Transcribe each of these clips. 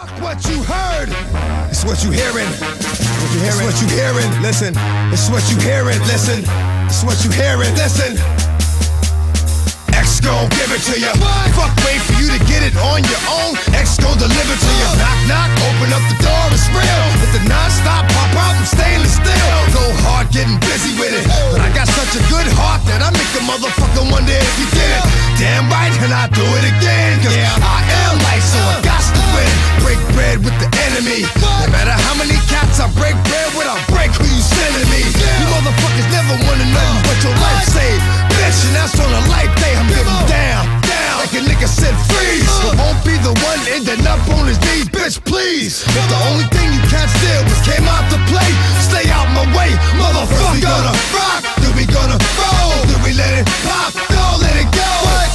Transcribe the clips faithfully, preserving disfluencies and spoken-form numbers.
Fuck what you heard. It's what you hearing. What you hearing. It's what you hearing. Listen. It's what you hearing. Listen. It's what you hearing. Listen. X gon' give it to ya. Fuck wait for you to get it on your own. X gon' deliver to ya. Knock knock. Open up the door. It's real. With the non-stop pop out from stainless steel. Go hard getting busy with it. But I got such a good heart that I make a motherfucker wonder if you did it. Damn right, and I do it again. Cause yeah. I am life, so I got to win. Break bread with the enemy. No matter how many cats I break bread with, I break who you sending me. You motherfuckers never wanna know what your life saved. Bitch, and that's on a life day. I'm getting down, down. Like a nigga said, freeze. I won't be the one ending up on his knees, bitch, please. If the only thing you can't steal was came out to play, stay out my way, motherfucker. First we gonna rock, then we gonna roll, then we let it pop, don't let it go.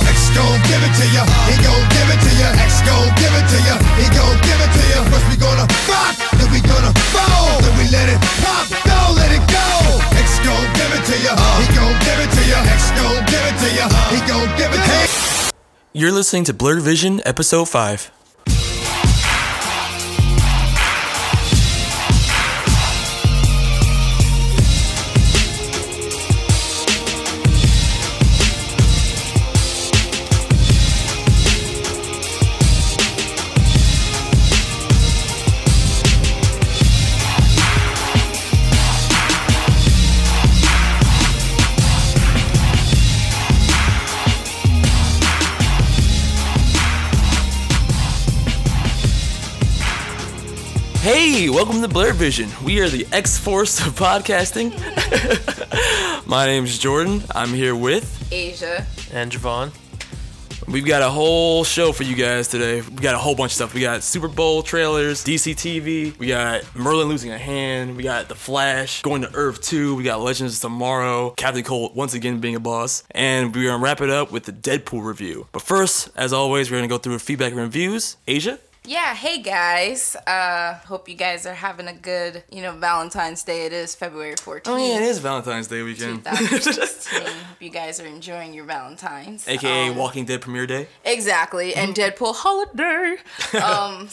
X gon' give it to ya, he gon' give it to ya. X gon' give it to ya, he gon' give it to ya. First we gonna rock, then we gonna roll, then we let it pop, don't let it go. X gon' give it to ya, he gon' give it to ya. X gon' give it to ya, he gon' give it to ya. You're listening to Blurred Vision, Episode five. Hey, welcome to Blurred Vision. We are the X-Force of podcasting. My name's Jordan. I'm here with... Asia. And Javon. We've got a whole show for you guys today. We've got a whole bunch of stuff. We got Super Bowl trailers, D C T V. We got Merlin losing a hand. We got The Flash going to Earth two. We got Legends of Tomorrow. Captain Cold once again being a boss. And we're going to wrap it up with the Deadpool review. But first, as always, we're going to go through feedback and reviews. Asia? Yeah, hey guys. Uh, hope you guys are having a good, you know, Valentine's Day. It is February fourteenth. Oh yeah, it is Valentine's Day weekend. twenty sixteen. Hope you guys are enjoying your Valentine's. A K A um, Walking Dead premiere day. Exactly, and Deadpool holiday. Um,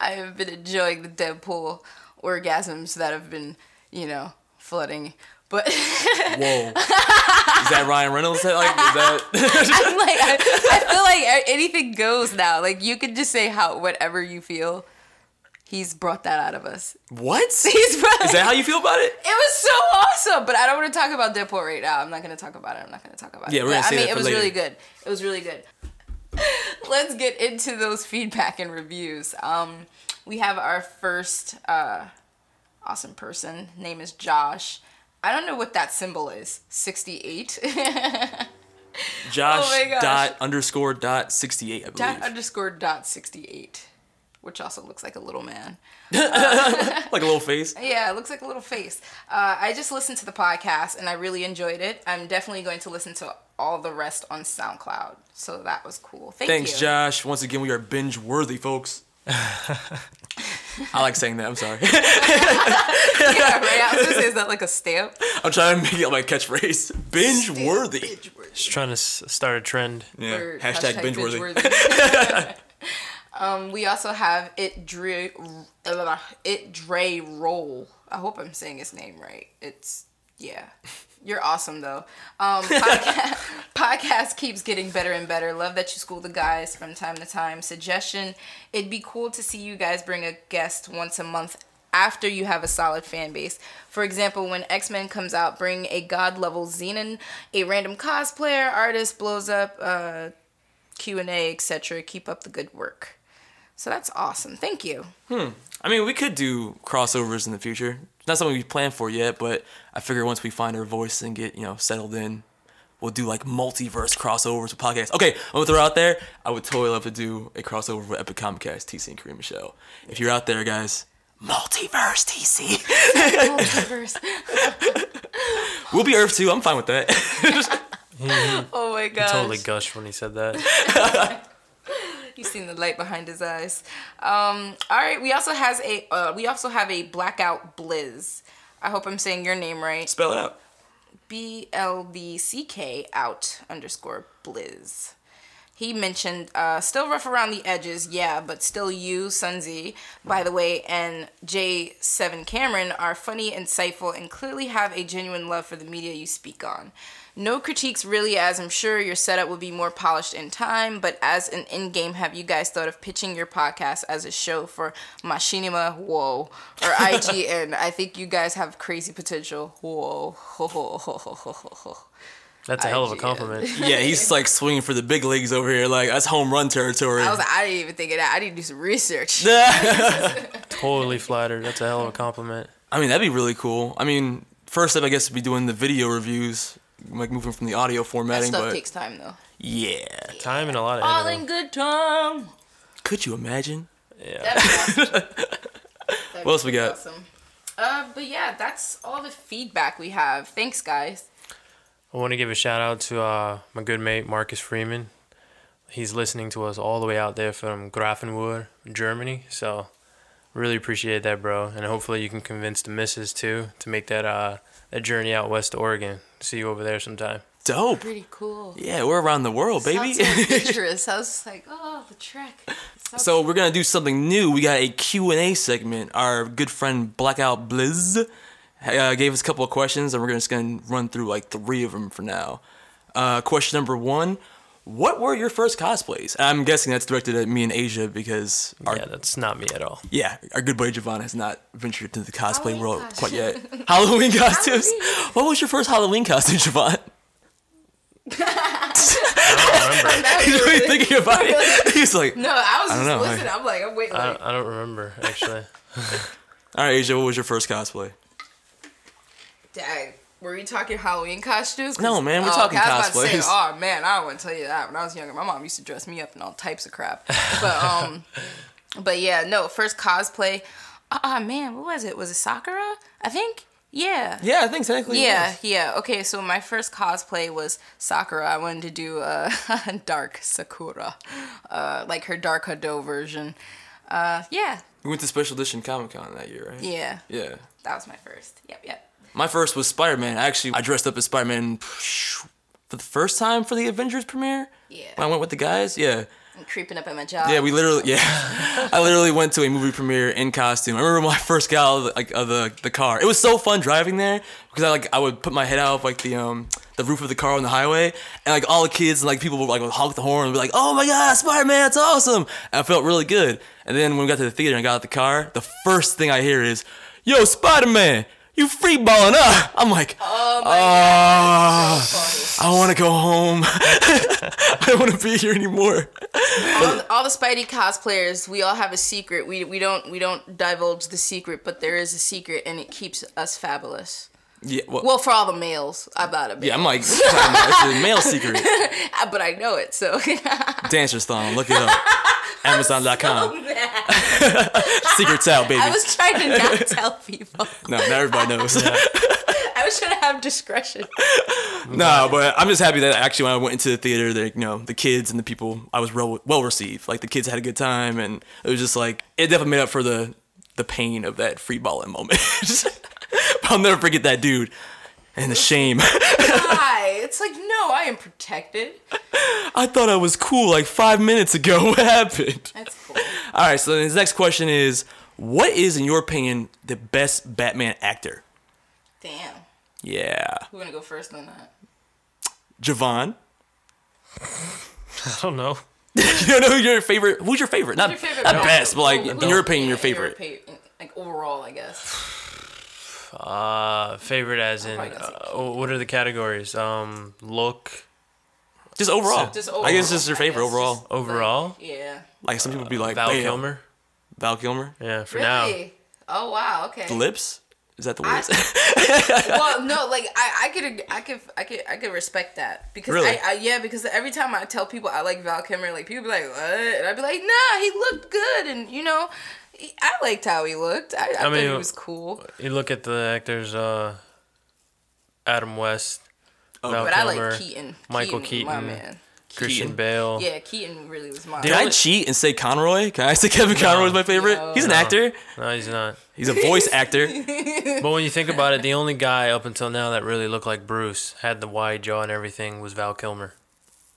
I have been enjoying the Deadpool orgasms that have been, you know, flooding. But whoa, is that Ryan Reynolds? Like, is that? I'm like, I, I feel like anything goes now. Like you can just say how whatever you feel. He's brought that out of us. What? He's brought, is that how you feel about it? It was so awesome, but I don't want to talk about Deadpool right now. I'm not going to talk about it. I'm not going to talk about yeah, it. Yeah, we're going to say I mean, that for it was later. Really good. It was really good. Let's get into those feedback and reviews. Um, we have our first uh, awesome person. Name is Josh. I don't know what that symbol is. sixty-eight. Josh oh my gosh. dot underscore dot sixty-eight, I believe. Dot underscore dot sixty-eight, which also looks like a little man. Uh, like a little face? Yeah, it looks like a little face. Uh, I just listened to the podcast, and I really enjoyed it. I'm definitely going to listen to all the rest on SoundCloud, so that was cool. Thank Thanks, you. Thanks, Josh. Once again, we are binge-worthy, folks. I like saying that. I'm sorry. Yeah, right. I was gonna say, is that like a stamp? I'm trying to make it my catchphrase. Binge worthy. Binge worthy. Just trying to s- start a trend. Yeah. Word. Hashtag, Hashtag binge worthy. um, we also have it Dre it Dre Roll. I hope I'm saying his name right. It's yeah. You're awesome, though. Um, podcast, podcast keeps getting better and better. Love that you school the guys from time to time. Suggestion, it'd be cool to see you guys bring a guest once a month after you have a solid fan base. For example, when X-Men comes out, bring a god-level Xenon, a random cosplayer, artist, blows up, uh, Q and A, et cetera. Keep up the good work. So that's awesome. Thank you. Hmm. I mean, we could do crossovers in the future. Not something we've planned for yet, but I figure once we find our voice and get, you know, settled in, we'll do like multiverse crossovers with podcasts. Okay, I'm gonna throw out there, I would totally love to do a crossover with Epic Comic Cast, T C and Kareem Michelle. If you're out there, guys, multiverse T C. Multiverse. We'll be Earth two. I'm fine with that. Oh my gosh. He totally gushed when he said that. You've seen the light behind his eyes. Um, all right, we also has a uh, we also have a Blackout Blizz. I hope I'm saying your name right. Spell it out. B L D C K out underscore Blizz. He mentioned, uh, still rough around the edges, yeah, but still you, Sun Z, by the way, and J seven Cameron are funny, insightful, and clearly have a genuine love for the media you speak on. No critiques really, as I'm sure your setup will be more polished in time, but as an in-game, have you guys thought of pitching your podcast as a show for Machinima, whoa, or I G N? I think you guys have crazy potential, whoa, ho, ho, ho, ho, ho, ho. That's a I hell of a compliment. Yeah, he's like swinging for the big leagues over here. Like, that's home run territory. I was like, I didn't even think of that. I need to do some research. Totally flattered. That's a hell of a compliment. I mean, that'd be really cool. I mean, first step, I guess, would be doing the video reviews, like moving from the audio formatting. That stuff but takes time, though. Yeah. yeah. Time and a lot of editing. All in good time. Could you imagine? Yeah. That'd be awesome. That'd what else we got? Awesome. Uh, but yeah, that's all the feedback we have. Thanks, guys. I want to give a shout out to uh, my good mate, Marcus Freeman. He's listening to us all the way out there from Grafenwöhr, Germany. So really appreciate that, bro. And hopefully you can convince the missus, too, to make that, uh, that journey out west to Oregon. See you over there sometime. Dope. Pretty cool. Yeah, we're around the world, baby. Sounds so adventurous. I was just like, oh, the trek. So we're going to do something new. We got a Q and A segment. Our good friend, Blackout Blizz, Uh, gave us a couple of questions, and we're just going to run through like three of them for now. Uh, question number one, what were your first cosplays? I'm guessing that's directed at me and Asia because... Our, yeah, that's not me at all. Yeah, our good boy Javon has not ventured into the cosplay Halloween world costume. Quite yet. Halloween costumes? Halloween. What was your first Halloween costume, Javon? I don't remember. He's really thinking about it. He's like... No, I was I just know, listening. Like, I'm like, I'm waiting. Like... I, I don't remember, actually. All right, Asia, what was your first cosplay? Dang. Were we talking Halloween costumes? No, man, we're oh, talking I was about cosplays. To say, oh man, I don't want to tell you that. When I was younger, my mom used to dress me up in all types of crap. But um, but yeah, no, first cosplay. Ah oh, man, what was it? Was it Sakura? I think. Yeah. Yeah, I think technically. Yeah, yeah. Okay, so my first cosplay was Sakura. I wanted to do uh dark Sakura, uh like her Dark Hado version. Uh, yeah. We went to Special Edition Comic Con that year, right? Yeah. Yeah. That was my first. Yep, yep. My first was Spider-Man. Actually, I dressed up as Spider-Man for the first time for the Avengers premiere. Yeah. When I went with the guys. Yeah. I'm creeping up at my job. Yeah, we literally, yeah. I literally went to a movie premiere in costume. I remember my first get out of the, like, of the, the car. It was so fun driving there because I like I would put my head out of like the um the roof of the car on the highway, and like all the kids and like people would like would honk the horn and be like, "Oh my God, Spider-Man, it's awesome!" And I felt really good. And then when we got to the theater and got out the car, the first thing I hear is, "Yo, Spider-Man! You free balling up." I'm like, oh, my oh so I want to go home. I don't want to be here anymore. All the, all the Spidey cosplayers, we all have a secret. We we don't we don't divulge the secret, but there is a secret, and it keeps us fabulous. Yeah. Well, well for all the males, I bought a male. Yeah, I'm like, it's a male secret. But I know it, so. Dancer's Thong, look it up. Amazon dot com. So secret's out, baby. I was trying to not tell people. No, not everybody knows. Yeah. I was trying to have discretion. No, but I'm just happy that actually when I went into the theater, that, you know, the kids and the people, I was re- well received. Like, the kids had a good time, and it was just like, it definitely made up for the, the pain of that free balling moment. But I'll never forget that dude and the shame. Why? It's like, no, I am protected. I thought I was cool like five minutes ago. What happened? That's cool. All right, so the next question is, what is, in your opinion, the best Batman actor? Damn. Yeah. Who want to go first on that? Javon. I don't know. You don't know who your favorite? Who's your favorite? Who's not your favorite not best, but like, who, in your opinion, your favorite. favorite. Like, overall, I guess. Uh, favorite as in, uh, what are the categories? Um, look. Just overall. Just overall. I guess this is your favorite overall. Overall? Like, yeah. Like some people would be like, Val Kilmer. Val Kilmer? Yeah, for really? Now. Oh, wow, okay. The lips? Is that the worst? Well, no, like I, I could, I could, I could, I could respect that because really? I, I, yeah, because every time I tell people I like Val Kilmer, like people be like, what? And I'd be like, nah, he looked good, and you know, he, I liked how he looked. I, I, I mean, thought he was cool. You look at the actors, uh, Adam West, oh, Val but Kilmer, I like Keaton, Michael Keaton, Keaton my man. Christian Bale. Yeah, Keaton really was my. Did I cheat and say Conroy? Can I say Kevin no, Conroy is my favorite? No, he's an no. actor. No, he's not. He's a voice actor. But when you think about it, the only guy up until now that really looked like Bruce, had the wide jaw and everything, was Val Kilmer.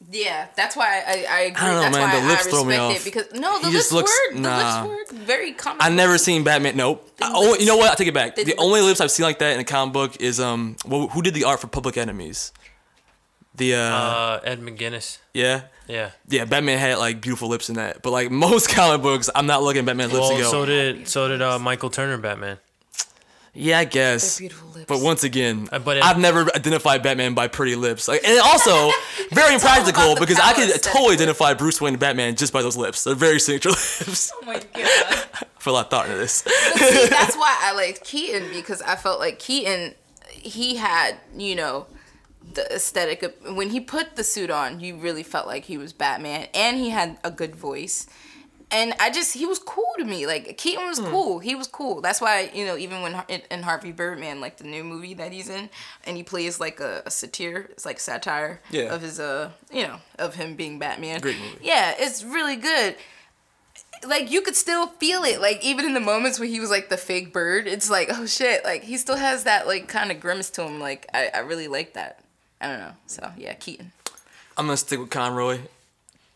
Yeah, that's why I, I agree. I don't know, that's man, why the lips I respect throw me off. It because no, the he lips looks, were nah. the lips were very common. I've never seen Batman. Nope. I, oh, you know what? I take it back. The, the only lips I've seen like that in a comic book is um, well, who did the art for Public Enemies? The uh, uh Ed McGuinness. Yeah. Yeah. Yeah. Batman had like beautiful lips in that, but like most comic books, I'm not looking at Batman's well, lips to go. So did so did uh, Michael Turner Batman. Yeah, I guess. But once again, uh, but it, I've never identified Batman by pretty lips. Like, and also, very impractical because I could totally identify Bruce Wayne and Batman just by those lips. They're very signature lips. Oh my God. I feel a lot of thought into this. See, that's why I liked Keaton, because I felt like Keaton, he had, you know, the aesthetic of, when he put the suit on, you really felt like he was Batman, and he had a good voice. And I just, he was cool to me. Like, Keaton was cool. He was cool. That's why, you know, even when in Harvey Birdman, like the new movie that he's in, and he plays like a, a satire, it's like satire yeah. of his, uh, you know, of him being Batman. Great movie. Yeah, it's really good. Like, you could still feel it. Like, even in the moments where he was like the fake bird, it's like, oh shit. Like, he still has that, like, kind of grimace to him. Like, I, I really like that. I don't know. So, yeah, Keaton. I'm going to stick with Conroy.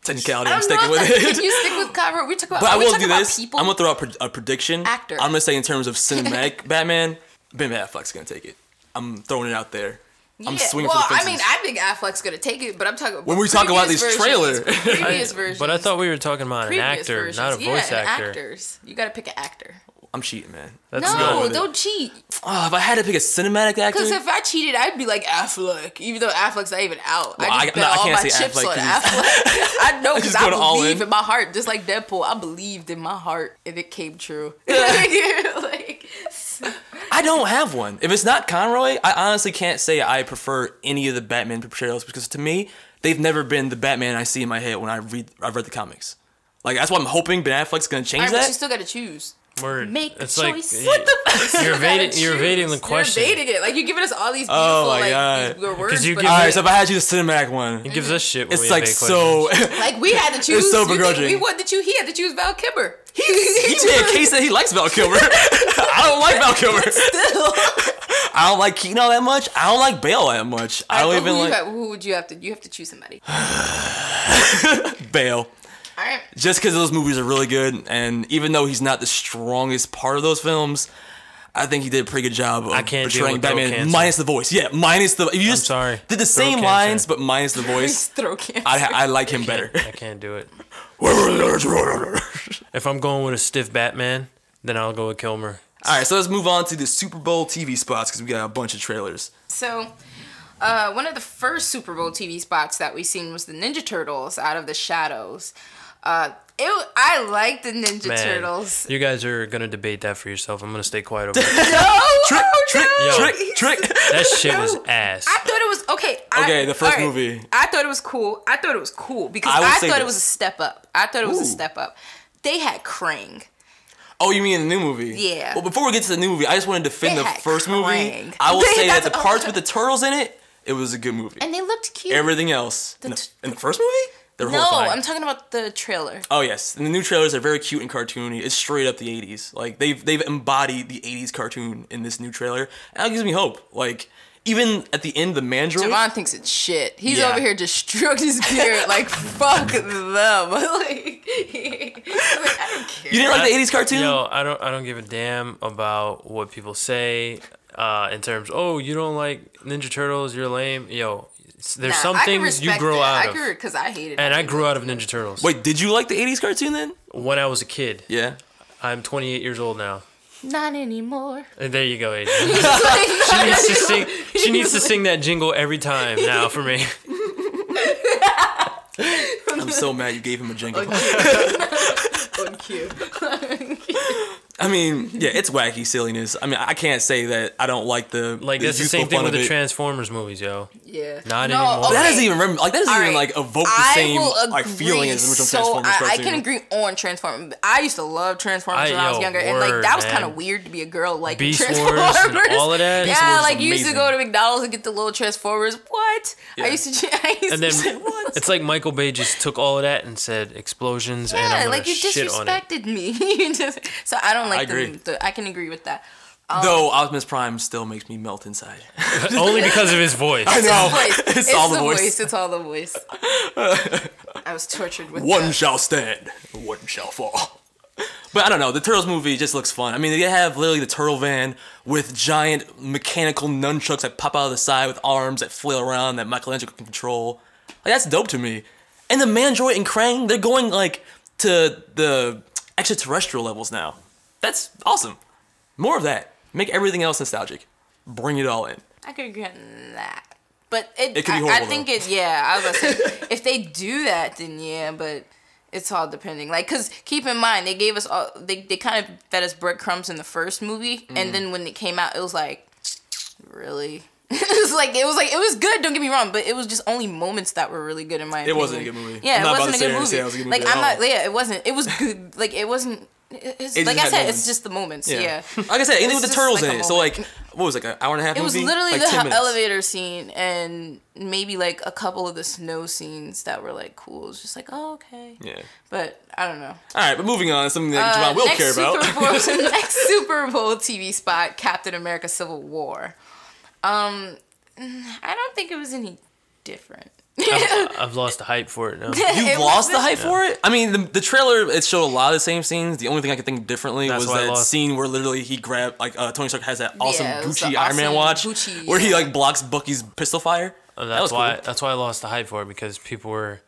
Technicality, I'm sticking with that, it. You stick with Conroy. We talk about. But I will do this. People? I'm gonna throw out pre- a prediction. Actor. I'm gonna say in terms of cinematic Batman, Ben Affleck's gonna take it. I'm throwing it out there. Yeah. I'm swinging well, for the fences. I mean, I think Affleck's gonna take it, but I'm talking about when we talk about these trailers. Previous versions. But I thought we were talking about an actor, versions. Not a voice yeah, actor. Actors. You gotta pick an actor. I'm cheating, man. That's no, don't cheat. Oh, if I had to pick a cinematic actor, because if I cheated, I'd be like Affleck, even though Affleck's not even out. Well, I just I, bet no, all my chips Affleck, on Affleck. I know because I, I believe in. in my heart, just like Deadpool. I believed in my heart, and it came true. like, so. I don't have one. If it's not Conroy, I honestly can't say I prefer any of the Batman portrayals because to me, they've never been the Batman I see in my head when I read. I've read the comics. Like that's why I'm hoping Ben Affleck's gonna change all right, that. But you still gotta choose. Word. Make it's like, choice. You, what the fuck? You're evading, you're evading the question. You're evading it. Like, you're giving us all these beautiful, oh my God. Like, words. You all right, it, so if I had you the cinematic one. He gives us shit when it's we like so. Like, we had to choose. It's so begrudging. We wanted to choose. He had to choose Val Kilmer. He, he, he made a case that he likes Val Kilmer. I don't like Val Kilmer. Still. I don't like Keaton all that much. I don't like Bale that much. I don't I even like... Have, who would you have to... You have to choose somebody. Bale. All right. Just because those movies are really good, and even though he's not the strongest part of those films, I think he did a pretty good job of I can't portraying Batman minus the voice. Yeah, minus the. You just I'm sorry. Did the throat same cancer. Lines, but minus the voice. Throat cancer. I, I like him I better. I can't do it. If I'm going with a stiff Batman, then I'll go with Kilmer. All right, so let's move on to the Super Bowl T V spots because we got a bunch of trailers. So. Uh, one of the first Super Bowl T V spots that we seen was the Ninja Turtles out of the shadows. Uh, it, I like the Ninja Man, Turtles. You guys are gonna debate that for yourself. I'm gonna stay quiet over there. no, trick, oh, trick, no. trick, trick, trick. That shit no. was ass. I thought it was okay. I, okay, the first right, movie. I thought it was cool. I thought it was cool because I, I thought this. It was a step up. I thought it was Ooh. a step up. They had Krang. Oh, you mean the new movie? Yeah. Well, before we get to the new movie, I just want to defend they the first Krang. movie. I will they say that the parts oh. with the turtles in it. It was a good movie. And they looked cute. Everything else. The t- in, the, in the first movie? They're no, horrifying. I'm talking about the trailer. Oh, yes. And the new trailers are very cute and cartoony. It's straight up the eighties. Like, they've they've embodied the eighties cartoon in this new trailer. And that gives me hope. Like, even at the end, the Mandroid... Javon thinks it's shit. He's yeah. over here just stroking his beard. Like, fuck them. Like, like, I don't care. You didn't like I, the eighties cartoon? No, I don't, I don't give a damn about what people say. Uh, in terms, oh, you don't like Ninja Turtles, you're lame. Yo, there's nah, some things you grow that. out of. I because I hated And I grew out of Ninja Turtles. Wait, did you like the eighties cartoon then? When I was a kid. Yeah. I'm twenty-eight years old now. Not anymore. And there you go, Adrian. like, she needs to sing. She needs to sing that jingle every time now for me. I'm so mad you gave him a jingle. On cue. On cue. I mean, yeah, it's wacky silliness. I mean, I can't say that I don't like the like. That's the, the same thing with the it. Transformers movies, yo. Yeah, not no, anymore. Okay. That doesn't even like that doesn't All even right. like evoke the I same agree, like feeling as original so Transformers. I, I can agree on Transformers. I used to love Transformers I, when yo, I was younger, word, and like that was kind of weird to be a girl like Beast Transformers. And all of that. Yeah, like you used to go to McDonald's and get the little Transformers. What? Yeah. I used to. I used and to then what? It's like Michael Bay just took all of that and said explosions yeah, and I'm like you shit on it. Disrespected me. So I don't. Like I agree. The, the, I can agree with that. Um, Though Optimus Prime still makes me melt inside. Only because of his voice. I know. It's, it's, it's all the, the voice. voice. It's all the voice. I was tortured with One that. shall stand, one shall fall. But I don't know. The Turtles movie just looks fun. I mean, they have literally the turtle van with giant mechanical nunchucks that pop out of the side with arms that flail around that Michelangelo can control. Like, that's dope to me. And the Mandroid and Krang, they're going, like, to the extraterrestrial levels now. That's awesome. More of that. Make everything else nostalgic. Bring it all in. I could agree on that. But it, it could be horrible, I, I think though. it, yeah, I was going to say, if they do that, then yeah, but... It's all depending. Like, because keep in mind, they gave us all, they, they kind of fed us breadcrumbs in the first movie. Mm. And then when it came out, it was like, really? it was like, it was like, it was good, don't get me wrong, but it was just only moments that were really good in my opinion. It wasn't a good movie. Yeah, I'm it wasn't a good movie. It was a good movie. Like, I'm all. not, yeah, it wasn't. It was good. Like, it wasn't, it's, it like I said, moments. it's just the moments. Yeah. yeah. Like I said, anything with the turtles like in it. So, like, what was it, like an hour and a half it movie? It was literally like the elevator scene and maybe like a couple of the snow scenes that were like cool. It was just like, oh, okay. Yeah. But I don't know. All right, but moving on, something that uh, Javon will care about. Super Bowl, next Super Bowl T V spot, Captain America Civil War. Um, I don't think it was any different. I've, I've lost the hype for it now. You've lost the hype yeah. for it? I mean, the, the trailer, it showed a lot of the same scenes. The only thing I could think differently That's was that scene where literally he grabbed, like, uh, Tony Stark has that awesome yeah, Gucci Iron awesome Man watch Gucci. where he, like, blocks Bucky's pistol fire. That's that was why cool. That's why I lost the hype for it, because people were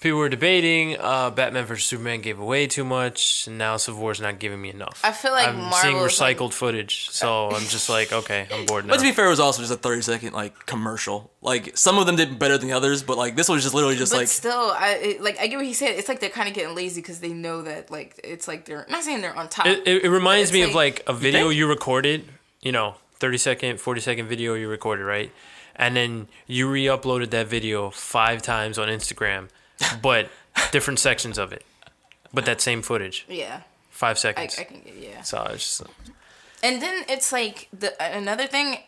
people were debating uh, Batman versus Superman gave away too much, and now Civil War's not giving me enough. I feel like I'm Marvel seeing recycled like... footage, so I'm just like, okay, I'm bored now. But to be fair, it was also just a thirty second like commercial. Like some of them did better than the others, but like this was just literally just but like. Still, I it, like I get what he said. It's like they're kind of getting lazy because they know that like it's like they're I'm not saying they're on top. It, it, it reminds me like, of like a video you, you recorded, you know, thirty second, forty second video you recorded, right? And then you re-uploaded that video five times on Instagram, but different sections of it, but that same footage. Yeah. Five seconds. I, I can get yeah. So it's just. And then it's like the another thing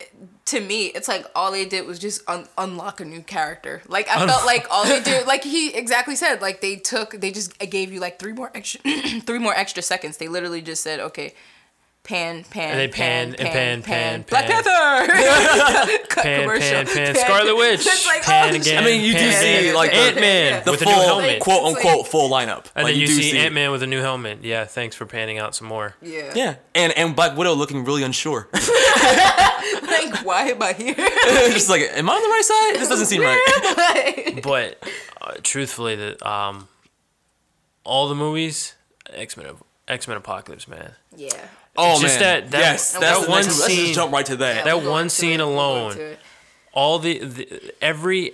to me. It's like all they did was just un- unlock a new character. Like I felt like all they did, like he exactly said, like they took, they just gave you like three more extra, three more extra seconds. They literally just said, okay. Pan, pan, and they pan, pan, and pan, pan, pan, pan, pan. Black Panther! Cut pan, commercial. Pan, pan, pan. Scarlet Witch. That's like, pan oh, again. I mean, you pan, do pan, see, like, Ant-Man the, with the full, a new helmet. Quote, unquote, full lineup. And like, then you, you see, see Ant-Man it. with a new helmet. Yeah, thanks for panning out some more. Yeah. Yeah. And, and Black Widow looking really unsure. Like, why am I here? Just like, am I on the right side? This doesn't seem right. But, uh, truthfully, the, um, all the movies, X-Men X-Men Apocalypse, man. Yeah. Oh just man! That, that, yes, that that's one scene. Let's just jump right to that. Yeah, that one scene alone, we'll all the, the every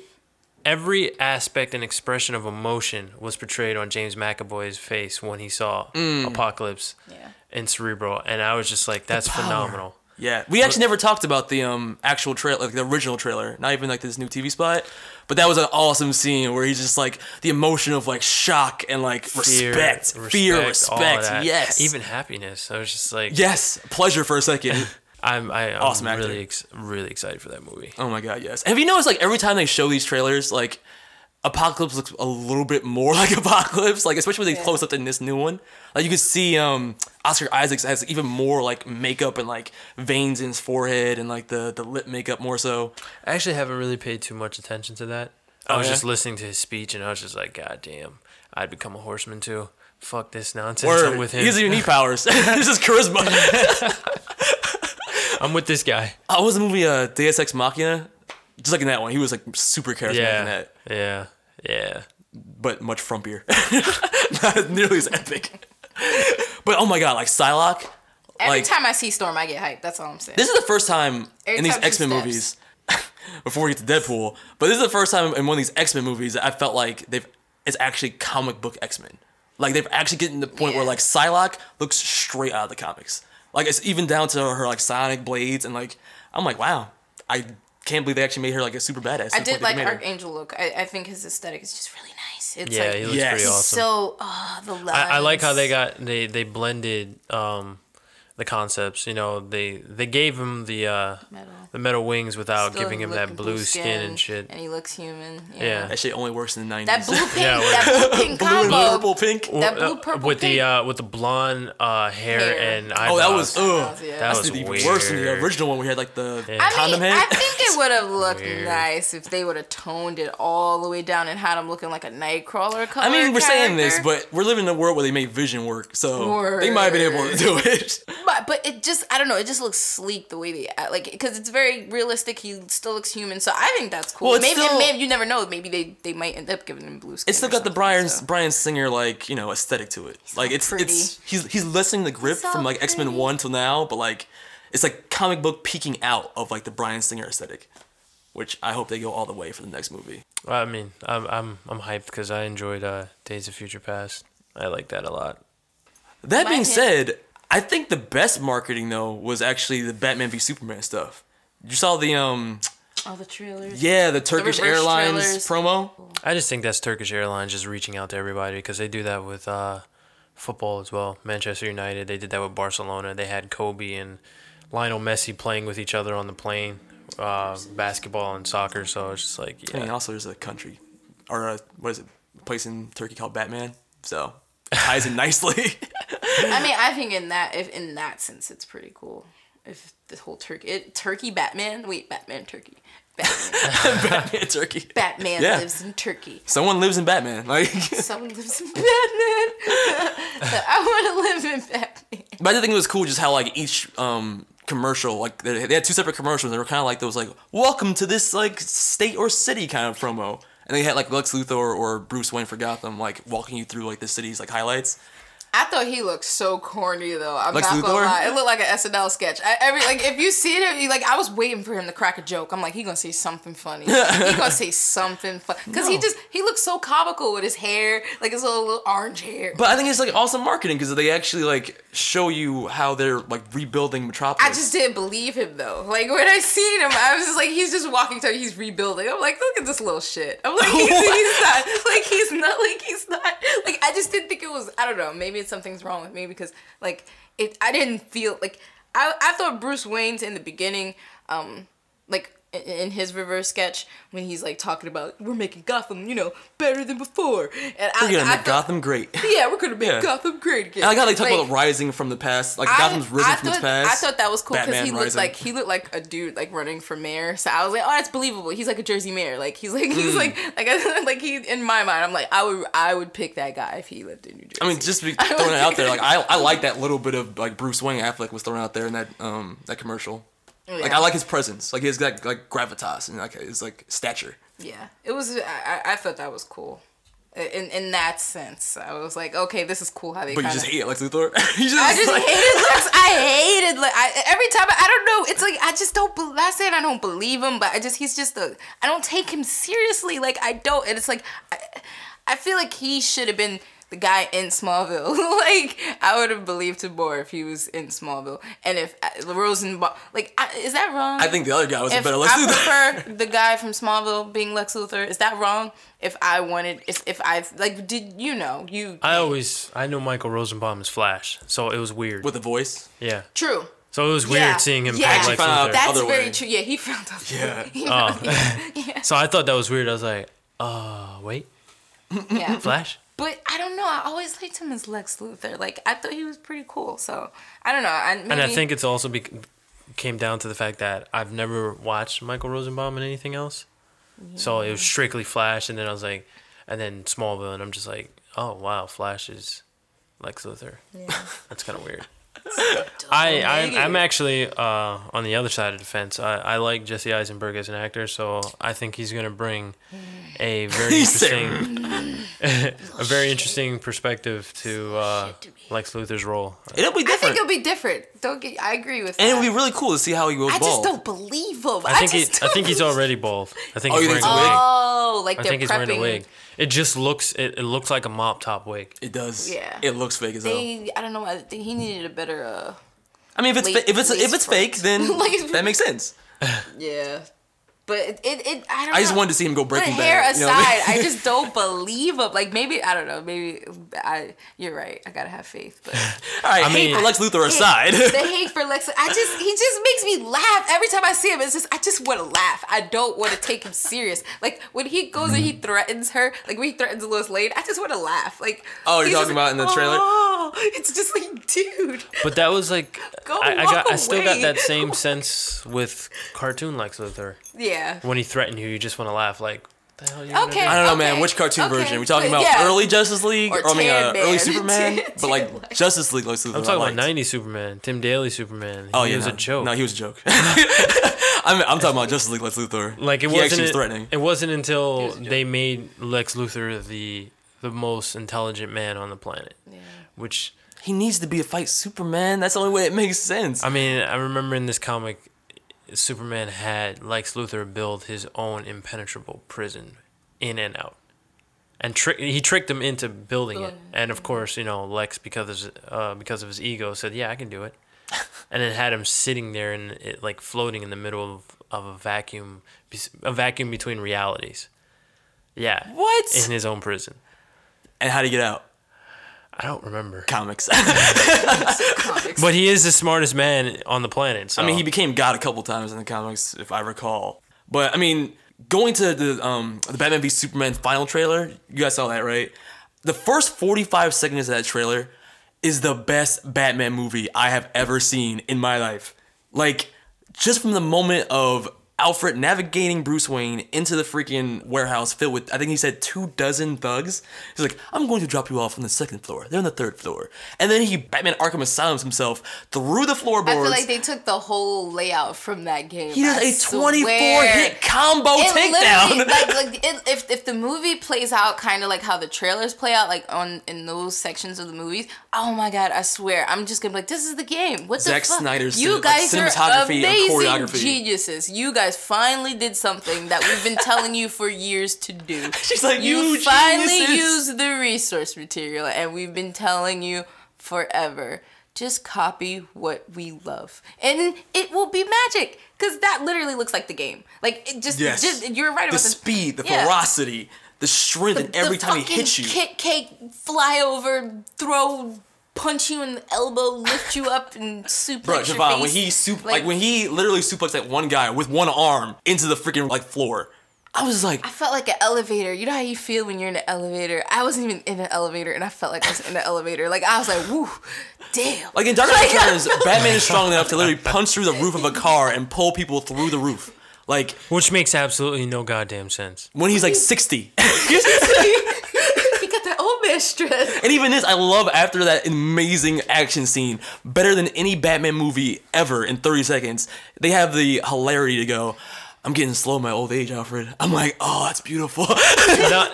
every aspect and expression of emotion was portrayed on James McAvoy's face when he saw mm. Apocalypse yeah. and Cerebral, and I was just like, "That's phenomenal." Yeah, we actually never talked about the um actual trailer, like the original trailer, not even like this new T V spot. But that was an awesome scene where he's just like the emotion of like shock and like fear, respect, respect, fear, respect, yes, even happiness. I was just like, yes, pleasure for a second. I'm I, I'm awesome really ex- really excited for that movie. Oh my god, yes. Have you noticed like every time they show these trailers, like Apocalypse looks a little bit more like Apocalypse, like especially when they yeah. close up in this new one. Like you can see um, Oscar Isaac has even more like makeup and like veins in his forehead and like the, the lip makeup more so. I actually haven't really paid too much attention to that. I oh, was yeah? just listening to his speech and I was just like, god damn, I'd become a horseman too. Fuck this nonsense. Word. I'm with him. He doesn't even need powers. This is charisma. I'm with this guy. Oh, was the movie uh, Deus Ex Machina? Just like in that one, he was like super charismatic yeah, in that. Yeah, yeah. But much frumpier. Not nearly as epic. But oh my god, like Psylocke. Every like, time I see Storm, I get hyped. That's all I'm saying. This is the first time Every in these X-Men movies, before we get to Deadpool, but this is the first time in one of these X-Men movies that I felt like they've it's actually comic book X-Men. Like they've actually gotten to the point yeah. where like Psylocke looks straight out of the comics. Like it's even down to her like sonic blades and like, I'm like, wow, I... can't believe they actually made her like a super badass. I did like Archangel look. I, I think his aesthetic is just really nice. It's yeah, like, he looks yes. pretty awesome. So, oh, the lines. I, I like how they got they they blended um, the concepts. You know, they they gave him the uh, metal. the metal wings without Still giving him that blue skin, skin and shit. And he looks human. Yeah. yeah. That shit only works in the nineties. That blue pink, yeah, that blue pink combo. Blue purple pink. That blue purple with pink. The, uh, with the blonde uh, hair, hair and eyebrows. Oh, that was, ugh. Yeah. That That's was the weird. worse than the original one where he had like the yeah. condom I mean, head. I think it would have looked weird. nice if they would have toned it all the way down and had him looking like a Nightcrawler color I mean, we're character. saying this, but we're living in a world where they make Vision work, so Word. they might have been able to do it. But but it just, I don't know, it just looks sleek the way they, like, because it's very realistic. He still looks human, so I think that's cool. Well, maybe, still, maybe you never know. Maybe they, they might end up giving him blue skin. It's still got the Brian so. Brian Singer, like, you know, aesthetic to it. He's like, it's pretty. it's he's he's lessening the grip so from like X-Men one till now, but like it's like comic book peeking out of like the Brian Singer aesthetic, which I hope they go all the way for the next movie. Well, I mean, I'm I'm I'm hyped because I enjoyed uh, Days of Future Past. I like that a lot. That My being hit. said, I think the best marketing though was actually the Batman v Superman stuff. You saw the um. all the trailers. Yeah, the Turkish the Airlines trailers. promo. I just think that's Turkish Airlines just reaching out to everybody because they do that with uh, football as well. Manchester United, they did that with Barcelona. They had Kobe and Lionel Messi playing with each other on the plane. Uh, basketball and soccer, so it's just like yeah. I mean, also there's a country, or a, what is it, a place in Turkey called Batman, so it ties in nicely. I mean, I think in that if in that sense, it's pretty cool. If the whole Turkey, it, Turkey Batman, wait, Batman Turkey, Batman, Batman Turkey, Batman yeah. lives in Turkey. Someone lives in Batman, like someone lives in Batman. I want to live in Batman. But I did think it was cool just how like each um. commercial, like they had two separate commercials. They were kind of like those, like welcome to this like state or city kind of promo, and they had like Lex Luthor or Bruce Wayne for Gotham, like walking you through like the city's like highlights. I thought he looked so corny though. I'm Lex not gonna Luthor? lie, it looked like an S N L sketch. I, every like if you see it, you, like I was waiting for him to crack a joke. I'm like, he gonna say something funny. he gonna say something funny because no. he just he looks so comical with his hair, like his little, little orange hair. But I think it's like awesome marketing because they actually like show you how they're like rebuilding Metropolis. I just didn't believe him though. Like when I seen him, I was just like, he's just walking through, he's rebuilding. I'm like, look at this little shit. I'm like, he's, he's not like he's not like he's not like I just didn't think it was. I don't know. Maybe. Something's wrong with me because like it I didn't feel like I I thought Bruce Wayne's in the beginning um like in, in his reverse sketch when he's like talking about we're making Gotham, you know, better than before and we're I, gonna I, make I Gotham thought, great yeah we're gonna make yeah. Gotham great again. And I gotta like, talk like, about rising from the past like I, Gotham's risen thought, from its past. I thought that was cool because he looked rising. like he looked like a dude like running for mayor, so I was like, oh, that's believable, he's like a Jersey mayor, like he's like he's mm. like like I, like he in my mind I'm like I would I would pick that guy if he lived in New Jersey. I mean, just to be throwing it out there, like I I like that little bit of like Bruce Wayne Affleck was thrown out there in that um that commercial. Yeah. Like I like his presence, like his like, like gravitas and like his like stature. Yeah, it was. I, I thought that was cool, in in that sense. I was like, okay, this is cool how they. But kinda... you just hate Lex Luthor. you just, I just like... hated Lex. I hated Lex. I, every time I, I don't know. It's like I just don't. I said I don't believe him, but I just he's just a. I don't take him seriously. Like I don't, and it's like, I, I feel like he should have been the guy in Smallville. Like, I would have believed him more if he was in Smallville. And if uh, Rosenbaum... Like, I, is that wrong? I think the other guy was if a better Lex Luthor. I prefer the guy from Smallville being Lex Luthor. Is that wrong? If I wanted... If, if I... Like, did... You know, you... I always... I know Michael Rosenbaum as Flash, so it was weird. With a voice? Yeah. True. So it was weird yeah. seeing him yeah. play Lex Luthor. That's very way. true. Yeah, he found out. Yeah. Oh. yeah. So I thought that was weird. I was like, uh, wait? Yeah. Flash? But I don't know. I always liked him as Lex Luthor. Like, I thought he was pretty cool. So I don't know. I, maybe... And I think it's also be- came down to the fact that I've never watched Michael Rosenbaum in anything else. Yeah. So it was strictly Flash, and then I was like, and then Smallville, and I'm just like, oh wow, Flash is Lex Luthor. Yeah. That's kind of weird. So I I'm, I'm actually uh, on the other side of the fence. I, I like Jesse Eisenberg as an actor, so I think he's gonna bring a very interesting a very interesting perspective to uh, Lex Luthor's role. It'll be different. I think it'll be different. Don't get. I agree with. And that. It'll be really cool to see how he goes bald. I just don't believe him. I, I think he, I think he's already bald. I think oh, he's wearing a wig. Oh, like I they're think he's prepping. wearing a wig. It just looks it, it looks like a mop top wig. It does. Yeah. It looks fake as hell. They, I don't know. I think he needed a better. Uh, I mean, if it's late, fa- if it's if it's front. fake, then like, that makes sense. Yeah. But it, it, it I don't know. I just wanted to see him go Breaking Bad. But hair aside, you know what I mean? I just don't believe him. Like, maybe, I don't know, maybe, I. you're right. I gotta have faith. But all right, I hate mean, for Lex Luthor I, aside. Hate, the hate for Lex, I just, he just makes me laugh. Every time I see him, it's just, I just want to laugh. I don't want to take him serious. Like, when he goes mm. and he threatens her, like, when he threatens Lois Lane, I just want to laugh. Like, oh, you're talking about like, in the trailer? Oh, it's just like, dude. But that was like, go I, I, got, I still got that same sense with cartoon Lex Luthor. Yeah. Yeah. When he threatened you, you just want to laugh. Like, the hell are you okay, do? I don't know, okay. man. Which cartoon okay. version? Are we talking but, about yeah. early Justice League? Or, or I mean, uh, early Superman? But like, like Justice League looks. I'm talking about nineties Superman, Tim Daly Superman. Oh, he yeah, was no. a joke. No, he was a joke. I'm, I'm talking about Justice League Lex Luthor. Like it he wasn't. Was threatening. It wasn't until was they made Lex Luthor the the most intelligent man on the planet, yeah. which he needs to be a fight Superman. That's the only way it makes sense. I mean, I remember in this comic. Superman had Lex Luthor build his own impenetrable prison in and out. And tri- he tricked him into building it. And of course, you know, Lex, because of his, uh, because of his ego, said, yeah, I can do it. And then had him sitting there and it, like floating in the middle of, of a vacuum, a vacuum between realities. Yeah. What? In his own prison. And how'd he get out? I don't remember. Comics. Comics. But he is the smartest man on the planet. So. I mean, he became God a couple times in the comics, if I recall. But, I mean, going to the um, the Batman v Superman final trailer, you guys saw that, right? The first forty-five seconds of that trailer is the best Batman movie I have ever seen in my life. Like, just from the moment of Alfred navigating Bruce Wayne into the freaking warehouse filled with, I think he said, two dozen thugs. He's like, I'm going to drop you off on the second floor. They're on the third floor. And then he, Batman Arkham Asylums himself, through the floorboards. I feel like they took the whole layout from that game. He does I a twenty-four-hit combo it takedown. Like, like it, if if the movie plays out kind of like how the trailers play out, like on in those sections of the movies, oh my God, I swear. I'm just going to be like, this is the game. What Zack the fuck? Snyder's you guys like, cinematography are amazing geniuses. You guys finally did something that we've been telling you for years to do. She's like, you, you finally used the resource material, and we've been telling you forever. Just copy what we love, and it will be magic. Cause that literally looks like the game. Like it just, yes. just you're right about the this. speed, the yeah. ferocity, the strength, and every the time he hits you, kick, cake, fly over, throw. Punch you in the elbow, lift you up, and suplex Bro, Javon, your face. when he sup- like, like when he literally suplexed that one guy with one arm into the freaking like floor, I was like, I felt like an elevator. You know how you feel when you're in an elevator? I wasn't even in an elevator, and I felt like I was in an elevator. Like I was like, woo, damn. Like in Dark Knight Returns, Batman is strong enough to literally punch through the roof of a car and pull people through the roof. Like, which makes absolutely no goddamn sense. When he's like sixty. Stress. And even this, I love after that amazing action scene, better than any Batman movie ever in thirty seconds, they have the hilarity to go, I'm getting slow in my old age, Alfred. I'm like, oh, that's beautiful. No,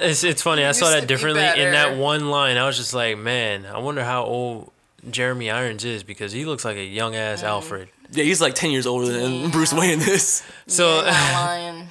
it's, it's funny. I saw that differently. Be in that one line, I was just like, man, I wonder how old Jeremy Irons is because he looks like a young-ass mm. Alfred. Yeah, he's like ten years older than yeah. Bruce Wayne in this. So yeah,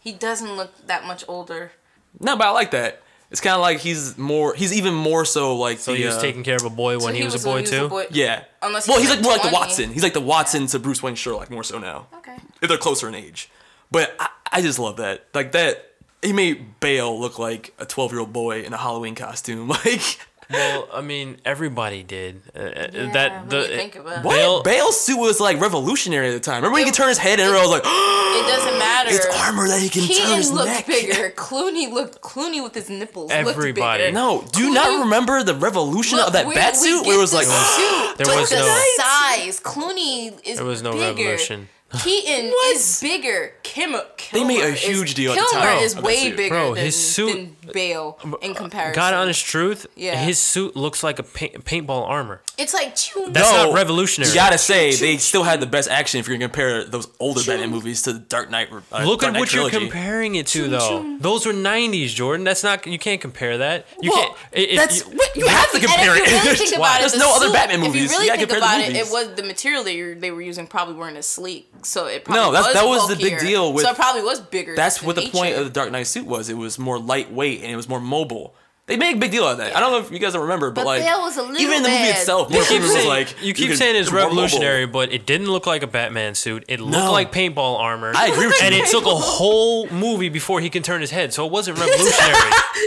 he doesn't look that much older. No, but I like that. It's kind of like he's more, he's even more so like. So the, he was uh, taking care of a boy when so he, he was, was a boy he too? Was a boy. Yeah. Unless well, he's like, like more like the Watson. He's like the Watson yeah. to Bruce Wayne Sherlock more so now. Okay. If they're closer in age. But I, I just love that. Like that, he made Bale look like a twelve-year-old boy in a Halloween costume. Like. Well, I mean, everybody did. Uh, yeah, that the think about Bale, Bale's suit was like revolutionary at the time. Remember it, when he could turn his head and I was like, it doesn't matter. It's armor that he can Keaton turn his looked neck. Bigger. Clooney looked Clooney with his nipples. Everybody. No, do you Clooney, not remember the revolution look, of that bat suit? Where it was like, oh, there was the no size. Clooney is there was no bigger. Revolution. Keaton what? Is bigger. Kim- Kilmer they made a huge is, deal at the time. Kilmer is way bigger Bro, than, his suit, than Bale in comparison. God honest truth, yeah. his suit looks like a paint, paintball armor. It's like... Choo- That's no, not revolutionary. You gotta say, choo- they still had the best action if you're gonna compare those older choo- Batman movies to the Dark Knight uh, Look Dark at Knight what trilogy. You're comparing it to, though. Choo- those were nineties, Jordan. That's not... You can't compare that. You well, can't... It, that's... You, you have to compare it. There's no other Batman movies. If you really think about it, it was the material they were using probably weren't as sleek. So it probably no, that, was that was bulkier. The big deal with. So it probably was bigger. That's what the nature. Point of the Dark Knight suit was. It was more lightweight and it was more mobile. They make a big deal out of that. Yeah. I don't know if you guys don't remember, but, but like Bale was a little even in the movie mad. itself, you keep saying, like, you keep you saying it's revolutionary, but it didn't look like a Batman suit. It looked no. like paintball armor. I agree with you. And it took a whole movie before he can turn his head, so it wasn't revolutionary.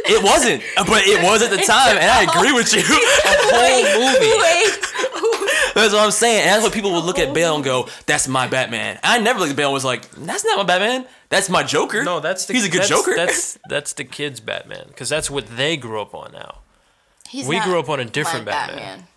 It wasn't, but it was at the time, and I agree with you. A whole movie. That's what I'm saying. And that's what people would look at Bale and go, "That's my Batman." I never looked at Bale and was like, "That's not my Batman. That's my Joker." No, that's the he's a good that's, Joker. That's that's the kids' Batman because that's what they grew up on now. He's we grew up on a different Batman. Batman.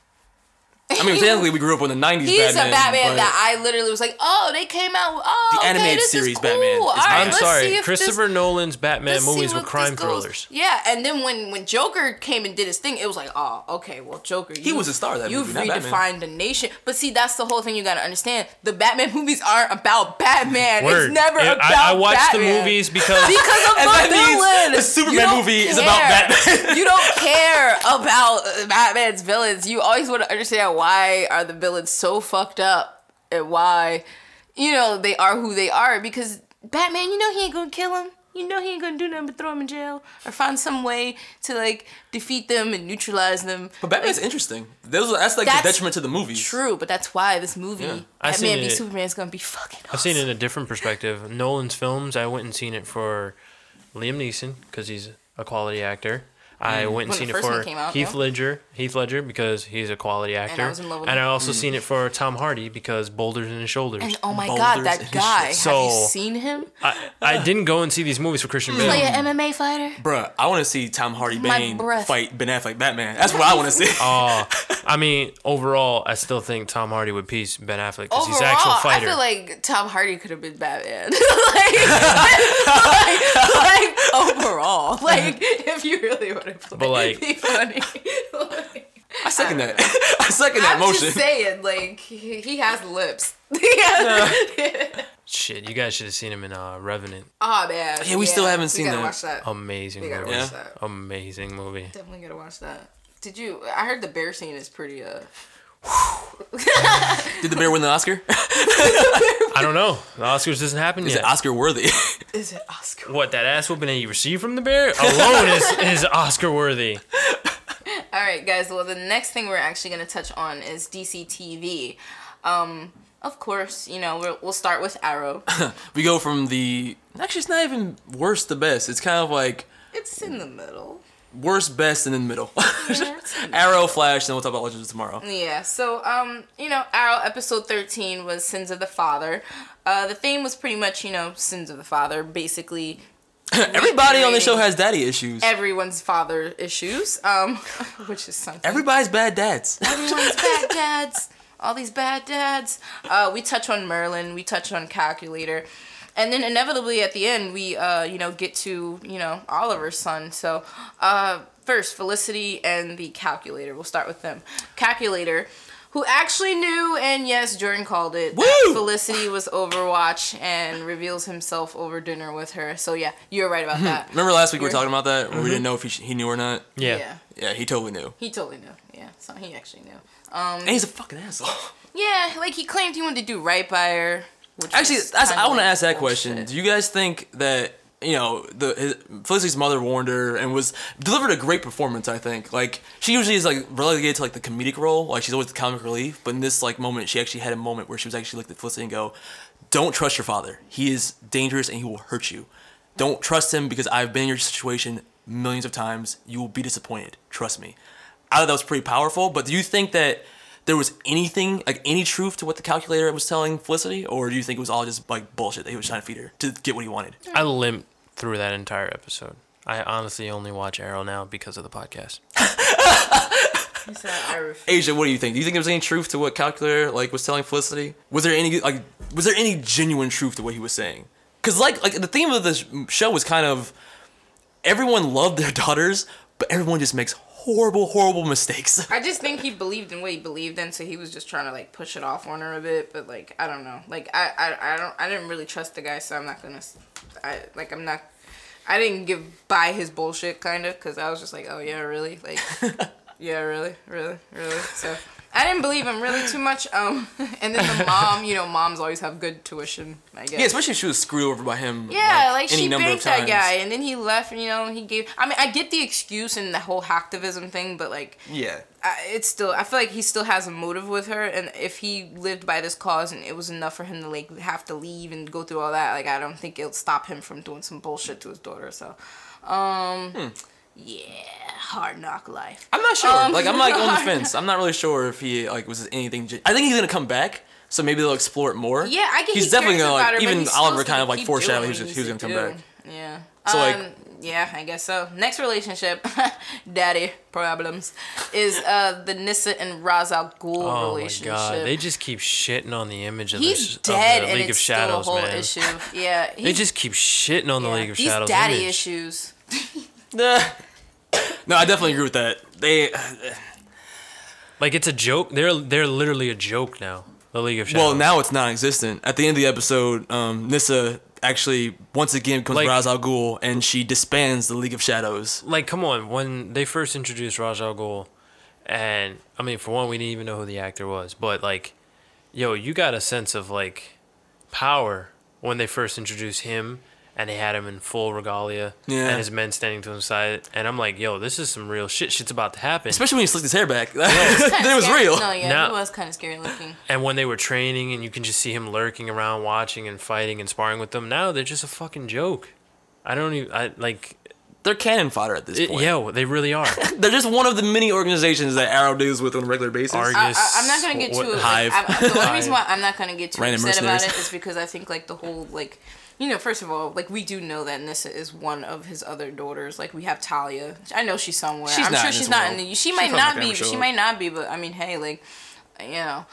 I mean, technically, we grew up on the nineties. He's Batman. He's a Batman that I literally was like, "Oh, they came out with oh, the animated okay, this series is cool. Batman." All right, I'm sorry, Christopher this, Nolan's Batman movies were crime thrillers. Yeah, and then when, when Joker came and did his thing, it was like, "Oh, okay, well, Joker." You, he was a star that you've movie. You've redefined the nation, but see, that's the whole thing you gotta understand. The Batman movies aren't about Batman. Word. It's never it, about Batman. I, I watch Batman. the movies because because of my villain. The Superman movie care. is about Batman. You don't care about Batman's villains. You always want to understand. Why are the villains so fucked up and why, you know, they are who they are? Because Batman, you know he ain't gonna kill him. You know he ain't gonna do nothing but throw him in jail or find some way to, like, defeat them and neutralize them. But Batman's like, interesting. Those, that's, like, that's the detriment to the movie. True, but that's why this movie, yeah. Batman v Superman's gonna be fucking awesome. I've seen it in a different perspective. Nolan's films, I went and seen it for Liam Neeson because he's a quality actor. I went and when seen it for out, Heath though. Ledger, Heath Ledger because he's a quality actor, and I, was in love with and I also mm. seen it for Tom Hardy because Boulders in His Shoulders. And oh my Boulders god, that guy! So, have you seen him? I, I didn't go and see these movies for Christian Bale. Like an M M A fighter, bruh. I want to see Tom Hardy Bane fight Ben Affleck Batman. That's what I want to see. Oh, uh, I mean, overall, I still think Tom Hardy would piece Ben Affleck because he's an actual fighter. I feel like Tom Hardy could have been Batman. like, like, like overall, like if you really would. But like, be funny. like, I second I that. I second that I'm motion. I'm just saying, like, he, he has lips. yeah. Shit, you guys should have seen him in uh, Revenant. Oh man. Yeah, we yeah. still haven't we seen gotta that. Watch that. Amazing we gotta movie. Watch yeah. that. Amazing movie. Definitely gotta watch that. Did you? I heard the bear scene is pretty. uh Did the bear win the Oscar? I don't know. The Oscars doesn't happen is yet. Is it Oscar worthy? Is it Oscar? What that ass whooping that you received from the bear alone is is Oscar worthy. All right, guys. Well, the next thing we're actually going to touch on is D C T V. Um, of course, you know we're, we'll start with Arrow. We go from the actually it's not even worst to best. It's kind of like it's in the middle. Worst, best, and in the middle. Yeah, Arrow, Flash, then we'll talk about Legends tomorrow. Yeah, so, um, you know, Arrow episode thirteen was Sins of the Father. Uh, the theme was pretty much, you know, Sins of the Father, basically. Everybody on the show has daddy issues. Everyone's father issues, um, which is something. Everybody's bad dads. Everyone's bad dads. All these bad dads. Uh, we touch on Merlin. We touch on Calculator. And then inevitably at the end, we, uh, you know, get to, you know, Oliver's son. So, uh, first, Felicity and the Calculator. We'll start with them. Calculator, who actually knew, and yes, Jordan called it, Woo! that Felicity was Overwatch and reveals himself over dinner with her. So, yeah, you're right about that. Remember last week we were talking about that? Mm-hmm. We didn't know if he, sh- he knew or not? Yeah. yeah. Yeah, he totally knew. He totally knew. Yeah, so he actually knew. Um, and he's a fucking asshole. Yeah, like, he claimed he wanted to do right by her. Which Actually, that's, I want to like ask that question. Shit. Do you guys think that, you know, the his, Felicity's mother warned her and was delivered a great performance, I think. Like, she usually is, like, relegated to, like, the comedic role. Like, she's always the comic relief. But in this, like, moment, she actually had a moment where she was actually looked at Felicity and go, don't trust your father. He is dangerous and he will hurt you. Don't trust him because I've been in your situation millions of times. You will be disappointed. Trust me. I thought that was pretty powerful. But do you think that there was anything, like any truth to what the Calculator was telling Felicity, or do you think it was all just like bullshit that he was trying to feed her to get what he wanted? I limped through that entire episode. I honestly only watch Arrow now because of the podcast. Asia, what do you think? Do you think there was any truth to what Calculator like was telling Felicity? Was there any like was there any genuine truth to what he was saying? Because like like the theme of this show was kind of everyone loved their daughters, but everyone just makes horrible, horrible mistakes. I just think he believed in what he believed in, so he was just trying to like push it off on her a bit. But like, I don't know. Like, I, I, I don't, I didn't really trust the guy, so I'm not gonna, I like, I'm not, I didn't give by his bullshit kind of, because I was just like, oh yeah, really, like, yeah, really, really, really. So I didn't believe him really too much. Um, and then the mom, you know, moms always have good tuition, I guess. Yeah, especially if she was screwed over by him. Yeah, like, like any she banked that guy, and then he left, and, you know, he gave. I mean, I get the excuse and the whole hacktivism thing, but like, yeah, I, it's still. I feel like he still has a motive with her, and if he lived by this cause and it was enough for him to like have to leave and go through all that, like I don't think it'll stop him from doing some bullshit to his daughter. So, um. Hmm. Yeah, hard knock life. I'm not sure. Um, like, I'm like on the fence. I'm not really sure if he like was anything. G- I think he's gonna come back, so maybe they'll explore it more. Yeah, I get. He's he definitely gonna like. Her, even Oliver kind of like foreshadowed he was he was gonna come doing. back. Yeah. So um, like. Yeah, I guess so. Next relationship, daddy problems, is uh, the Nissa and Ra's al Ghul oh relationship. Oh my god, they just keep shitting on the image of, he's the, dead of the League and it's of Shadows, still a whole man. Issue. Yeah. They just keep shitting on yeah, the League of these Shadows. These daddy image. Issues. Nah. No, I definitely agree with that. They, uh, like, it's a joke. They're they're literally a joke now. The League of Shadows. Well, now it's non-existent. At the end of the episode, um, Nissa actually once again becomes like, Ra's al Ghul, and she disbands the League of Shadows. Like, come on! When they first introduced Ra's al Ghul, and I mean, for one, we didn't even know who the actor was. But like, yo, you got a sense of like power when they first introduced him. And they had him in full regalia, yeah. and his men standing to his side. And I'm like, yo, this is some real shit. Shit's about to happen. Especially when he slicked his hair back. Yeah. It was real. No, yeah, now, it was kind of scary looking. And when they were training, and you can just see him lurking around, watching and fighting and sparring with them. Now they're just a fucking joke. I don't even, I like... They're cannon fodder at this it, point. Yeah, they really are. They're just one of the many organizations that Arrow deals with on a regular basis. Argus, I, I, I'm not going to get too... What, Hive. Like, I, the only reason why I'm not going to get too Random upset about it is because I think, like, the whole, like... You know, first of all, like, we do know that Nissa is one of his other daughters. Like, we have Talia. I know she's somewhere. She's I'm sure she's not in the... She might not be. She might not be, but, I mean, hey, like, you know...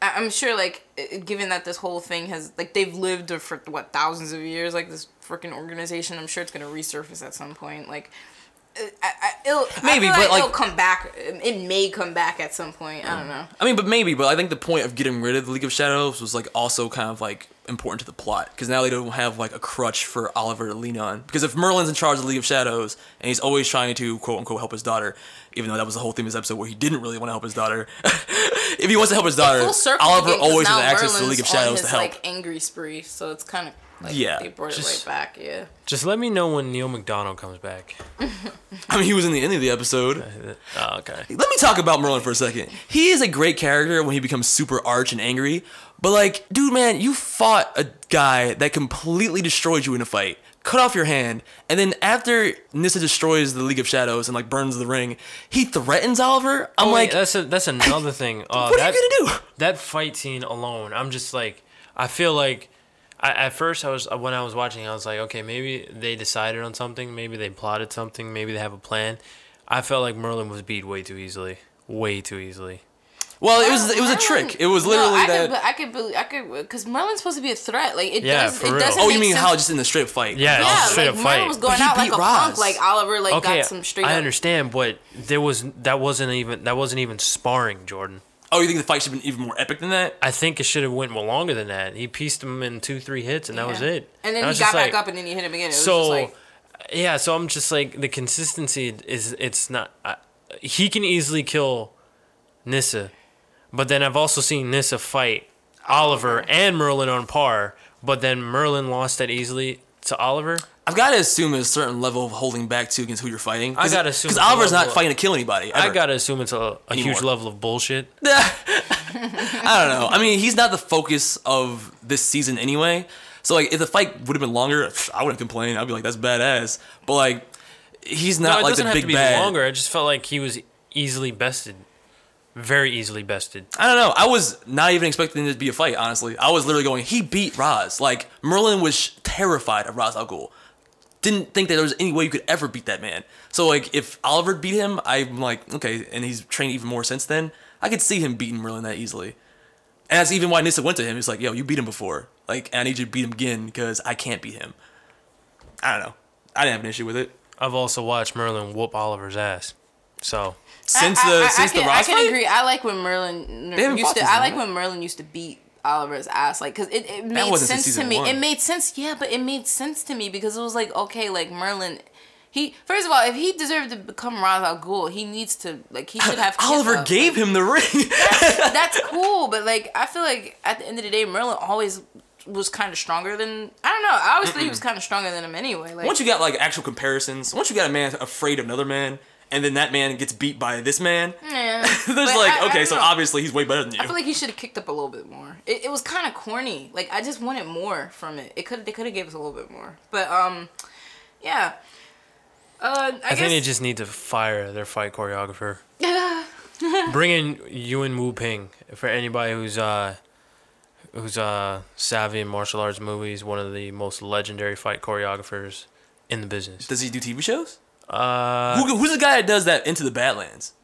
I'm sure, like, given that this whole thing has... Like, they've lived for, what, thousands of years? Like, this freaking organization, I'm sure it's going to resurface at some point. Like, I, I, it'll... Maybe, I feel but, like... like it'll come back. It may come back at some point. Yeah. I don't know. I mean, but maybe. But I think the point of getting rid of the League of Shadows was, like, also kind of, like... important to the plot, because now they don't have like a crutch for Oliver to lean on, because if Merlin's in charge of the League of Shadows and he's always trying to quote unquote help his daughter, even though that was the whole theme of this episode where he didn't really want to help his daughter. If he wants to help his daughter, Oliver again, always has access Merlin's to the League of Shadows his, to help like angry spree, so it's kind of like yeah. they brought just, it right back. Yeah, just let me know when Neil McDonald comes back. I mean, he was in the end of the episode. Oh, okay, let me talk about Merlin for a second. He is a great character when he becomes super arch and angry. But, like, dude, man, you fought a guy that completely destroyed you in a fight, cut off your hand, and then after Nissa destroys the League of Shadows and, like, burns the ring, he threatens Oliver? I'm oh, like... Yeah, that's a, that's another thing. Uh, what that, are you gonna do? That fight scene alone, I'm just, like... I feel like... I, at first, I was when I was watching, I was like, okay, maybe they decided on something, maybe they plotted something, maybe they have a plan. I felt like Merlin was beat way too easily. Way too easily. Well, it was it was a trick. It was literally no, I that. Could, I could, I could, because Merlin's supposed to be a threat. Like it yeah, does. For it real. Doesn't oh, you mean how just in the straight fight? Yeah, yeah like, straight up Merlin fight. Merlin was going out like a Roz. Punk. Like Oliver, like okay, got some straight. I up. Understand, but there was that wasn't even that wasn't even sparring, Jordan. Oh, you think the fight should have been even more epic than that? I think it should have went well longer than that. He pieced him in two, three hits, and yeah. that was it. And then and he got back like, up, and then he hit him again. It was so just like, yeah, so I'm just like the consistency is it's not. I, he can easily kill Nissa. But then I've also seen Nissa fight Oliver and Merlin on par, but then Merlin lost that easily to Oliver. I've got to assume there's a certain level of holding back, too, against who you're fighting. I got to assume... Because Oliver's not fighting to kill anybody, ever. I got to assume it's a, a huge level of bullshit. I don't know. I mean, he's not the focus of this season anyway. So, like, if the fight would have been longer, I wouldn't complain. I'd be like, that's badass. But, like, he's not, no, like, the big bad. It doesn't have to be bad. Longer. I just felt like he was easily bested. Very easily bested. I don't know. I was not even expecting it to be a fight, honestly. I was literally going, he beat Roz. Like, Merlin was terrified of Ra's al Ghul. Didn't think that there was any way you could ever beat that man. So, like, if Oliver beat him, I'm like, okay, and he's trained even more since then. I could see him beating Merlin that easily. And that's even why Nissa went to him. He's like, yo, you beat him before. Like, I need you to beat him again because I can't beat him. I don't know. I didn't have an issue with it. I've also watched Merlin whoop Oliver's ass. So... Since I, the I, since I can, the Ross I can fight? Agree. I like when Merlin used to. I like when Merlin used to beat Oliver's ass, like, cause it, it made sense to me. One. It made sense, yeah, but it made sense to me because it was like, okay, like Merlin, He first of all, if he deserved to become Ra's al Ghul, he needs to like he should have. Oliver up. gave like, him the ring. that's, that's cool, but like I feel like at the end of the day, Merlin always was kind of stronger than I don't know. I always thought he was kind of stronger than him anyway. Like, once you got like actual comparisons, once you got a man afraid of another man. And then that man gets beat by this man. Yeah. There's like, I, okay, I so know. obviously he's way better than you. I feel like he should have kicked up a little bit more. It, it was kind of corny. Like, I just wanted more from it. It could they could have gave us a little bit more. But um, yeah. Uh, I, I guess... think they just need to fire their fight choreographer. Bring in Yuen Wu Ping for anybody who's uh, who's uh savvy in martial arts movies. One of the most legendary fight choreographers in the business. Does he do T V shows? Uh, Who, who's the guy that does that Into the Badlands?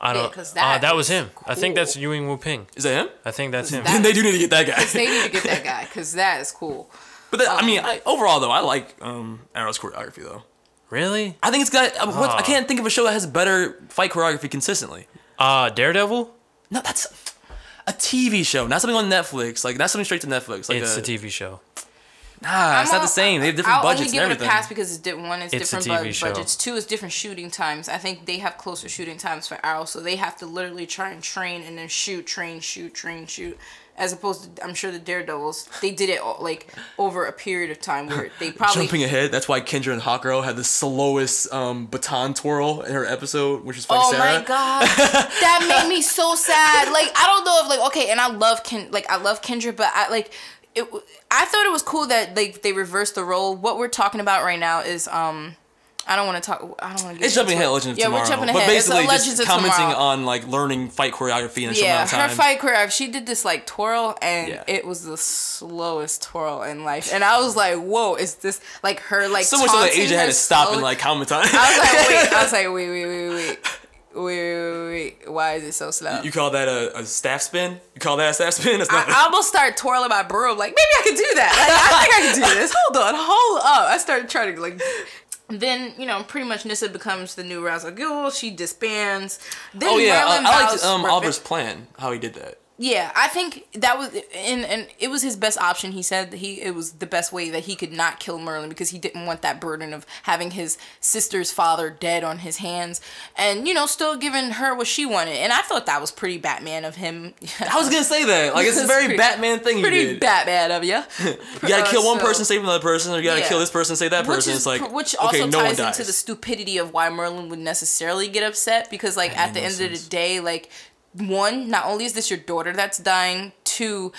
I don't. Yeah, that, uh, that was him. Cool. I think that's Yuen Wu Ping. Is that him? I think that's him. Then they do need to get that guy. They need to get that guy because that is cool. But that, um, I mean, I, overall though, I like um, Arrow's choreography though. Really? I think it's got. Uh, what, I can't think of a show that has better fight choreography consistently. Uh, Daredevil? No, that's a T V show, not something on Netflix. Like that's something straight to Netflix. Like it's a, a T V show. Nah, I'm it's not all, the same. They have different I'll budgets and everything. I'll only give it a pass because it's one, it's, it's different bu- budgets. Two, it's different shooting times. I think they have closer shooting times for Arrow, so they have to literally try and train and then shoot, train, shoot, train, shoot. As opposed to, I'm sure the Daredevils, they did it all, like over a period of time where they probably jumping ahead. That's why Kendra and Hawkgirl had the slowest um, baton twirl in her episode, which is like oh Sarah. Oh my god, that made me so sad. Like I don't know if like okay, and I love Ken, like I love Kendra, but I like. It, I thought it was cool that they they reversed the role. What we're talking about right now is um, I don't want to talk. I don't want to. It's jumping ahead. Legends of yeah, Tomorrow. Yeah, we're jumping ahead. But basically, it's just commenting on like learning fight choreography in a yeah, short amount of time. Yeah, her fight choreography. She did this like twirl, and yeah. it was the slowest twirl in life. And I was like, "Whoa, is this like her like?" So much like Asia had to stop slowly. and like comment on it. I was like, "Wait!" I was like, "Wait, wait, wait, wait." Wait, wait, wait, why is it so slow? You call that a, a staff spin? You call that a staff spin? That's not I, I almost started twirling my broom, like, maybe I could do that. Like, I think I could do this. Hold on, hold up. I started trying to, like... Then, you know, pretty much Nyssa becomes the new Ra's al Ghul. She disbands. Then oh, yeah, uh, I liked um, Oliver's plan, how he did that. Yeah, I think that was... And, and it was his best option. He said that he it was the best way that he could not kill Merlin because he didn't want that burden of having his sister's father dead on his hands. And, you know, still giving her what she wanted. And I thought that was pretty Batman of him. I was going to say that. Like, it's a very pretty, Batman thing you did. Pretty Batman of you. You gotta kill one uh, so, person, save another person, or you gotta yeah. kill this person, save that person. Which is, it's like, which also okay, ties no one dies. Into the stupidity of why Merlin would necessarily get upset because, like, that at the no end sense. of the day, like... One, not only is this your daughter that's dying, two,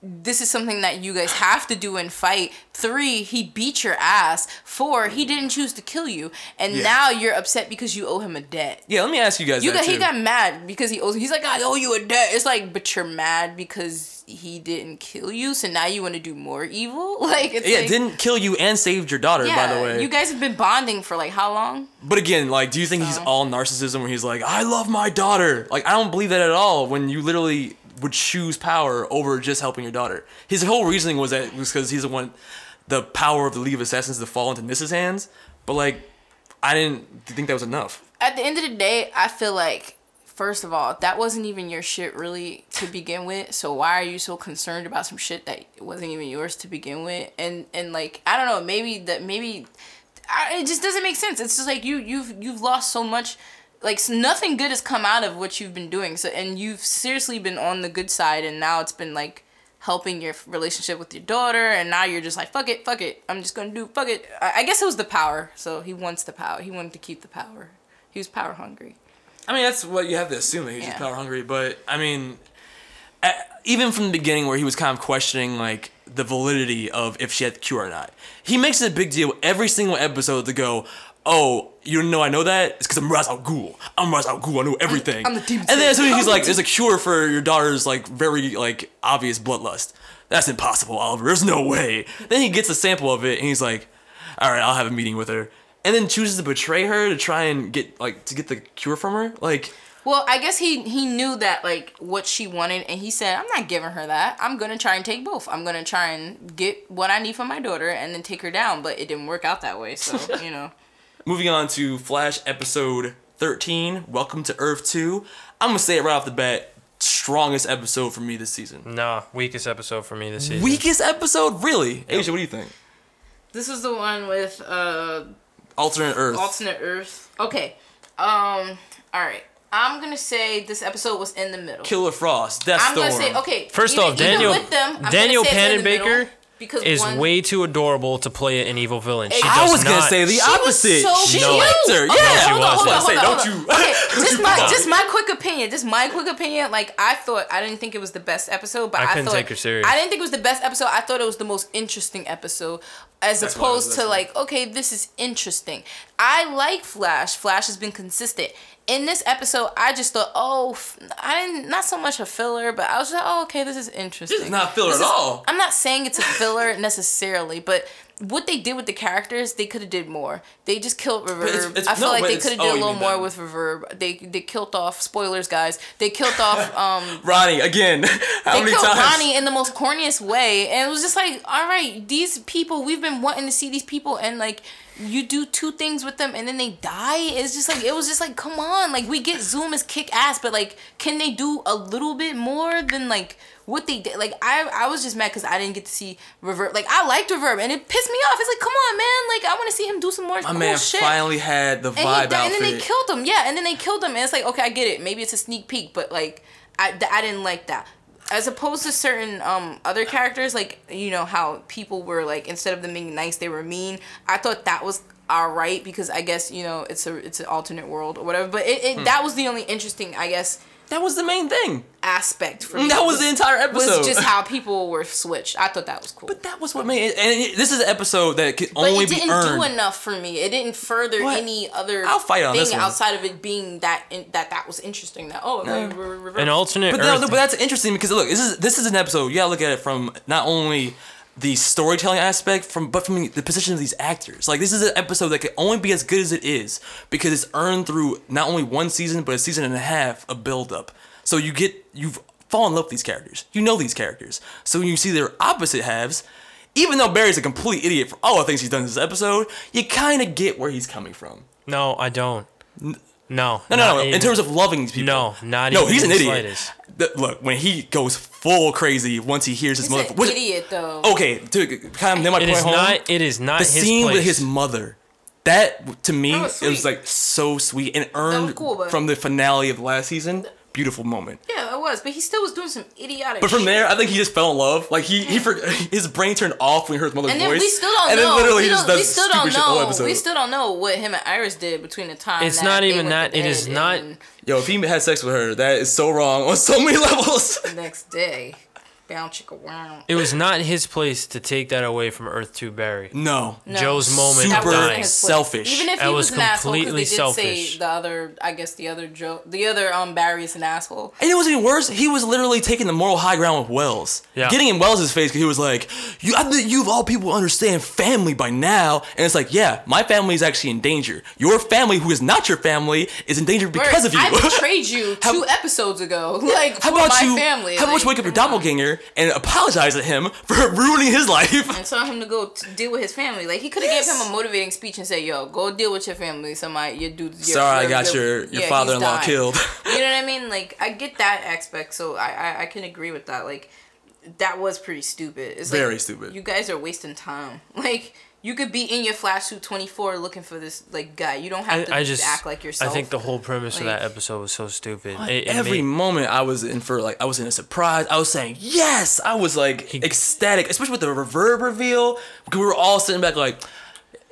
this is something that you guys have to do and fight. Three, he beat your ass. Four, he didn't choose to kill you. And yeah. now you're upset because you owe him a debt. Yeah, let me ask you guys you that got, too. He got mad because he owes... He's like, I owe you a debt. It's like, but you're mad because he didn't kill you, so now you want to do more evil? Like, it's Yeah, like, didn't kill you and saved your daughter, yeah, by the way. You guys have been bonding for, like, how long? But again, like, do you think so. he's all narcissism where he's like, I love my daughter? Like, I don't believe that at all when you literally... would choose power over just helping your daughter. His whole reasoning was that was because he's the one, the power of the League of Assassins to fall into Nyssa's hands. But like, I didn't think that was enough. At the end of the day, I feel like, first of all, that wasn't even your shit really to begin with. So why are you so concerned about some shit that wasn't even yours to begin with? And and like, I don't know, maybe that maybe I, it just doesn't make sense. It's just like you you've you've lost so much. Like, so nothing good has come out of what you've been doing. So, and you've seriously been on the good side, and now it's been, like, helping your relationship with your daughter, and now you're just like, fuck it, fuck it. I'm just gonna do, fuck it. I, I guess it was the power. So, he wants the power. He wanted to keep the power. He was power hungry. I mean, that's what you have to assume, that he was yeah. just power hungry. But, I mean, even from the beginning where he was kind of questioning, like, the validity of if she had the cure or not. He makes it a big deal every single episode to go... Oh, you know I know that? It's because I'm Ra's al Ghul. I'm Ra's al Ghul. I know everything. I'm, I'm the team. And then as soon as he's like, there's a cure for your daughter's like very like obvious bloodlust. That's impossible, Oliver. There's no way. Then he gets a sample of it and he's like, all right, I'll have a meeting with her. And then chooses to betray her to try and get like to get the cure from her. Like. Well, I guess he, he knew that, like, what she wanted, and he said, I'm not giving her that. I'm going to try and take both. I'm going to try and get what I need from my daughter and then take her down, but it didn't work out that way, so, you know. Moving on to Flash episode thirteen, Welcome to Earth two. I'm going to say it right off the bat, strongest episode for me this season. Nah, weakest episode for me this season. Weakest episode? Really? Asia, what do you think? This is the one with... uh Alternate Earth. Alternate Earth. Okay. Um. All right. I'm gonna say this episode was in the middle. Killer Frost. Deathstorm. I'm gonna say okay. First even, off, Daniel with them, I'm Daniel Pannenbaker because is one, way too adorable to play an evil villain. She I does was not, gonna say the she opposite. So she no. liked her. Yeah. Okay, hold on, hold on, hold on, hold on. Don't you? Okay, just my just my quick opinion. Just my quick opinion. Like I thought, I didn't think it was the best episode, but I, I couldn't thought, take her serious. I didn't think it was the best episode. I thought it was the most interesting episode. As That's opposed to like, okay, this is interesting. I like Flash. Flash has been consistent. In this episode, I just thought, oh, I didn't, not so much a filler, but I was just like, oh, okay, this is interesting. This is not filler this at is, all. I'm not saying it's a filler necessarily, but what they did with the characters, they could have did more. They just killed Reverb. It's, it's, I feel no, like they could have did oh, a little more that. with Reverb. They they killed off, spoilers, guys. They killed off... Um, Ronnie, again. How they many killed times? Ronnie in the most corniest way. And it was just like, all right, these people, we've been wanting to see these people and like... You do two things with them and then they die. It's just like it was just like come on, like we get Zoom is kick ass, but like can they do a little bit more than like what they did? Like I, I was just mad because I didn't get to see Reverb. Like I liked Reverb and it pissed me off. It's like come on, man, like I want to see him do some more. My cool man shit. Finally had the vibe and he, outfit. And then they killed him. Yeah, and then they killed him and it's like okay, I get it. Maybe it's a sneak peek, but like I, I didn't like that. As opposed to certain um, other characters, like, you know, how people were, like, instead of them being nice, they were mean. I thought that was all right because I guess, you know, it's a it's an alternate world or whatever. But it, it hmm. that was the only interesting, I guess... That was the main thing. Aspect for me. That was the entire episode. Was just how people were switched. I thought that was cool. But that was what made it. And it, this is an episode that can only be earned. But it didn't do enough for me. It didn't further what? any other I'll fight on thing outside of it being that in, that that was interesting. That oh, no. we were reversed. An alternate. But, Earth no, but that's interesting because look, this is this is an episode. You gotta look at it from not only the storytelling aspect, from but from the position of these actors. Like this is an episode that can only be as good as it is because it's earned through not only one season but a season and a half of build up. So you get you fall in love with these characters. You know these characters. So when you see their opposite halves, even though Barry's a complete idiot for all the things he's done in this episode, you kind of get where he's coming from. No, I don't. N- No, no, no, no. Even. In terms of loving these people, no, not no, even. No, he's an idiot. The, look, when he goes full crazy once he hears his he's mother, an idiot though. Okay, dude, kind of. Then my point home. Not, it is not. The his scene place. With his mother, that to me, was it was like so sweet and earned cool, but... from the finale of last season. Beautiful moment. Yeah, it was, but he still was doing some idiotic. But from shit. There, I think he just fell in love. Like he, he, for, his brain turned off when he heard his mother's and then voice. We still don't and know. And then literally, we just does we still stupid don't shit know. The whole episode. We still don't know what him and Iris did between the time. It's that not even that. It is not. And... Yo, if he had sex with her, that is so wrong on so many levels. The next day, bounce chicka wow. It was not his place to take that away from Earth Two Barry. No, no. Joe's moment. Super dying. Selfish. Even if that he was, was an completely asshole, because they did selfish. Say the other, I guess the other Joe, the other um Barry is an asshole. And it was even worse. He was literally taking the moral high ground with Wells. Yeah. Getting in Wells' face because he was like, "You, I think you of all people understand family by now." And it's like, yeah, my family is actually in danger. Your family, who is not your family, is in danger because Word, of you. I betrayed you how, two episodes ago. Like, how about my you? Family, how about like, you wake up your doppelganger? And apologize to him for ruining his life. And tell him to go t- deal with his family. Like, he could have yes. gave him a motivating speech and said, yo, go deal with your family. Somebody, your dude. Your, Sorry, your, I got your, your yeah, father-in-law killed. You know what I mean? Like, I get that aspect, so I, I, I can agree with that. Like, that was pretty stupid. It's Very like, stupid. You guys are wasting time. Like, you could be in your Flash suit twenty-four looking for this, like, guy. You don't have I, to I just, act like yourself. I think the whole premise like, of that episode was so stupid. It, it every made, moment I was in for, like, I was in a surprise. I was saying, yes! I was, like, he, ecstatic. Especially with the Reverb reveal. We were all sitting back like...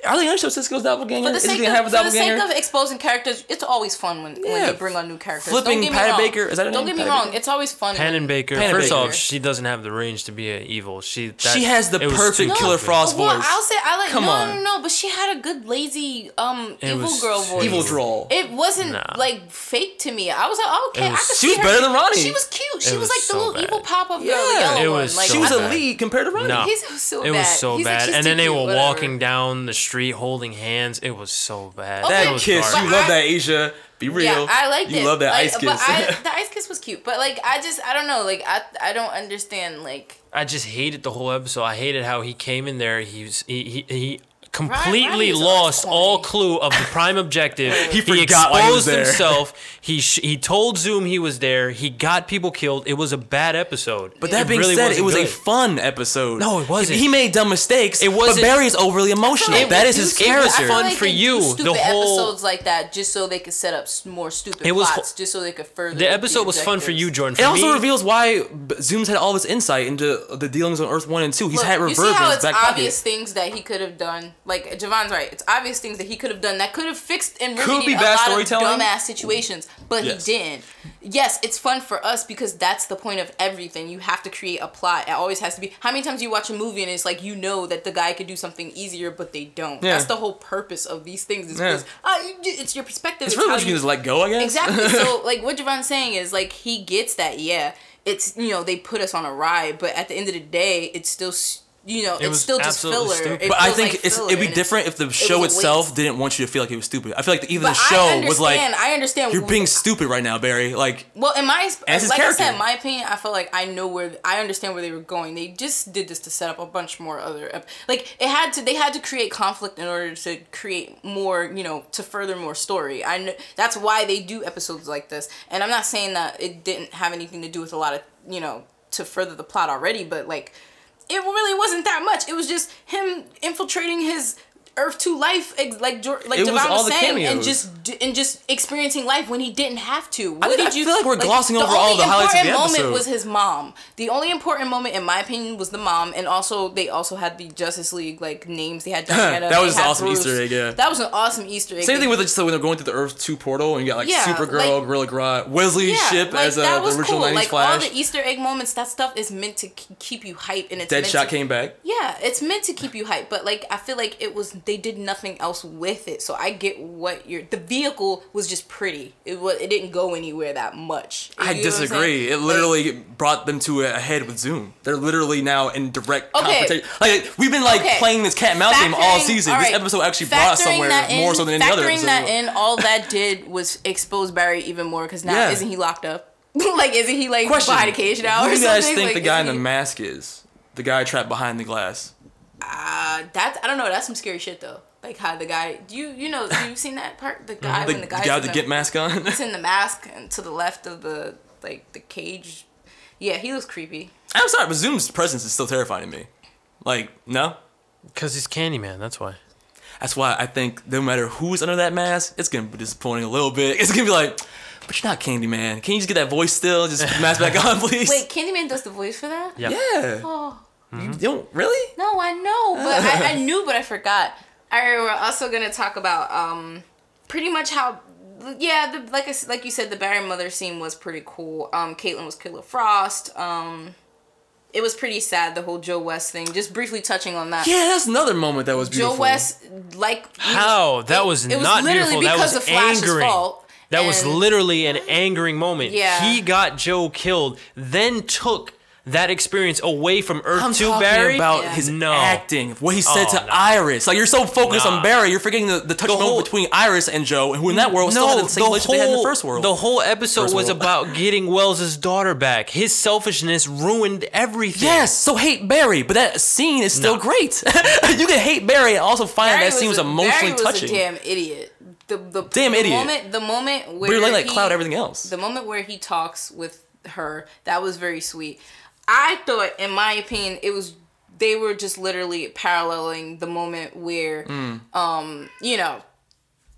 Are they going to show Cisco's doppelganger? For the sake, of, for the sake of exposing characters, it's always fun when, yeah. when they bring on new characters. Flipping Pannenbaker, is that her Don't name? Get me Pannenbaker. Wrong, it's always fun. Pannenbaker, Pannenbaker. First off, she doesn't have the range to be an evil. She that, she has the perfect no, Killer Frost well, voice. I'll say I like Come no, on. no, no, no, but she had a good lazy um it evil girl voice. Evil droll. It wasn't nah. like fake to me. I was like, oh, okay, was, I could see her. She was better than Ronnie. She was cute. She it was like so the little bad. Evil pop-up girl. Yeah, one. She was a lead compared to Ronnie. He's so bad. It was so bad. And then they were walking down the street. Holding hands, it was so bad. Okay, that was kiss, dark. You love I, that Asia. Be real. Yeah, I liked you it. You love that like, ice kiss. But I, the ice kiss was cute, but like I just I don't know. Like I I don't understand. Like I just hated the whole episode. I hated how he came in there. He was he he. he completely right, right, lost all clue of the prime objective. he, he exposed he himself. He sh- he told Zoom he was there. He got people killed. It was a bad episode. But that it being really said, it was good. A fun episode. No, it wasn't. He, he made dumb mistakes. It wasn't. But Barry is overly emotional. Like that is his character. It's fun like for you. Stupid the whole episodes like that just so they could set up more stupid it was, plots, just so they could further. The episode the was fun for you, Jordan. For it me, also reveals why Zoom's had all this insight into the dealings on Earth One and Two. He's Look, had reversions. You see how it's obvious things that he could have done. Like Javon's right, it's obvious things that he could have done that could have fixed and remedied a lot of dumbass situations, but yes. he didn't. Yes, it's fun for us because that's the point of everything. You have to create a plot. It always has to be. How many times do you watch a movie and it's like you know that the guy could do something easier, but they don't. Yeah. That's the whole purpose of these things. Is yeah. because uh, it's your perspective. It's, it's really what you can just let go, I guess. Exactly. So like what Javon's saying is like he gets that. Yeah, it's you know they put us on a ride, but at the end of the day, it's still. St- You know, it it's still just filler. It but I think like it's, it'd be different if the show it itself didn't want you to feel like it was stupid. I feel like even but the show was like, I understand. You're being stupid right now, Barry. Like, well, in my as his like character. I said, in my opinion, I felt like I know where I understand where they were going. They just did this to set up a bunch more other like it had to. They had to create conflict in order to create more. You know, to further more story. I know, that's why they do episodes like this. And I'm not saying that it didn't have anything to do with a lot of you know to further the plot already, but like. It really wasn't that much. It was just him infiltrating his Earth two life, like George, like Devon was saying, and just and just experiencing life when he didn't have to. What I, did I you, feel like we're like, glossing over all the highlights of the episode. The only important moment was his mom. The only important moment, in my opinion, was the mom, and also they also had the Justice League like names. They had Diana. That was an awesome Bruce. Easter egg. Yeah. That was an awesome Easter egg. Same thing with like, so when they're going through the Earth two portal, and you got like yeah, Supergirl, like, Gorilla Grodd, Wesley's yeah, ship like, as uh, the original nineties like, Flash. All the Easter egg moments. That stuff is meant to keep you hype, and it's Deadshot came back. Yeah, it's meant to keep you hype, but like I feel like it was. They did nothing else with it, so I get what you're. The vehicle was just pretty. It was. It didn't go anywhere that much. You I disagree. It literally like, brought them to a head with Zoom. They're literally now in direct okay. confrontation. Like we've been like okay. playing this cat and mouse game all season. All right. This episode actually brought us somewhere in, more so than any other episode. Factoring that in, all that did was expose Barry even more because now yeah. isn't he locked up? Like isn't he like Question. behind a cage now? Who or do you guys something? think like, the guy in the he... mask is? The guy trapped behind the glass. Uh, that's I don't know. That's some scary shit though. Like how the guy you you know you've seen that part the guy the, when the guy got the get mask on. It's in the mask and to the left of the like the cage. Yeah, he looks creepy. I'm sorry, but Zoom's presence is still terrifying to me. Like no, because he's Candyman. That's why. That's why I think no matter who's under that mask, it's gonna be disappointing a little bit. It's gonna be like, but you're not Candyman. Can you just get that voice still? Just mask back on, please. Wait, Candyman does the voice for that? Yep. Yeah. Oh. You don't really? No, I know, but I, I knew, but I forgot. All right, we're also gonna talk about um, pretty much how, yeah, the, like I, like you said, the Barry mother scene was pretty cool. Um, Caitlin was Killer Frost. Um, it was pretty sad the whole Joe West thing. Just briefly touching on that. Yeah, that's another moment that was beautiful. Joe West, like how that it, was it, not it was beautiful. That was of angering. Fault. That and, was literally an angering moment. Yeah, he got Joe killed, then took. That experience away from Earth I'm two Barry about yeah. his no. acting, what he said oh, to no. Iris. Like you're so focused nah. on Barry, you're forgetting the, the touch the whole, moment between Iris and Joe, who in that world no, still had the same the relationship whole, they had in the first world. The whole episode first was world. about getting Wells' daughter back. His selfishness ruined everything. Yes, so hate Barry, but that scene is still no. great. You can hate Barry and also find Barry that scene was, was emotionally Barry was touching. A damn idiot. The the, damn the idiot. Moment, the moment where we were like, like he, cloud everything else. The moment where he talks with her, that was very sweet. I thought, in my opinion, it was they were just literally paralleling the moment where, mm. um, you know,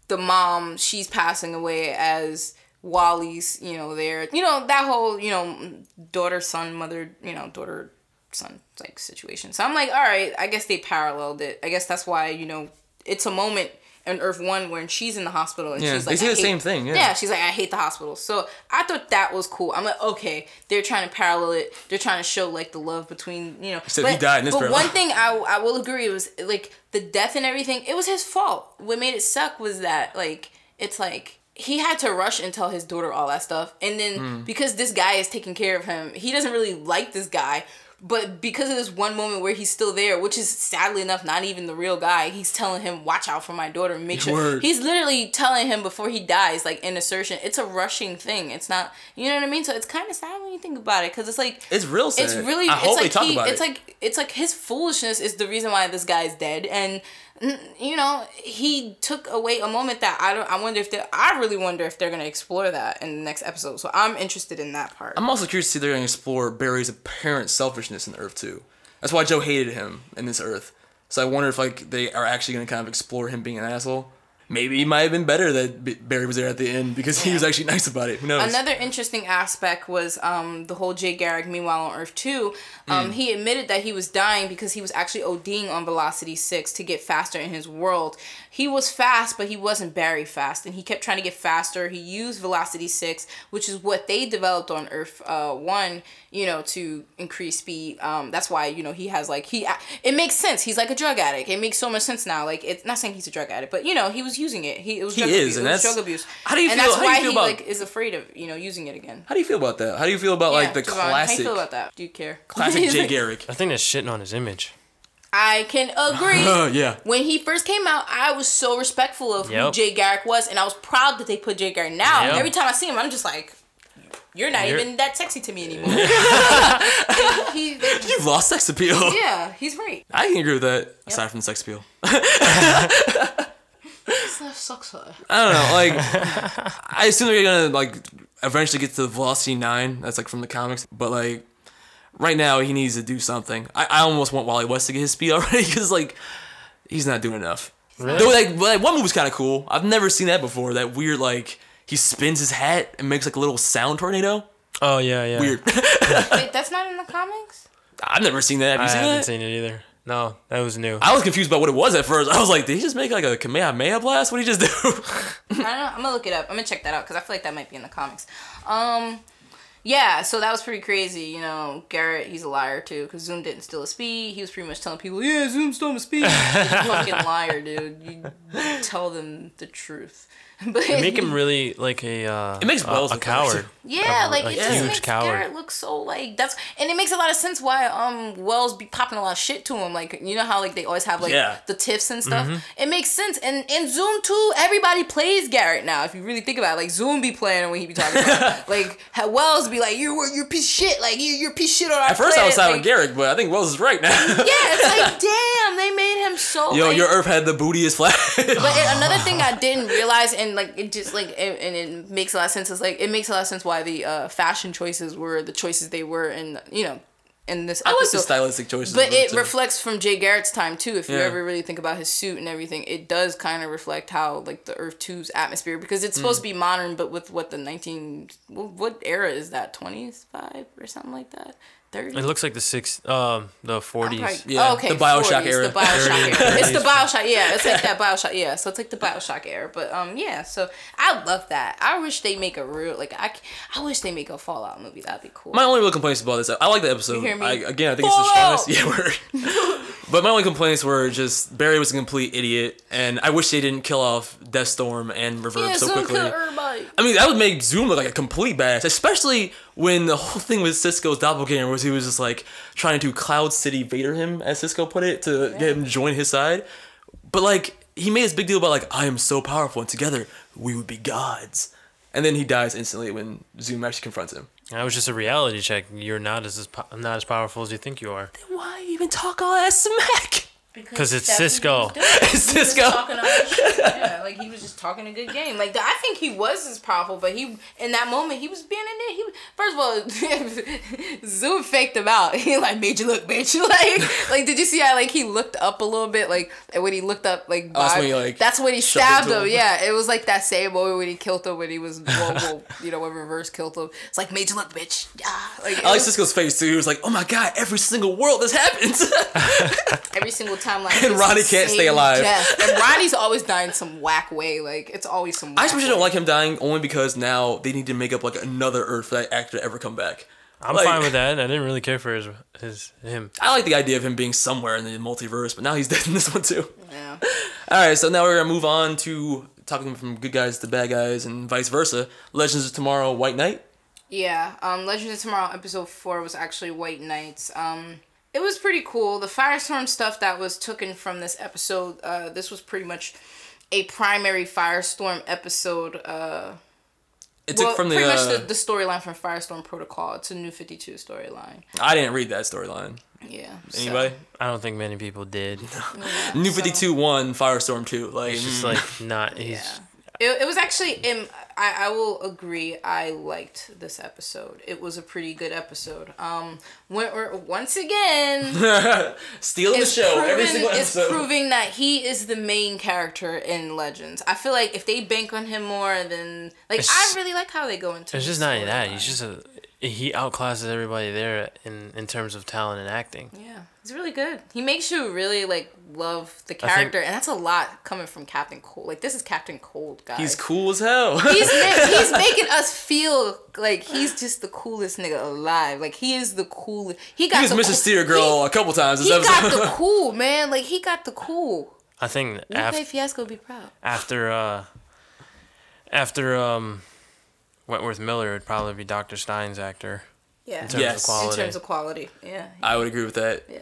the mom she's passing away as Wally's, you know, there, you know, that whole, you know, daughter son mother, you know, daughter son like situation. So I'm like, all right, I guess they paralleled it. I guess that's why you know it's a moment. And Earth One, when she's in the hospital and yeah, she's like, they say I the hate same thing. Yeah. yeah, she's like, I hate the hospital. So I thought that was cool. I'm like, okay, they're trying to parallel it. They're trying to show like the love between you know. Except but, he died in this. But parallel. One thing I I will agree was like the death and everything. It was his fault. What made it suck was that like it's like he had to rush and tell his daughter all that stuff, and then mm. because this guy is taking care of him, he doesn't really like this guy. But because of this one moment where he's still there, which is sadly enough not even the real guy, he's telling him, watch out for my daughter. Make sure. Word. He's literally telling him before he dies, like, in assertion. It's a rushing thing. It's not, you know what I mean? So it's kind of sad when you think about it, because it's like... It's real sad. It's really... I it's hope like they talk he, about it's it. Like, it's like his foolishness is the reason why this guy's dead. And, you know, he took away a moment that I don't... I wonder if they... I really wonder if they're going to explore that in the next episode. So I'm interested in that part. I'm also curious to see if they're going to explore Barry's apparent selfishness in Earth too. That's why Joe hated him in this Earth. So I wonder if like they are actually going to kind of explore him being an asshole. Maybe it might have been better that B- Barry was there at the end because yeah. he was actually nice about it. Who knows? Another interesting aspect was um, the whole Jay Garrick meanwhile on Earth two. Um, mm. He admitted that he was dying because he was actually ODing on Velocity six to get faster in his world. He was fast, but he wasn't Barry fast. And he kept trying to get faster. He used Velocity six, which is what they developed on Earth uh, one, you know, to increase speed. Um, that's why, you know, he has like... he. It makes sense. He's like a drug addict. It makes so much sense now. Like, it's not saying he's a drug addict, but, you know, he was using it. He it was drug he abuse. Is, and it was that's drug abuse. How do you and feel? That's how why do you feel he about, like is afraid of you know using it again? How do you feel about that? How do you feel about yeah, like the Javon, classic? How do you feel about that? Do you care? Classic Jay Garrick. I think that's shitting on his image. I can agree. Yeah. When he first came out, I was so respectful of yep. who Jay Garrick was, and I was proud that they put Jay Garrick. Now yep. every time I see him, I'm just like, you're not you're... even that sexy to me anymore. he, he, they, You've lost sex appeal. Yeah, he's right. I can agree with that. Yep. Aside from sex appeal. Sucks her. I don't know, like, I assume they're gonna, like, eventually get to Velocity nine, that's, like, from the comics, but, like, right now, he needs to do something. I, I almost want Wally West to get his speed already, because, like, he's not doing enough. Really? Though, like, like, one move was kind of cool. I've never seen that before, that weird, like, he spins his hat and makes, like, a little sound tornado. Oh, yeah, yeah. Weird. Wait, that's not in the comics? I've never seen that. Have you seen that? I haven't seen it either. No, that was new. I was confused about what it was at first. I was like, did he just make like a Kamehameha blast? What did he just do? I don't know. I'm gonna look it up. I'm gonna check that out because I feel like that might be in the comics. Um, yeah, so that was pretty crazy. You know, Garrett, he's a liar too because Zoom didn't steal his speed. He was pretty much telling people, yeah, Zoom stole my speed. He's a fucking liar, dude. You tell them the truth. But it make him really like a uh, it makes a, a coward. Yeah, a, like a it just huge makes coward. Garrett look so like that's and it makes a lot of sense why um Wells be popping a lot of shit to him. Like you know how like they always have like yeah. the tiffs and stuff. Mm-hmm. It makes sense. And and Zoom too. Everybody plays Garrett now. If you really think about it, like Zoom be playing when he be talking about like how Wells be like you you're piece of shit like you you're piece of shit on our. At first planet. I was side like, with Garrett, but I think Wells is right now. Yeah, it's like damn, they made him so. Yo, like, your Earth had the bootiest Flash. But it, another thing I didn't realize and. And like it just like it, and it makes a lot of sense. It's like it makes a lot of sense why the uh, fashion choices were the choices they were, and you know, in this. Episode. I like the stylistic choices, but it too. Reflects from Jay Garrett's time too. If yeah. you ever really think about his suit and everything, it does kind of reflect how like the Earth two's atmosphere because it's supposed mm. to be modern, but with what the nineteen what era is that twenties five or something like that. thirty It looks like the six, um, the forties. Probably, yeah, oh, okay, the Bioshock forties, era. The Bioshock era. It's the Bioshock, yeah. It's like that Bioshock, yeah. So it's like the Bioshock era, but um, yeah. So I love that. I wish they make a real like I, I wish they make a Fallout movie. That'd be cool. My only real complaints about this, I like the episode. You hear me? I, again, I think Fallout! It's the strongest. Yeah, word. But my only complaints were just Barry was a complete idiot, and I wish they didn't kill off Deathstorm and Reverb yeah, so quickly. Zoom killed everybody. I mean, that would make Zoom look like a complete badass, especially when the whole thing with Sisko's doppelganger was he was just like trying to Cloud City Vader him, as Cisco put it, to yeah. get him to join his side. But like, he made this big deal about like, I am so powerful, and together we would be gods. And then he dies instantly when Zoom actually confronts him. That was just a reality check. You're not as, as po- not as powerful as you think you are. Then why even talk all that smack? Because it's Cisco. It's Cisco. Yeah, like he was just talking a good game. Like I think he was as powerful, but he in that moment he was being in it. He was, first of all, Zoom faked him out. He like made you look, bitch. Like, like did you see how like he looked up a little bit? Like when he looked up, like, oh, that's, when he, like that's when he stabbed him. him. Yeah, it was like that same moment when he killed him when he was, well, well, you know, when Reverse killed him. It's like made you look, bitch. Yeah. Like I like was, Cisco's face too. He was like, oh my god, every single world this happens. Every single. time. Time, like, and Ronnie can't stay alive. Death. And Ronnie's always dying some whack way. Like it's always some. Whack I especially way. Don't like him dying only because now they need to make up like another Earth for that actor to ever come back. I'm like, fine with that. I didn't really care for his his him. I like the idea of him being somewhere in the multiverse, but now he's dead in this one too. Yeah. All right, so now we're gonna move on to talking from good guys to bad guys and vice versa. Legends of Tomorrow, White Knight. Yeah, um, Legends of Tomorrow episode four was actually White Knights. Um, it was pretty cool. The Firestorm stuff that was taken from this episode, uh, this was pretty much a primary Firestorm episode. Uh, it well, took from the pretty uh, much the, the storyline from Firestorm Protocol. It's a New fifty-two storyline. I didn't read that storyline. Yeah. Anybody? So. I don't think many people did. Yeah, New so. fifty-two one, Firestorm two. Like it's just like not. He's, yeah. It, it was actually, in, I, I will agree, I liked this episode. It was a pretty good episode. Um, once again... Stealing the show, proven, every single episode. It's proving that he is the main character in Legends. I feel like if they bank on him more, then... Like, it's, I really like how they go into... It's just not that. He's just a... He outclasses everybody there in, in terms of talent and acting. Yeah, he's really good. He makes you really, like, love the character, think, and that's a lot coming from Captain Cold. Like, this is Captain Cold, guys. He's cool as hell. he's he's making us feel like he's just the coolest nigga alive. Like, he is the coolest. He got he was the Missus Cool, Steer Girl he, a couple times this he episode. He got the cool, man. Like, he got the cool. I think... After Fiasco would be proud. After, uh... After, um... Wentworth Miller would probably be Doctor Stein's actor. Yeah. In terms yes. of quality. In terms of quality, yeah. I would agree with that. Yeah.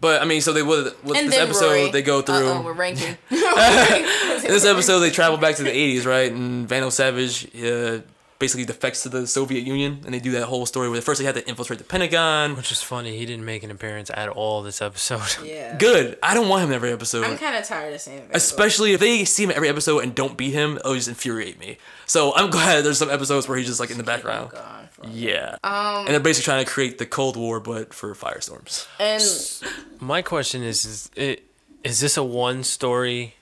But, I mean, so they would, with and this episode, Rory. They go through... Uh-oh, we're ranking. In this episode, they travel back to the eighties, right? And Vandal Savage uh, basically defects to the Soviet Union, and they do that whole story where first they had to infiltrate the Pentagon. Which is funny. He didn't make an appearance at all this episode. Yeah. Good. I don't want him in every episode. I'm kind of tired of seeing him. Especially if they see him every episode and don't beat him, it'll just infuriate me. So I'm glad there's some episodes where he's just like in the background. Yeah. Um, and they're basically trying to create the Cold War, but for firestorms. And my question is, is it is this a one-story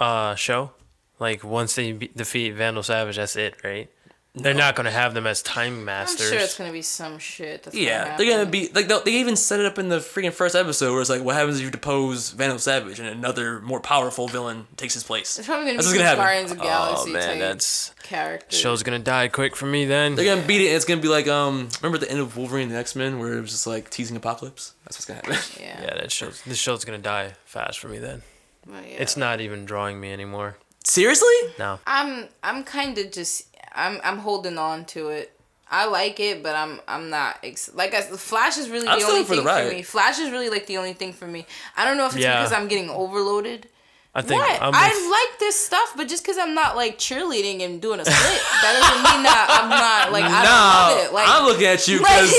uh, show? Like, once they be- defeat Vandal Savage, that's it, right? No. They're not going to have them as time masters. I'm sure it's going to be some shit. That's yeah. Gonna they're going to be... like they even set it up in the freaking first episode where it's like, what happens if you depose Vandal Savage and another more powerful villain takes his place? It's probably going to be some Guardians of the Galaxy oh, man, type that's... character. Show's gonna die quick for me then. They're gonna beat it and it's gonna be like um remember at the end of Wolverine and the X-Men where it was just like teasing Apocalypse? That's what's gonna happen. Yeah. Yeah, that show's this show's gonna die fast for me then. Well, yeah. It's not even drawing me anymore. Seriously? No. I'm I'm kinda just I'm I'm holding on to it. I like it, but I'm I'm not ex- like I, Flash is really I'm the only for thing the for me. Flash is really like the only thing for me. I don't know if it's yeah. because I'm getting overloaded. I think what? I'm I f- like this stuff, but just because I'm not like cheerleading and doing a split, that doesn't mean that I'm not like I no, don't love it. Like I'm looking at you because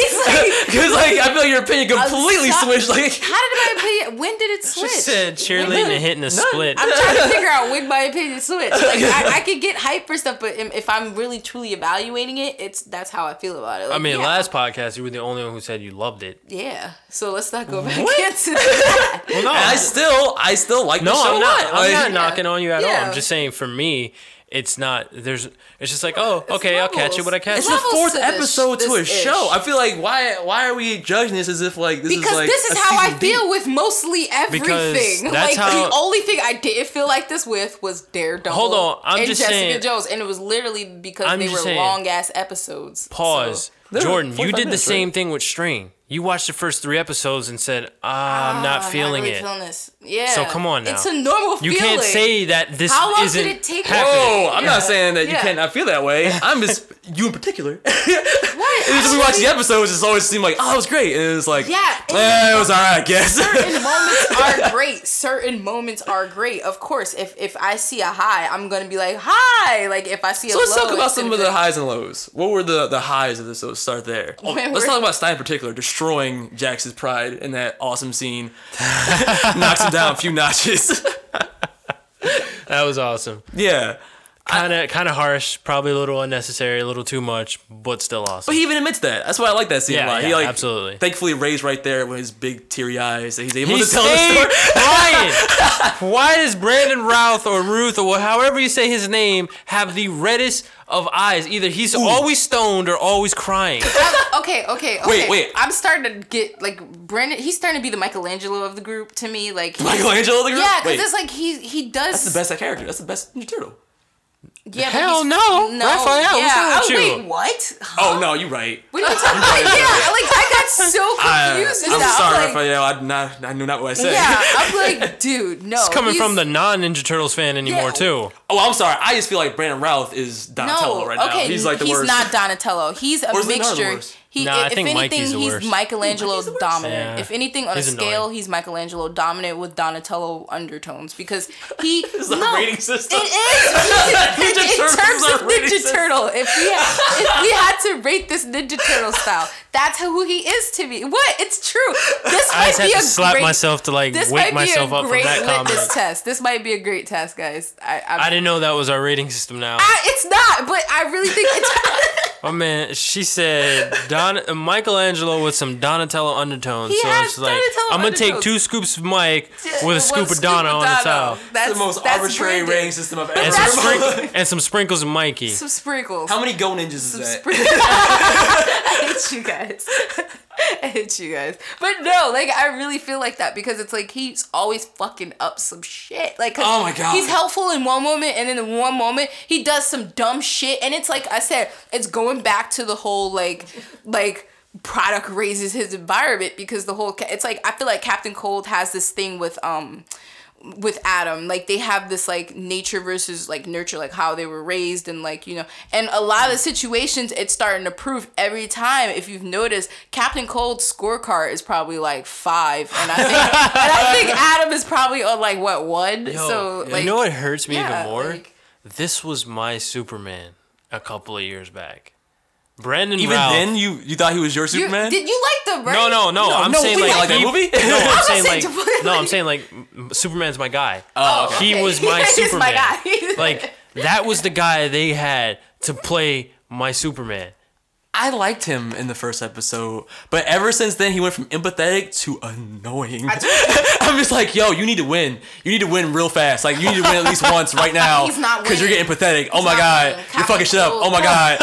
because like, like I feel like your opinion completely stop, switched. Like how did my opinion? When did it switch? She said cheerleading when, and hitting a none. split. I'm trying to figure out when my opinion switched. Like I, I could get hype for stuff, but if I'm really truly evaluating it, it's that's how I feel about it. Like, I mean, yeah. last podcast you were the only one who said you loved it. Yeah, so let's not go back into that. Well, no, and I still I still like no, the show. I'm not. I'm like, not knocking yeah. on you at yeah. all. I'm just saying for me, it's not, there's, it's just like, oh, it's okay, levels. I'll catch you when I catch it's you. It's the fourth to episode this, to a ish. show. I feel like, why Why are we judging this as if, like, this because is like Because this is how I feel deep. with mostly everything. Because that's like, how... the only thing I didn't feel like this with was Daredevil Hold on, I'm and just Jessica saying, Jones. And it was literally because I'm they were saying, long-ass episodes. Pause. So. Jordan, you did the same right? thing with Strain. You watched the first three episodes and said, ah, I'm not ah, feeling not really it. Feeling this. Yeah. So come on now. It's a normal feeling. You can't say that this How long isn't did it take happening. Whoa, I'm yeah. not saying that yeah. you cannot feel that way. I'm just, you in particular. What? It's just we watch the episodes, it just always seemed like, oh, it was great. And it's like, yeah, it, eh, it was all right, I guess. Certain moments are great. Certain moments are great. Of course, if if I see a high, I'm going to be like, hi. Like, if I see a so low. So let's talk about some of the highs and lows. What were the, the highs of this? So start there. Oh, let's talk about Stein in particular. Destroying Jax's pride in that awesome scene. Knocks him down a few notches. That was awesome. Yeah. Kind of kind of harsh, probably a little unnecessary, a little too much, but still awesome. But he even admits that. That's why I like that scene yeah, a lot. Yeah, he like, absolutely. Thankfully, Ray's right there with his big teary eyes that he's able he to tell the story. Brian, why does Brandon Routh or Ruth or however you say his name have the reddest of eyes? Either he's Ooh. always stoned or always crying. I'm, okay, okay, okay. Wait, wait. I'm starting to get like Brandon. He's starting to be the Michelangelo of the group to me. Like Michelangelo of the group. Yeah, because it's like he he does. That's the best that character. That's the best Ninja Turtle. Yeah, hell no, no. Raphael, yeah. what's wrong with oh, you? Wait, what? Huh? Oh no, you're right. What are you talking about? Yeah, like I got so confused. I, I'm that. sorry, I'm like, Raphael. I, not, I knew not what I said. Yeah, I'm like, dude, no. It's coming from the non-Ninja Turtles fan anymore, yeah. too. Oh, I'm sorry. I just feel like Brandon Routh is Donatello no, right okay, now. He's like the he's worst. He's not Donatello. He's a mixture. He, nah, if, I think anything, Mikey's the he's worst. Michelangelo Mikey's the worst? dominant. Yeah. If anything, on he's a scale, annoying. he's Michelangelo dominant with Donatello undertones because he. It's no, a rating system. It is. In, in, in terms of Ninja Turtle, if we, had, if we had to rate this Ninja Turtle style, that's who he is to me. What? It's true. This I might just be had to a slap great, myself to like wake myself up from that comment. This test. This might be a great test, guys. I I'm, I didn't know that was our rating system. Now I, it's not, but I really think it's. Oh man, she said Don- Michelangelo with some Donatello undertones. He so has it's like Donatello I'm gonna undertones. take two scoops of Mike with a scoop of Donna on the top. That's it's the most that's arbitrary rating system I've ever heard. Sprink- and some sprinkles of Mikey. Some sprinkles. How many Go Ninjas some is that? Spr- I hate you guys. I hate you guys. But no, like I really feel like that because it's like he's always fucking up some shit. Like oh my God. He's helpful in one moment and then in one moment he does some dumb shit and it's like I said, it's going back to the whole like like product raises his environment because the whole it's like I feel like Captain Cold has this thing with um with Adam, like they have this like nature versus like nurture, like how they were raised and like, you know, and a lot of the situations it's starting to prove every time. If you've noticed, Captain Cold's scorecard is probably like five and I think and I think Adam is probably on like what one. Yo, so like, you know what hurts me yeah, even more? Like, this was my Superman a couple of years back. Brandon Even Ralph. Then, you, you thought he was your Superman? You're, did you like the... Right? No, no, no, no. I'm no, saying like... like that he, movie? No, I'm saying like... like no, I'm saying like Superman's my guy. Oh, okay. He okay. was my He's Superman. My guy. Like, that was the guy they had to play my Superman. I liked him in the first episode, but ever since then, he went from empathetic to annoying. I'm just like, yo, you need to win. You need to win real fast. Like, you need to win at least once right now. He's not winning. Because you're getting empathetic. He's oh, my God. You're fucking shit up. Oh, my God.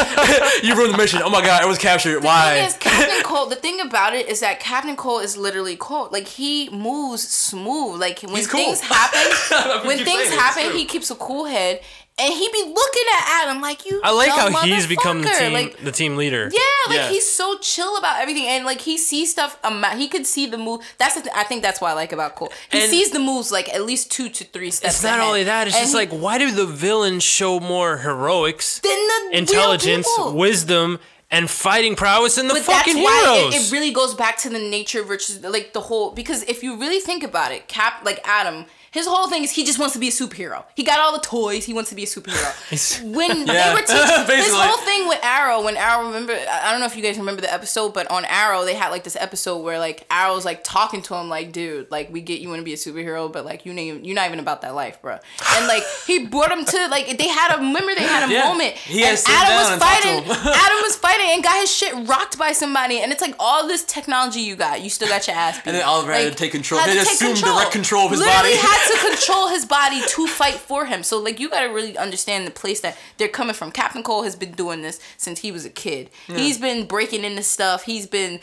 You ruined the mission. Oh, my God. It was captured. The Why? Thing is, Captain Cold, the thing about it is that Captain Cold is literally cold. Like, he moves smooth. Like, when He's things cool. happen, when things happen, he keeps a cool head. And he be looking at Adam like you. I like how he's become the team, like, the team leader. Yeah, like yeah. he's so chill about everything, and like he sees stuff. Um, he could see the move. That's the th- I think that's what I like about Cole. He and sees the moves like at least two to three steps. It's not ahead. Only that. It's and just he, like why do the villains show more heroics, than the intelligence, wisdom, and fighting prowess than the but fucking that's why heroes? It, it really goes back to the nature versus like the whole because if you really think about it, Cap like Adam. His whole thing is he just wants to be a superhero. He got all the toys. He wants to be a superhero. When yeah. they were teaching... this whole thing with Arrow, when Arrow, remember... I don't know if you guys remember the episode, but on Arrow, they had, like, this episode where, like, Arrow's, like, talking to him, like, dude, like, we get you want to be a superhero, but, like, you name, you're not even about that life, bro. And, like, he brought him to... Like, they had a... Remember, they had a yeah. moment. He had and Adam was and fighting. Adam was fighting and got his shit rocked by somebody. And it's, like, all this technology you got, you still got your ass beat. And then Oliver like, had to take control. They assumed control. direct control of his Literally, body. To control his body to fight for him. So like you gotta really understand the place that they're coming from. Captain Cole has been doing this since he was a kid. Yeah. He's been breaking into stuff. He's been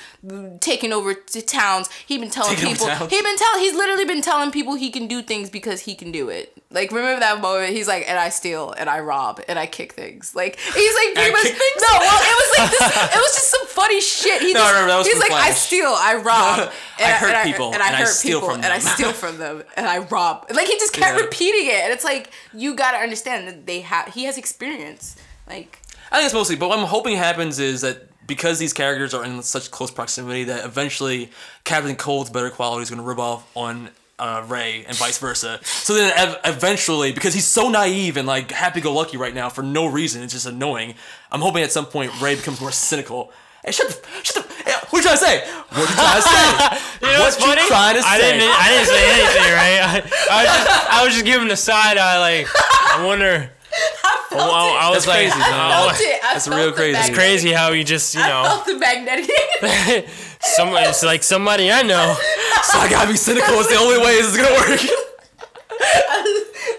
taking over to towns. He's been telling taking people. He's been telling. He's literally been telling people he can do things because he can do it. Like remember that moment? He's like, and I steal, and I rob, and I kick things. Like he's like pretty much. Things? No, well it was like this. It was just some funny shit. He no, just, I remember that was He's like, Flash. I steal, I rob, and I, I hurt and people, I, and I, and I hurt steal people, from them. and I steal from them, and I rob. Like, he just kept yeah. repeating it. And it's like, you got to understand that they have he has experience. Like I think it's mostly, but what I'm hoping happens is that because these characters are in such close proximity that eventually Captain Cold's better quality is going to rub off on uh, Ray and vice versa. So then ev- eventually, because he's so naive and, like, happy-go-lucky right now for no reason, it's just annoying, I'm hoping at some point Ray becomes more cynical. Hey, shut the... Shut the... What are you trying to say? What are you trying to say? You know what you trying to say? I didn't, I didn't say anything, right? I, I, was just, I was just giving the side eye, like, I wonder... I felt oh, it. I was That's like... Crazy, I felt it. I That's felt real crazy. Magnetic. It's crazy how you just, you know... I felt the magnetic. Somebody, it's like somebody I know. So I gotta be cynical. It's the only way this is gonna work.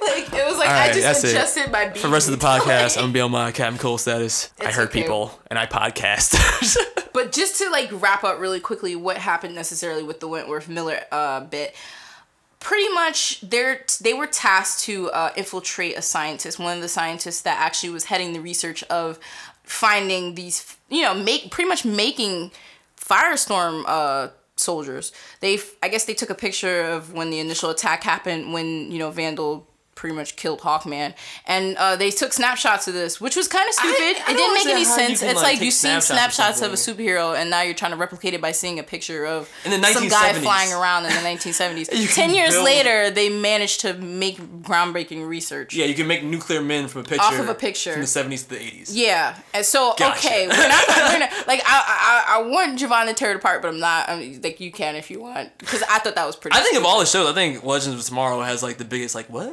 Like it was like right, I just adjusted it. my beat. For the rest of the podcast, like, I'm gonna be on my Captain Cold status. I hurt okay. people and I podcast. But just to like wrap up really quickly, what happened necessarily with the Wentworth Miller uh, bit? Pretty much, they they were tasked to uh, infiltrate a scientist, one of the scientists that actually was heading the research of finding these, you know, make pretty much making. Firestorm uh, soldiers. They, I guess, they took a picture of when the initial attack happened, when you know Vandal pretty much killed Hawkman, and uh, they took snapshots of this, which was kind of stupid. I, I it didn't make any sense. Can, it's like, like you've seen snapshots, snapshots of a superhero, and now you're trying to replicate it by seeing a picture of some guy flying around in the nineteen seventies. Ten years build... later, they managed to make groundbreaking research. Yeah, you can make nuclear men from a picture. Off of a picture from the seventies to the eighties. Yeah, and so gotcha. Okay, we're not, we're not like I, I, I want Javon to tear it apart, but I'm not. I mean, like you can if you want, because I thought that was pretty. I think stupid. Of all the shows, I think Legends of Tomorrow has like the biggest like what.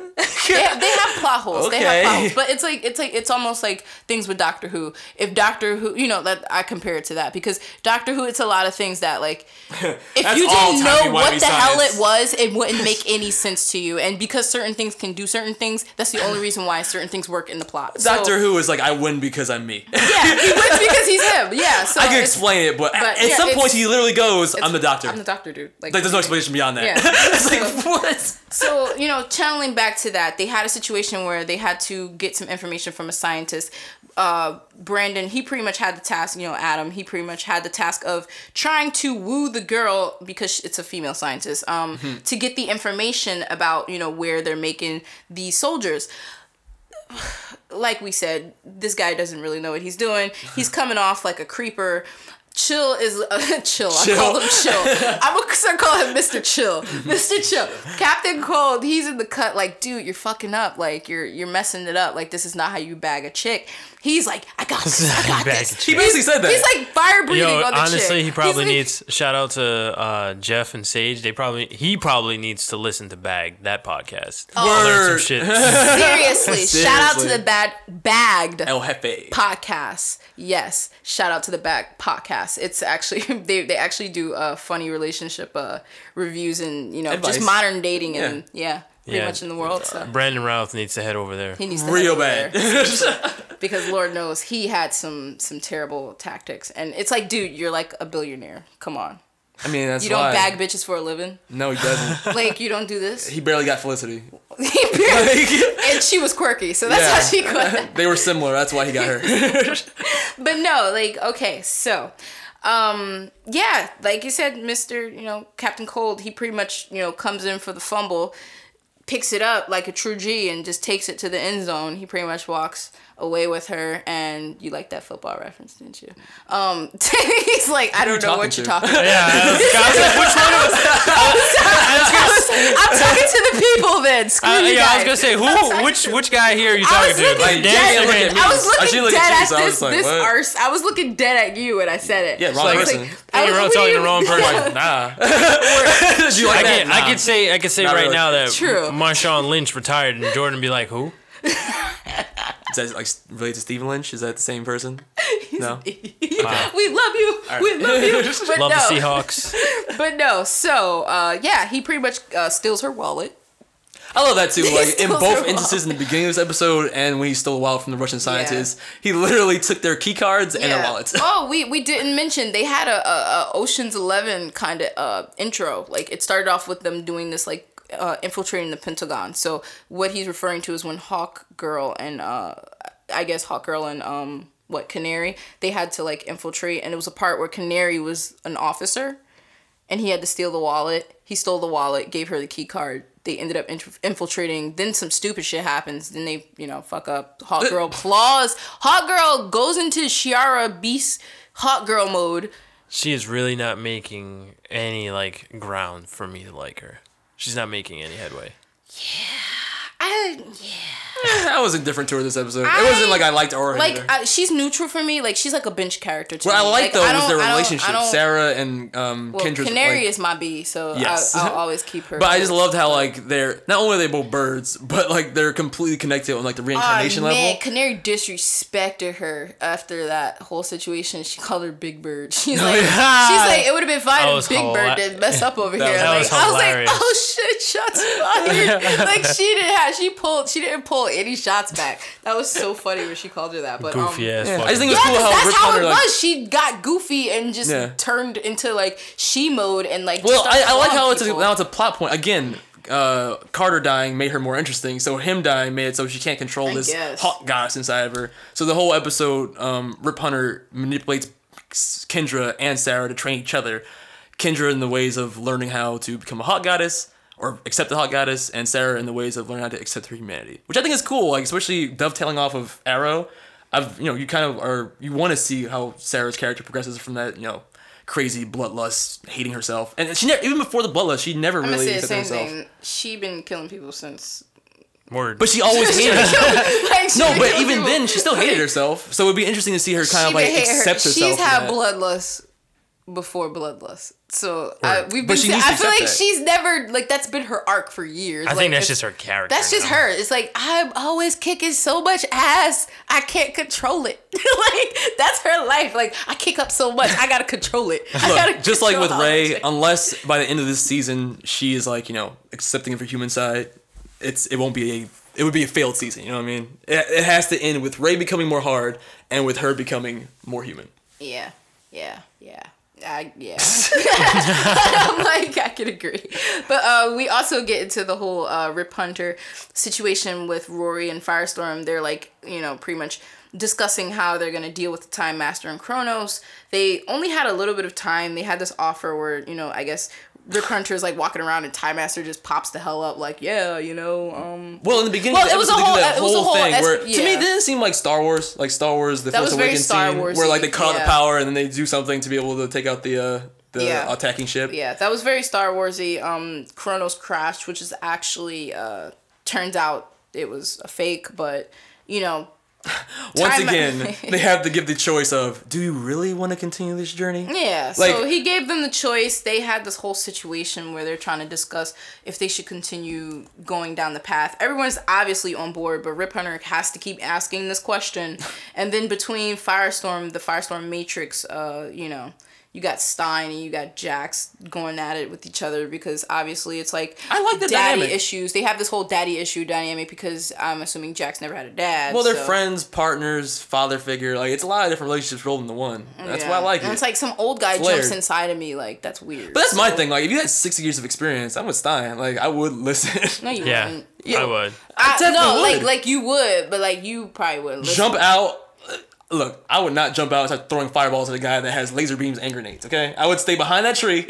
they, have, they have plot holes. Okay. They have plot holes, but it's like it's like it's almost like things with Doctor Who. If Doctor Who, you know, that I compare it to that because Doctor Who, it's a lot of things that like if you didn't know what the hell it was, it wouldn't make any sense to you. And because certain things can do certain things, that's the only reason why certain things work in the plot. Doctor so, Who is like I win because I'm me. Yeah, he wins because he's him. Yeah, so I can explain it, but, but at yeah, some point he literally goes, "I'm the doctor. I'm the doctor, dude." Like, like there's no explanation beyond that. Yeah. It's so, like what? So you know, channeling back to that, they had a situation where they had to get some information from a scientist. Uh, Brandon, he pretty much had the task, you know, Adam, he pretty much had the task of trying to woo the girl, because it's a female scientist, um, mm-hmm. to get the information about, you know, where they're making these soldiers. Like we said, this guy doesn't really know what he's doing. He's coming off like a creeper. Chill is uh, chill. chill. I call him Chill. I'm gonna start calling him Mister Chill. Mister Chill. Captain Cold. He's in the cut. Like, dude, you're fucking up. Like, you're you're messing it up. Like, this is not how you bag a chick. He's like, I got this. I got this. He basically said that. He's like fire breathing Yo, on the honestly, chick. Honestly, he probably like, needs shout out to uh, Jeff and Sage. They probably he probably needs to listen to Bag that podcast. Oh. Word. Learn some shit. Seriously, Seriously, shout out to the bad bagged El Jefe podcast. Yes, shout out to the Bag podcast. It's actually they they actually do uh, funny relationship uh, reviews and you know Advice. Just modern dating and yeah, yeah pretty yeah. much in the world. So. Brandon Routh needs to head over there. He needs to real head bad because Lord knows he had some some terrible tactics and it's like dude you're like a billionaire. Come on. I mean that's you don't why. Bag bitches for a living. No, he doesn't. Like you don't do this. He barely got Felicity. He barely, and she was quirky, so that's yeah. how she got. They were similar. That's why he got her. But no, like okay, so, um, yeah, like you said, Mister, you know, Captain Cold. He pretty much you know comes in for the fumble, picks it up like a true G, and just takes it to the end zone. He pretty much walks away with her, and you like that football reference, didn't you? Um, he's like, I don't know what you're talking about. Yeah, I was like, which one of us? I'm talking to the people then. Screw uh, you yeah, guys. I was gonna say, who, which, which guy here are you talking to? Like, dead, I was looking dead at this, this arse. I was looking dead at you when I said it. Yeah, wrong person. I was talking to the wrong person. Nah. I could say, I could say right now that Marshawn Lynch retired, and Jordan be like, who? Is that like related to Stephen Lynch? Is that the same person? No. Okay. We love you. Right. We love you. But love no. the Seahawks. But no. So uh, yeah, he pretty much uh, steals her wallet. I love that too. Like in both instances, wallet. In the beginning of this episode, and when he stole a wallet from the Russian scientists, yeah. he literally took their key cards yeah. and their wallets. Oh, we, we didn't mention they had a, a, a Ocean's Eleven kind of uh, intro. Like it started off with them doing this like. Uh, infiltrating the Pentagon. So what he's referring to is when Hawk Girl and uh, I guess Hawk Girl and um, what Canary, they had to like infiltrate, and it was a part where Canary was an officer, and he had to steal the wallet. He stole the wallet, gave her the key card. They ended up inf- infiltrating. Then some stupid shit happens. Then they you know fuck up. Hawk Girl claws. Hawk Girl goes into Shiara Beast Hawk Girl mode. She is really not making any like ground for me to like her. She's not making any headway. Yeah. I, yeah. I was indifferent to her this episode. I, it wasn't like I liked her. Like, I, she's neutral for me. Like, she's like a bench character to well, me. What I like, like though, is their I relationship. Don't, don't, Sarah and um, well, Kendra's. Canary like, is my bee, so yes. I, I'll always keep her. But I just loved how, like, they're... Not only are they both birds, but, like, they're completely connected on, like, the reincarnation oh, man. level. Canary disrespected her after that whole situation. She called her Big Bird. She's like, she's like it would have been fine if Big whole, Bird didn't mess up over that, here. That like, was I was like, oh, shit, shots fired. Like, she didn't have... She pulled. She didn't pull any shots back. That was so funny when she called her that. But goofy um, ass. Yeah. I just think it was yeah, cool how that's Rip how Hunter, it was. Like, she got goofy and just yeah. turned into like she mode and like. Well, I, I like how it's a, now it's a plot point again. Uh, Carter dying made her more interesting, so him dying made it so she can't control I this guess. hot goddess inside of her. So the whole episode, um, Rip Hunter manipulates Kendra and Sarah to train each other. Kendra in the ways of learning how to become a hot goddess or accept the hot goddess, and Sarah in the ways of learning how to accept her humanity, which I think is cool. Like, especially dovetailing off of Arrow, I've you know you kind of are you want to see how Sarah's character progresses from that you know crazy bloodlust, hating herself, and she never even before the bloodlust she never I'm really accepted herself. Thing. She been killing people since. Word. But she always hated herself. Like, no, but even people. then, she still hated herself. So it would be interesting to see her kind she of like accept her. herself. She's had bloodlust before bloodlust. So I, we've been. To, I feel like that. she's never like that's been her arc for years. I like, think that's just her character. That's just her. It's like I'm always kicking so much ass, I can't control it. Like that's her life. Like I kick up so much, I gotta control it. I Look, gotta just like with Rey, unless by the end of this season she is like you know accepting of her human side. It's it won't be a it would be a failed season, you know what I mean? It, it has to end with Rey becoming more hard and with her becoming more human. Yeah, yeah, yeah, I, yeah. I'm like I can agree, but uh, we also get into the whole uh, Rip Hunter situation with Rory and Firestorm. They're like you know pretty much discussing how they're gonna deal with the Time Master and Kronos. They only had a little bit of time. They had this offer where you know I guess. The Hunter's like walking around and Time Master just pops the hell up like yeah you know um well in the beginning well, it, was a whole, that it whole was a whole thing where yeah. to me it didn't seem like Star Wars like Star Wars the that Force Awakens scene where like they cut out yeah. the power and then they do something to be able to take out the uh, the yeah. attacking ship yeah that was very Star Wars-y. um Kronos crashed, which is actually uh turns out it was a fake, but you know once Time again, they have to give the choice of, do you really want to continue this journey? Yeah, like, so he gave them the choice. They had this whole situation where they're trying to discuss if they should continue going down the path. Everyone's obviously on board, but Rip Hunter has to keep asking this question. And then between Firestorm, the Firestorm Matrix, uh, you know... You got Stein and you got Jax going at it with each other because obviously it's like I like the daddy dynamic. issues. They have this whole daddy issue dynamic because I'm assuming Jax never had a dad. Well, they're so. friends, partners, father figure. Like it's a lot of different relationships rolled into one. That's yeah. why I like and it. And it's like some old guy it's jumps layered. inside of me. Like that's weird. But that's so. my thing. Like if you had sixty years of experience, I'm with Stein. Like I would listen. No, you yeah, wouldn't. Yeah, I would. I, I definitely no, would. like like you would, but like you probably wouldn't listen. Jump out. Look, I would not jump out and start throwing fireballs at a guy that has laser beams and grenades, okay? I would stay behind that tree,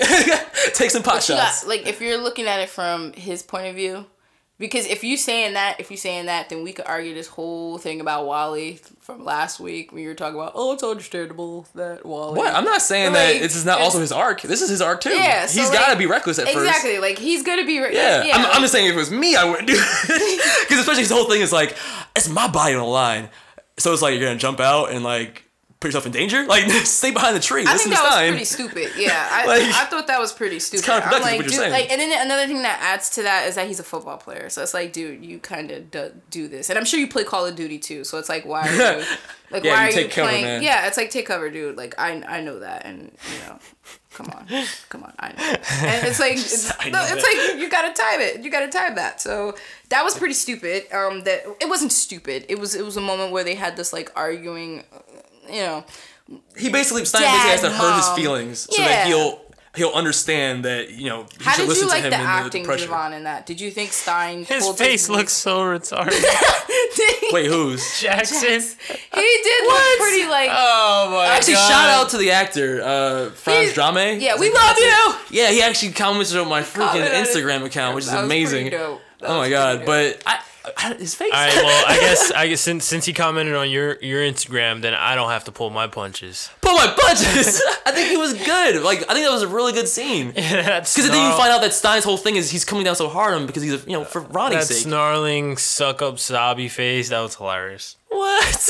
take some pot shots. Got, like, if you're looking at it from his point of view, because if you saying that, if you saying that, then we could argue this whole thing about Wally from last week when you were talking about, oh, it's understandable that Wally... What? I'm not saying like, that this is not also his arc. This is his arc, too. Yeah, so He's like, got to be reckless at exactly, first. Exactly. Like, he's going to be... Re- yeah. yeah I'm, like, I'm just saying if it was me, I wouldn't do it. Because especially his whole thing is like, it's my body on the line. So it's like you're gonna jump out and like put yourself in danger. Like stay behind the tree. I Listen think that was time. pretty stupid. Yeah, I, like, I thought that was pretty stupid. It's kind of I'm like, what you're dude, saying. like, and then another thing that adds to that is that he's a football player. So it's like, dude, you kind of do, do this, and I'm sure you play Call of Duty too. So it's like, why are you like, yeah, why you are take you cover, playing? Man. Yeah, it's like take cover, dude. Like I, I know that, and you know. Come on, come on, I know. And it's like, it's, no, it's like you gotta time it. You gotta time that. So that was pretty stupid. Um, that it wasn't stupid. It was it was a moment where they had this like arguing, you know. He basically Stein basically has to mom. hurt his feelings yeah. so that he'll he'll understand that you know. He How did you like the acting, Javon, in that? Did you think Stein? His face his looks so retarded. Wait, who's Jackson? Jackson. He did what? look pretty like. Oh my actually, god! Actually, shout out to the actor, uh, Franz Drame. Yeah, we love you. Yeah, he actually commented on my freaking Instagram account, which is amazing. Oh my god! But I, I, his face. All right, well, I guess I guess since since he commented on your your Instagram, then I don't have to pull my punches. Pull my punches! I think he was good. Like I think that was a really good scene. Because yeah, then you find out that Stein's whole thing is he's coming down so hard on him because he's a, you know for Ronnie's sake. That snarling suck up sobby face. That was hilarious. What?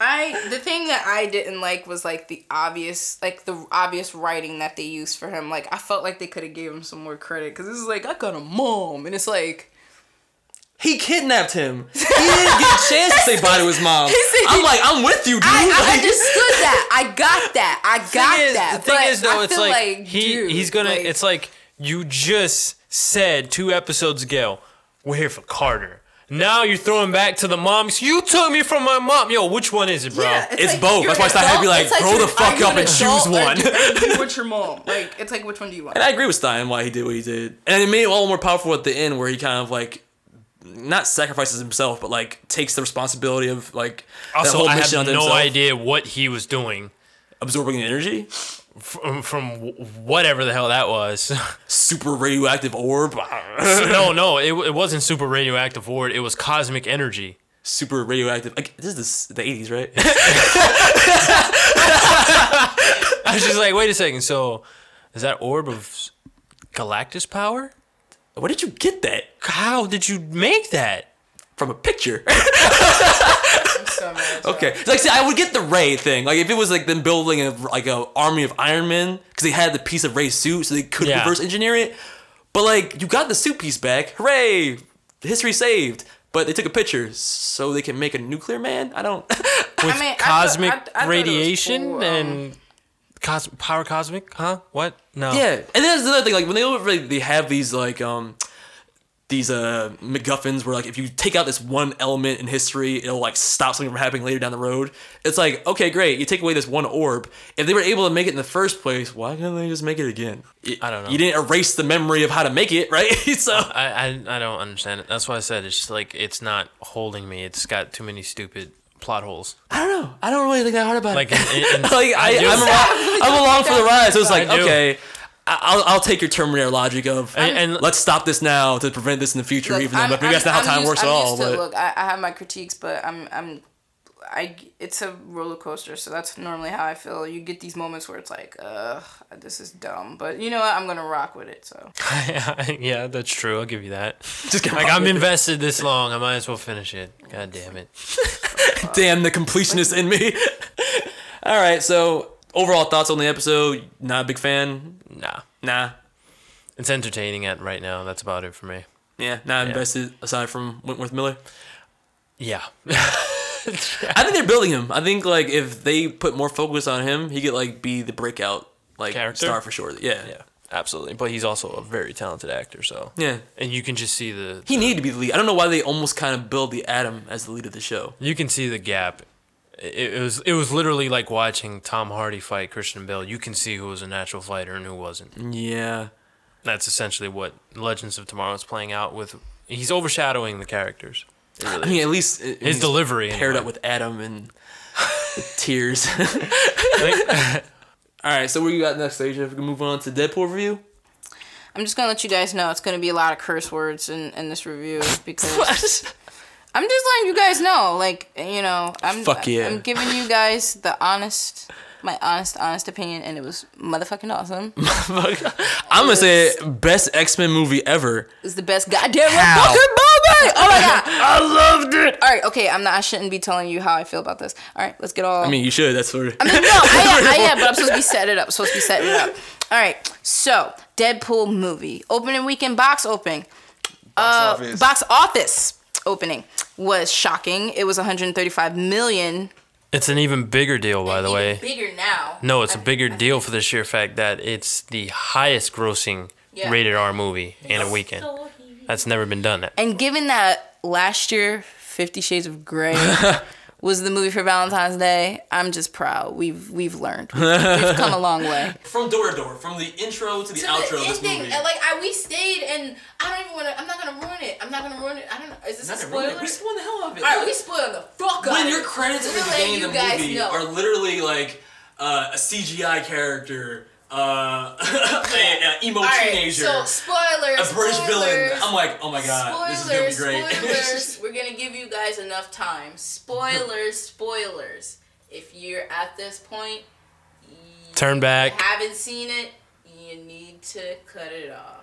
I the thing that I didn't like was like the obvious like the obvious writing that they used for him. Like I felt like they could have gave him some more credit because this is like I got a mom and it's like. He kidnapped him. He didn't get a chance to say bye to his mom. I'm like, I'm with you, dude. I, I like, understood that. I got that. I got is, that. The thing but is, though, I it's like, like he, dude, he's gonna. Like, it's like you just said two episodes ago. We're here for Carter. Now you're throwing back to the moms. You took me from my mom. Yo, which one is it, bro? Yeah, it's it's like, both. That's why I had to be like, like grow the fuck up and choose one. You, what's your mom? Like, it's like, which one do you want? And I agree with Stein why he did what he did, and it made it all more powerful at the end where he kind of like. Not sacrifices himself, but like takes the responsibility of like. Also, that whole mission I have no himself. idea what he was doing. absorbing the energy from, from whatever the hell that was. Super radioactive orb. no, no, it it wasn't super radioactive orb. It was cosmic energy. Super radioactive. Like, this is the, the eighties, right? I was just like, wait a second. So, is that orb of Galactus power? Where did you get that? How did you make that? From a picture. Okay, like, see, I would get the Ray thing. Like, if it was like them building a like a army of Iron Men because they had the piece of Ray's suit, so they could yeah. reverse engineer it. But like, you got the suit piece back, hooray! History saved. But they took a picture so they can make a nuclear man. I don't. With I mean, cosmic I thought, I, I radiation cool, um... and. Cos- power cosmic, huh? What? No. Yeah, and that's another thing. Like when they over, they have these like um, these uh MacGuffins where like if you take out this one element in history, it'll like stop something from happening later down the road. It's like, okay, great, you take away this one orb. If they were able to make it in the first place, why couldn't they just make it again? It, I don't know. You didn't erase the memory of how to make it, right? so I, I I don't understand it. That's why I said it's just like it's not holding me. It's got too many stupid plot holes. I don't know. I don't really think that hard about like, it. In, in, like, I, I I'm, along, I'm along for the ride, so it's like, I okay, I'll I'll take your Terminator logic of, and, and let's stop this now to prevent this in the future, look, even though maybe that's not how I'm time used, works I'm at all. But. To, look, I, I have my critiques, but I'm I'm I it's a roller coaster, so that's normally how I feel. You get these moments where it's like, ugh, this is dumb, but you know what? I'm gonna rock with it. So yeah, that's true. I'll give you that. Just like I'm invested it. This long, I might as well finish it. God damn it. Damn the completionist in me. All right, so overall thoughts on the episode? Not a big fan. Nah, nah. It's entertaining at right now. That's about it for me. Yeah, not yeah. invested aside from Wentworth Miller. Yeah. I think they're building him. I think like if they put more focus on him, he could like be the breakout like character star for sure. Yeah, yeah, absolutely. But he's also a very talented actor. So yeah, and you can just see the, the he needed to be the lead. I don't know why they almost kind of build the Atom as the lead of the show. You can see the gap. It, it was it was literally like watching Tom Hardy fight Christian Bale. You can see who was a natural fighter and who wasn't. Yeah, that's essentially what Legends of Tomorrow is playing out with. He's overshadowing the characters. Really I mean, at least it, his delivery paired anyway. Up with Adam and tears. All right, so what do you got next, Asia? If we can move on to Deadpool review. I'm just gonna let you guys know it's gonna be a lot of curse words in, in this review because what? I'm just letting you guys know, like you know, I'm Fuck yeah. I'm giving you guys the honest, my honest, honest opinion, and it was motherfucking awesome. I'm gonna say best X-Men movie ever. It's the best goddamn fucking movie. Oh my god, I loved it. All right, okay, I'm not. I shouldn't be telling you how I feel about this. All right, let's get all. I mean, you should. That's sort of. I mean, no, I, I, I am, but I'm supposed to be setting it up. I'm supposed to be setting it up. All right, so Deadpool movie opening weekend box opening, box uh, office. box office. Opening was shocking. It was one hundred thirty-five million. It's an even bigger deal, by the way. Bigger now. No, it's a bigger deal for the sheer fact that it's the highest grossing yeah. rated R movie in a weekend. That's never been done. And given that last year, Fifty Shades of Grey was the movie for Valentine's Day, I'm just proud. We've we've learned. We've, we've come a long way. From door to door, from the intro to the to outro the of this ending, movie. Like I, we stayed, and I don't even want to. I'm not gonna ruin it. I'm not gonna ruin it. I don't know. Is this not a spoiler? We spoiled the hell out of it. All right, we spoiled the fuck out of it. When your credits at the beginning of the movie know. Are literally like uh, a C G I character. Uh, an emo right, teenager. So spoilers. A British spoilers, villain. I'm like, oh my god, spoilers, this is gonna be great. Spoilers. We're gonna give you guys enough time. Spoilers, spoilers. If you're at this point, turn back. Haven't seen it, you need to cut it off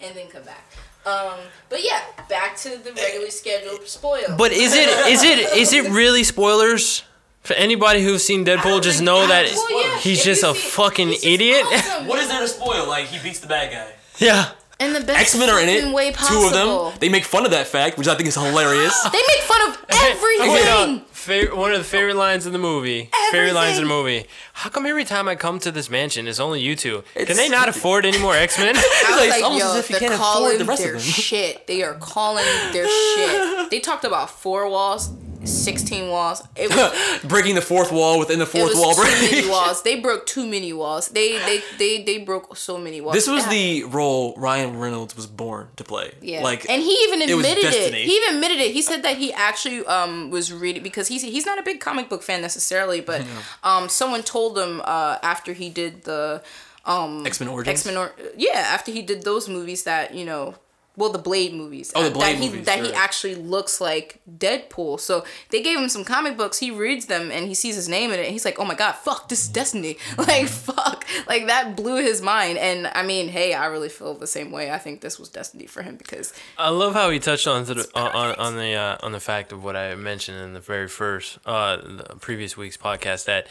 and then come back. Um, but yeah, back to the regularly scheduled spoilers. But is it is it is it really spoilers? For anybody who's seen Deadpool, just know that well, yeah. he's, just a, see, he's just a fucking idiot. Awesome. What is there to spoil? Like, he beats the bad guy. Yeah. And the best X-Men are in it. Way two of them. They make fun of that fact, which I think is hilarious. They make fun of everything. Okay, no, favorite, one of the favorite lines in the movie. Everything. Favorite lines in the movie. How come every time I come to this mansion, it's only you two? It's Can they not afford any more X-Men? I was like, like almost yo, as if you can't afford the rest of them. They're calling their shit. They are calling their shit. They talked about four walls. sixteen walls. It was, breaking the fourth wall within the fourth it was wall. Break. Too many walls. They broke too many walls. They they they they broke so many walls. This was the role Ryan Reynolds was born to play. Yeah, like, and he even admitted it, it. He even admitted it. He said that he actually um was reading because he's he's not a big comic book fan necessarily, but yeah. um someone told him uh after he did the um X-Men Origins. X-Men or yeah after he did those movies that you know. Well, the Blade movies. Oh, the Blade that he, movies. That right. he actually looks like Deadpool. So they gave him some comic books. He reads them and he sees his name in it. And he's like, oh my God, fuck, this is destiny. Like, fuck. Like, that blew his mind. And I mean, hey, I really feel the same way. I think this was destiny for him because... I love how he touched on the, on, on, the, uh, on the fact of what I mentioned in the very first, uh, the previous week's podcast, that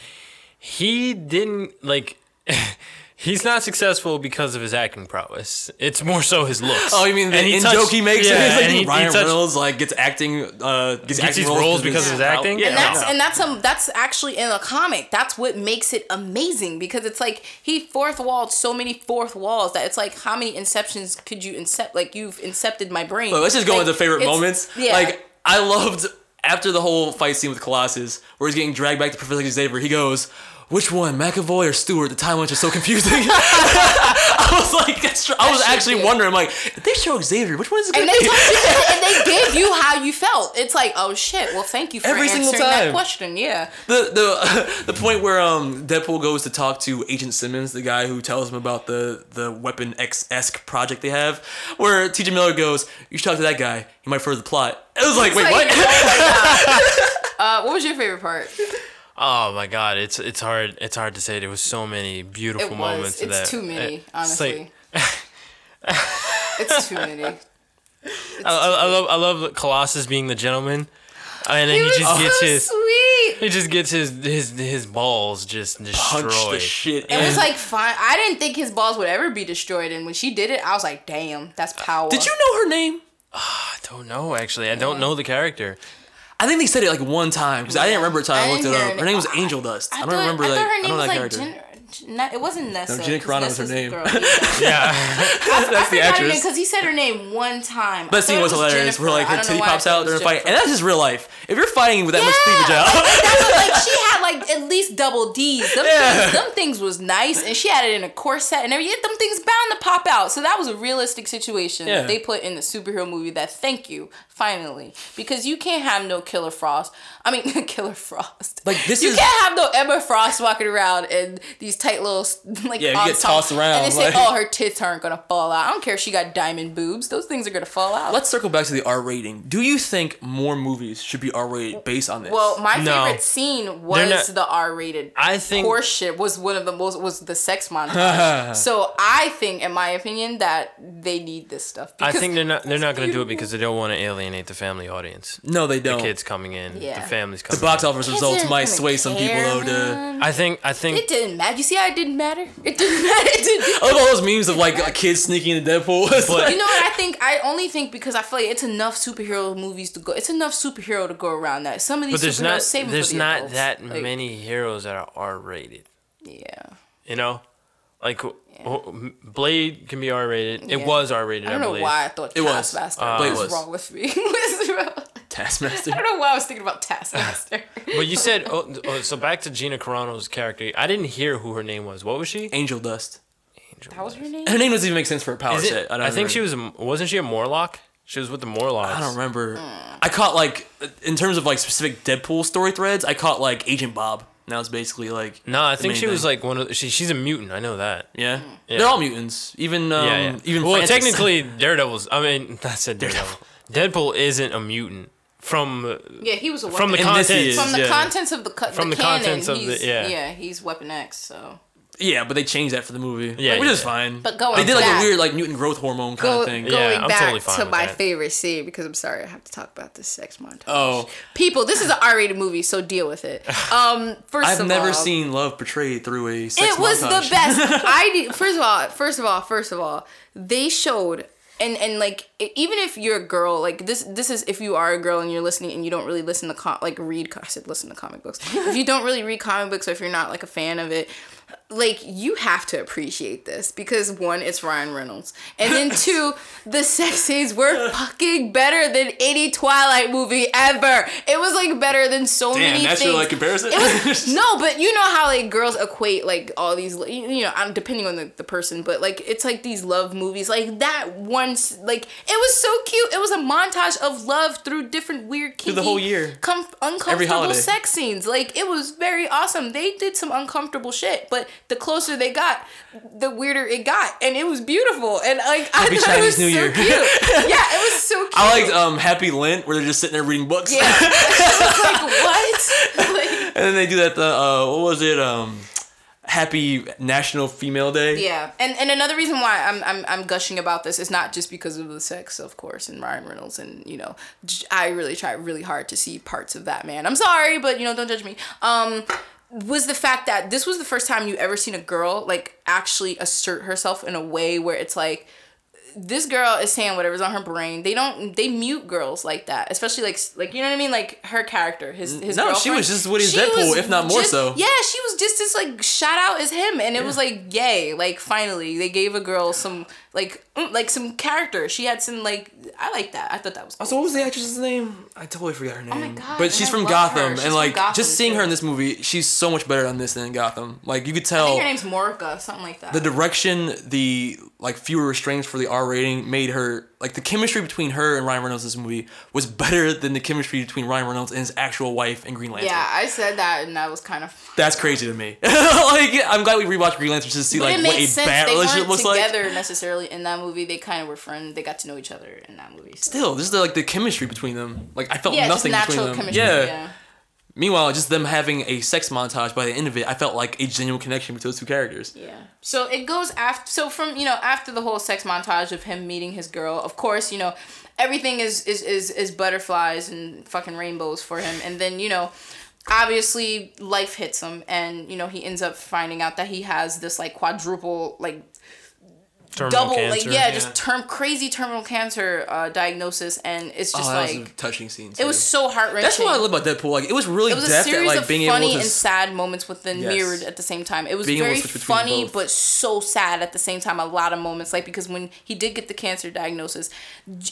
he didn't, like... He's not successful because of his acting prowess. It's more so his looks. Oh, you mean the in joke he makes? Yeah, it's like and he, Ryan he touched, Reynolds like gets acting, uh, gets, gets acting these roles because of his acting. Yeah. And that's no. and that's um that's actually in a comic. That's what makes it amazing because it's like he fourth walled so many fourth walls that it's like how many inceptions could you incept? Like you've incepted my brain. Well, let's just go like, into favorite moments. Yeah. Like I loved after the whole fight scene with Colossus where he's getting dragged back to Professor Xavier. He goes. Which one, McAvoy or Stewart? The timelines are so confusing. I was like, that's tr- I was actually be. wondering, like, if they show Xavier, which one is it going to be? And they give you how you felt. It's like, oh shit. Well, thank you for Every answering single time. that question. Yeah. The the uh, the point where um Deadpool goes to talk to Agent Simmons, the guy who tells him about the the Weapon X-esque project they have, where T J Miller goes, "You should talk to that guy. He might further the plot." It was like, it's wait, like, what? Oh my God. uh, what was your favorite part? Oh my God, it's it's hard it's hard to say. There was so many beautiful it was. moments. It's that, too many, it, honestly. It's, like, it's too many. It's I, I, I love I love Colossus being the gentleman, and then he, he just so gets his sweet. He just gets his his his balls just destroyed. Punch the shit in. It was like fine. I didn't think his balls would ever be destroyed, and when she did it, I was like, damn, that's power. Did you know her name? Oh, I don't know actually. I don't yeah. know the character. I think they said it like one time because yeah. I didn't remember until I, I looked it up. Her name was Angel Dust. I, I don't thought, remember I like, I don't know that like character. Gen- it wasn't Nessa. No, Gina Carano was her name. Girl, yeah, I, that's I the actress. Because he said her name one time. That scene was hilarious. Jennifer. Where like her titty pops out during a fight, and that's just real life. If you're fighting with that yeah, much cleavage out, like, that's what, like she had like at least double D's. Them, yeah. things, them things was nice, and she had it in a corset and everything. Them things bound to pop out. So that was a realistic situation yeah. that they put in the superhero movie. That thank you finally, because you can't have no Killer Frost. I mean, Killer Frost. Like this, you is... can't have no Emma Frost walking around and these tight little like yeah, you get tossed top. around. And they like, say, "Oh, her tits aren't gonna fall out." I don't care if she got diamond boobs; those things are gonna fall out. Let's circle back to the R rating. Do you think more movies should be R rated based on this? Well, my no. favorite scene was not, the R rated. I think horseshit was one of the most was the sex montage. So I think, in my opinion, that they need this stuff. I think they're not they're not gonna do it because they don't want to alienate the family audience. No, they don't. The kids coming in, yeah. the families coming. The box office in. results might sway care, some people though. To I think I think it didn't matter. You see how it didn't matter? It didn't matter. It didn't. I love all those memes of like a kid sneaking into Deadpool. But like, you know what I think? I only think because I feel like it's enough superhero movies to go. It's enough superhero to go around that. Some of these superheroes not, save them for the adults. There's not that like, many heroes that are R-rated. Yeah. You know, like. Yeah. Blade can be R-rated. It yeah. was R-rated. I don't know I believe. why I thought Taskmaster uh, was, was wrong with me. Taskmaster. I don't know why I was thinking about Taskmaster. But you said oh, oh, so. Back to Gina Carano's character. I didn't hear who her name was. What was she? Angel Dust. Angel. That Dust. was her name. Her name doesn't even make sense for a power set. I, I think remember. she was. A, wasn't she a Morlock? She was with the Morlocks. I don't remember. Mm. I caught like in terms of like specific Deadpool story threads. I caught like Agent Bob. Now it's basically like no. I think she thing. was like one of the, she. She's a mutant. I know that. Yeah, yeah. They're all mutants. Even um, yeah, yeah. even well, Francis. Technically, Daredevil's. I mean, that's a Daredevil. Daredevil isn't a mutant from yeah. He was a weapon. from the contents from the yeah. contents of the cu- from the, the canon, contents of the yeah yeah. He's Weapon X. So yeah, but they changed that for the movie. Yeah, like, which yeah. is fine. But going they did like back, a weird like mutant growth hormone kind go, of thing. Going yeah, I'm back totally fine to with my that. favorite scene because I'm sorry I have to talk about this sex montage. Oh, people, this is an R-rated movie, so deal with it. Um, first I've of all, I've never seen love portrayed through a sex montage. It was montage. the best. I first of all, first of all, first of all, they showed. And and like even if you're a girl, like this this is if you are a girl and you're listening and you don't really listen to com- like read I said listen to comic books. If you don't really read comic books or if you're not like a fan of it, like, you have to appreciate this because, one, it's Ryan Reynolds. And then, two, the sex scenes were fucking better than any Twilight movie ever. It was, like, better than so Damn, many that's things. Your, like, comparison? It was, no, but you know how, like, girls equate, like, all these, you know, depending on the, the person, but, like, it's, like, these love movies. Like, that one, like, it was so cute. It was a montage of love through different weird, kinky, through the whole year. Com- uncomfortable sex scenes. Like, it was very awesome. They did some uncomfortable shit, but the closer they got, the weirder it got, and it was beautiful. And like I Happy thought Chinese it was New so Year. Cute. Yeah, it was so cute. I liked um, Happy Lent, where they're just sitting there reading books. Yeah, I was like, what? Like, and then they do that. The uh, what was it? Um, Happy National Female Day. Yeah, and and another reason why I'm I'm I'm gushing about this is not just because of the sex, of course, and Ryan Reynolds, and you know, I really try really hard to see parts of that man. I'm sorry, but you know, don't judge me. Um. Was the fact that this was the first time you ever seen a girl, like, actually assert herself in a way where it's like, this girl is saying whatever's on her brain. They don't, they mute girls like that. Especially, like, like you know what I mean? Like, her character, his his No, girlfriend. She was just as Woody Deadpool, if not more just, so. Yeah, she was just as, like, shot out as him. And it yeah. was like, yay. Like, finally, they gave a girl some, like, like some character. She had some, like, I like that. I thought that was cool. Also, what was the actress's name? I totally forgot her name. Oh, my God. But she's from Gotham. She's and, like, Gotham just seeing too. her in this movie, she's so much better on this than in Gotham. Like, you could tell. I think her name's Morika, something like that. The direction, the, like, fewer restraints for the R rating made her, like, the chemistry between her and Ryan Reynolds in this movie was better than the chemistry between Ryan Reynolds and his actual wife in Green Lantern. Yeah, I said that, and that was kind of that's crazy to me. Like, I'm glad we rewatched Green Lantern to see but like what a sense. bad they relationship looks like. They weren't together necessarily in that movie. They kind of were friends. They got to know each other in that movie. So. Still, this is the, like the chemistry between them. Like I felt yeah, nothing just natural between them. Chemistry, yeah. yeah. Meanwhile, just them having a sex montage by the end of it, I felt like a genuine connection between those two characters. Yeah. So it goes after, so from, you know, after the whole sex montage of him meeting his girl, of course, you know, everything is, is, is, is butterflies and fucking rainbows for him. And then, you know, obviously life hits him and, you know, he ends up finding out that he has this like quadruple, like, Terminal Double, cancer. like yeah, yeah, just term crazy terminal cancer uh, diagnosis, and it's just oh, that like was a touching scene. Too. It was so heart wrenching. That's what I love about Deadpool. Like it was really. It was a series at, like, of being funny able to and sad moments within yes. mirrored at the same time. It was being very funny both. but so sad at the same time. A lot of moments, like because when he did get the cancer diagnosis,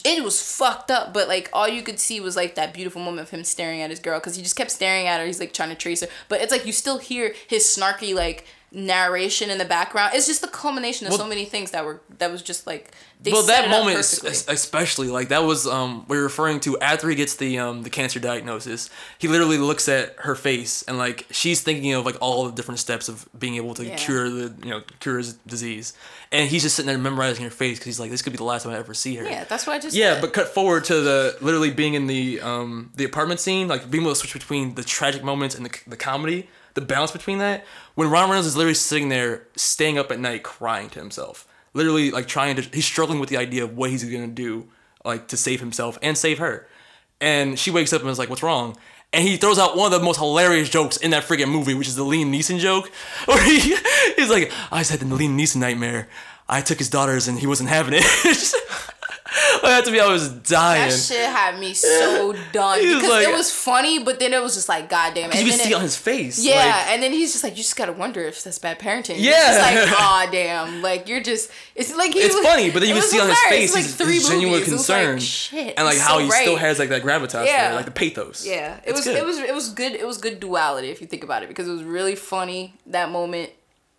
it was fucked up. But like all you could see was like that beautiful moment of him staring at his girl because he just kept staring at her. He's like trying to trace her, but it's like you still hear his snarky like. narration in the background. It's just the culmination of well, so many things that were that was just like they well set that it moment especially like that was um we were referring to after he gets the um the cancer diagnosis. He literally looks at her face and like she's thinking of like all the different steps of being able to yeah. cure the you know cure his disease, and he's just sitting there memorizing her face because he's like this could be the last time I ever see her. Yeah, that's what I just yeah said. But cut forward to the literally being in the um the apartment scene, like being able to switch between the tragic moments and the the comedy. The balance between that, when Ron Reynolds is literally sitting there, staying up at night, crying to himself, literally like trying to, he's struggling with the idea of what he's gonna do, like to save himself and save her, and she wakes up and is like, "What's wrong?" And he throws out one of the most hilarious jokes in that friggin' movie, which is the Liam Neeson joke, where he, he's like, "I just had the Liam Neeson nightmare. I took his daughters and he wasn't having it." Like, to me, I was dying. That shit had me so done because like, it was funny, but then it was just like, God damn it. You and can then see it, on his face. Yeah, like, and then he's just like, you just gotta wonder if that's bad parenting. Yeah, it's like, God oh, damn, like you're just. It's like he. It's was, funny, but then you can see hilarious. on his face like his, three his genuine movies. concern like, shit, and like how so he right. still has like that gravitas, yeah. there, like the pathos. Yeah, it it's was good. it was it was good. It was good duality if you think about it because it was really funny that moment.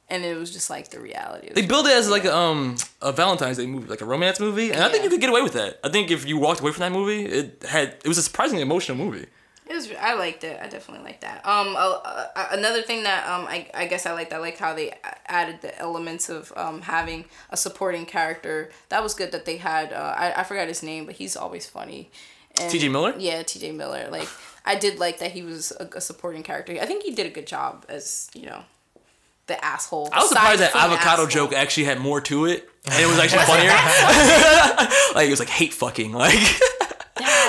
And it was just like the reality. They build it as like a, um, a Valentine's Day movie, like a romance movie, and yeah. I think you could get away with that. I think if you walked away from that movie, it had it was a surprisingly emotional movie. It was. I liked it. I definitely liked that. Um, uh, uh, another thing that um, I I guess I liked. I liked how they added the elements of um having a supporting character. That was good that they had. Uh, I I forgot his name, but he's always funny. T J Miller? Yeah, T J Miller. Like I did like that he was a, a supporting character. I think he did a good job as you know. The asshole. I was surprised that avocado asshole. joke actually had more to it, and it was actually funnier. Like it was like hate fucking, like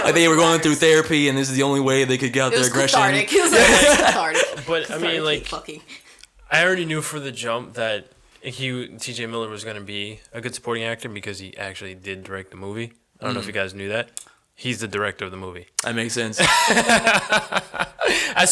like they were going through therapy, and this is the only way they could get out it their was aggression. Cathartic. It was like, cathartic. But I mean, like, fucking. I already knew for the jump that he T J Miller was going to be a good supporting actor because he actually did direct the movie. I don't mm. know if you guys knew that. he's the director of the movie. That makes sense. That's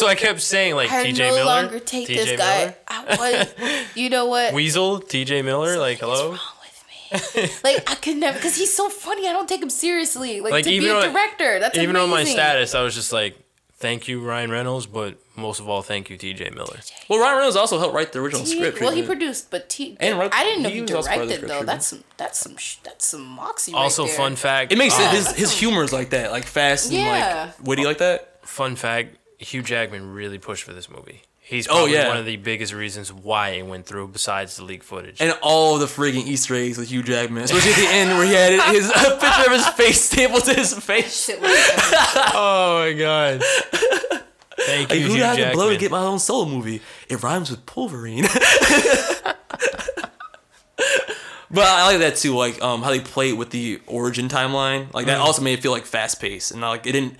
what I kept saying, like, T J no Miller. I no longer take T J this guy. Miller. I was, you know what? Weasel, T J Miller, like, hello? What's wrong with me? Like, I could never, because he's so funny, I don't take him seriously. Like, like to be a director, that's amazing. Even on my status, I was just like, thank you, Ryan Reynolds, but most of all, thank you, T J Miller. Well, Ryan Reynolds also helped write the original T- script. Well, he produced, but T. And wrote, I didn't know he, he directed though. That's some. That's some. That's some moxie. Also, right there. Fun fact. It makes um, sense. His his humor is like that, like fast yeah. and like witty, like that. Fun fact: Hugh Jackman really pushed for this movie. He's probably oh, yeah. one of the biggest reasons why it went through, besides the leaked footage. And all the friggin' Easter eggs with Hugh Jackman. Especially at the end where he had his a picture of his face stapled to his face. Oh, my God. Thank like, you, Hugh Jackman. Who do I have to blow to get my own solo movie? It rhymes with Wolverine. But I like that, too, like um, how they played with the origin timeline. Like, that mm. also made it feel, like, fast-paced. And, like, it didn't...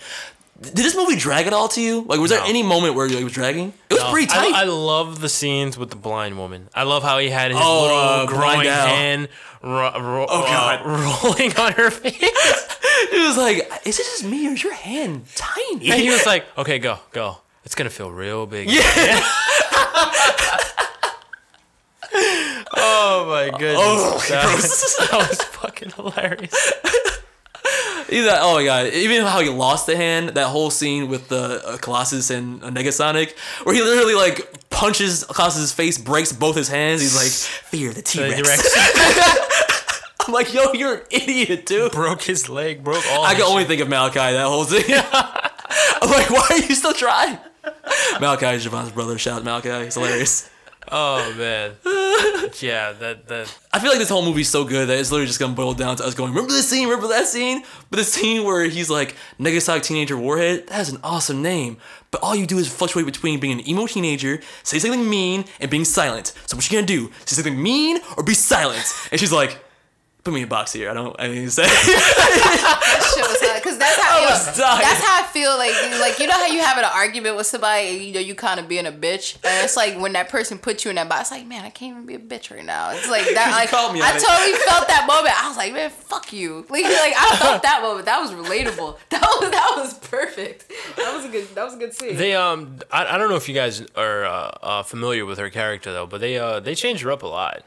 Did this movie drag at all to you? Like, was no. there any moment where it was dragging? It was no. pretty tight. I, I love the scenes with the blind woman. I love how he had his oh, little uh, growing hand ro- ro- oh, God. Uh, rolling on her face. It was like, is it just me or is your hand tiny? And he was like, okay, go, go. It's going to feel real big. Yeah. Oh, my goodness. Oh, that, was, that was fucking hilarious. He's like, oh my God! Even how he lost the hand, that whole scene with the uh, Colossus and uh, Negasonic, where he literally like punches Colossus' face, breaks both his hands. He's like, "Fear the T-Rex." I'm like, "Yo, you're an idiot, dude!" Broke his leg, broke all. I can only shit. think of Malachi that whole scene. I'm like, why are you still trying? Malachi is Javon's brother. Shout out Malachi! He's hilarious. Oh man, yeah. That that. I feel like this whole movie's so good that it's literally just gonna boil down to us going, remember this scene, remember that scene, but the scene where he's like, Negasonic Teenager Warhead, that is an awesome name, but all you do is fluctuate between being an emo teenager, say something mean, and being silent. So what you gonna do? Say something mean or be silent? And she's like, put me in a box here. I don't. I didn't say. That shit was hot because that's how. I was you know, that's how I feel like you, like you know how you have an argument with somebody and you know you kind of being a bitch and it's like when that person puts you in that box, it's like man, I can't even be a bitch right now. It's like that. Like me I it. totally felt that moment. I was like man, fuck you. Like like I felt that moment. That was relatable. That was that was perfect. That was a good. That was a good scene. They um I I don't know if you guys are uh, uh, familiar with her character though, but they uh they changed her up a lot.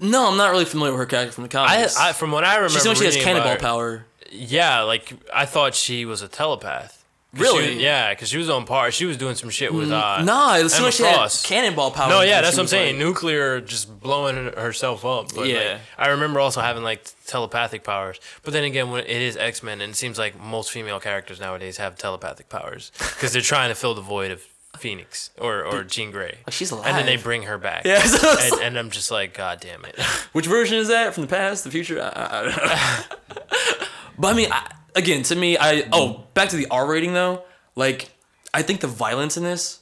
No, I'm not really familiar with her character from the comics. I, I, from what I remember, she's when she has cannonball power. Yeah, like I thought she was a telepath. Really? She, yeah, because she was on par. She was doing some shit with uh, nah. It was Emma so much Frost. She had cannonball power. No, yeah, that's what I'm saying. Like, nuclear, just blowing herself up. But yeah, like, I remember also having like telepathic powers. But then again, when it is X-Men, and it seems like most female characters nowadays have telepathic powers because they're trying to fill the void of Phoenix or, or Jean Grey. Oh, she's alive. And then they bring her back. Yeah, so and, like, and I'm just like, God damn it. Which version is that? From the past? The future? I, I don't know. But I mean, I, again, to me, I... Oh, back to the R rating, though. Like, I think the violence in this,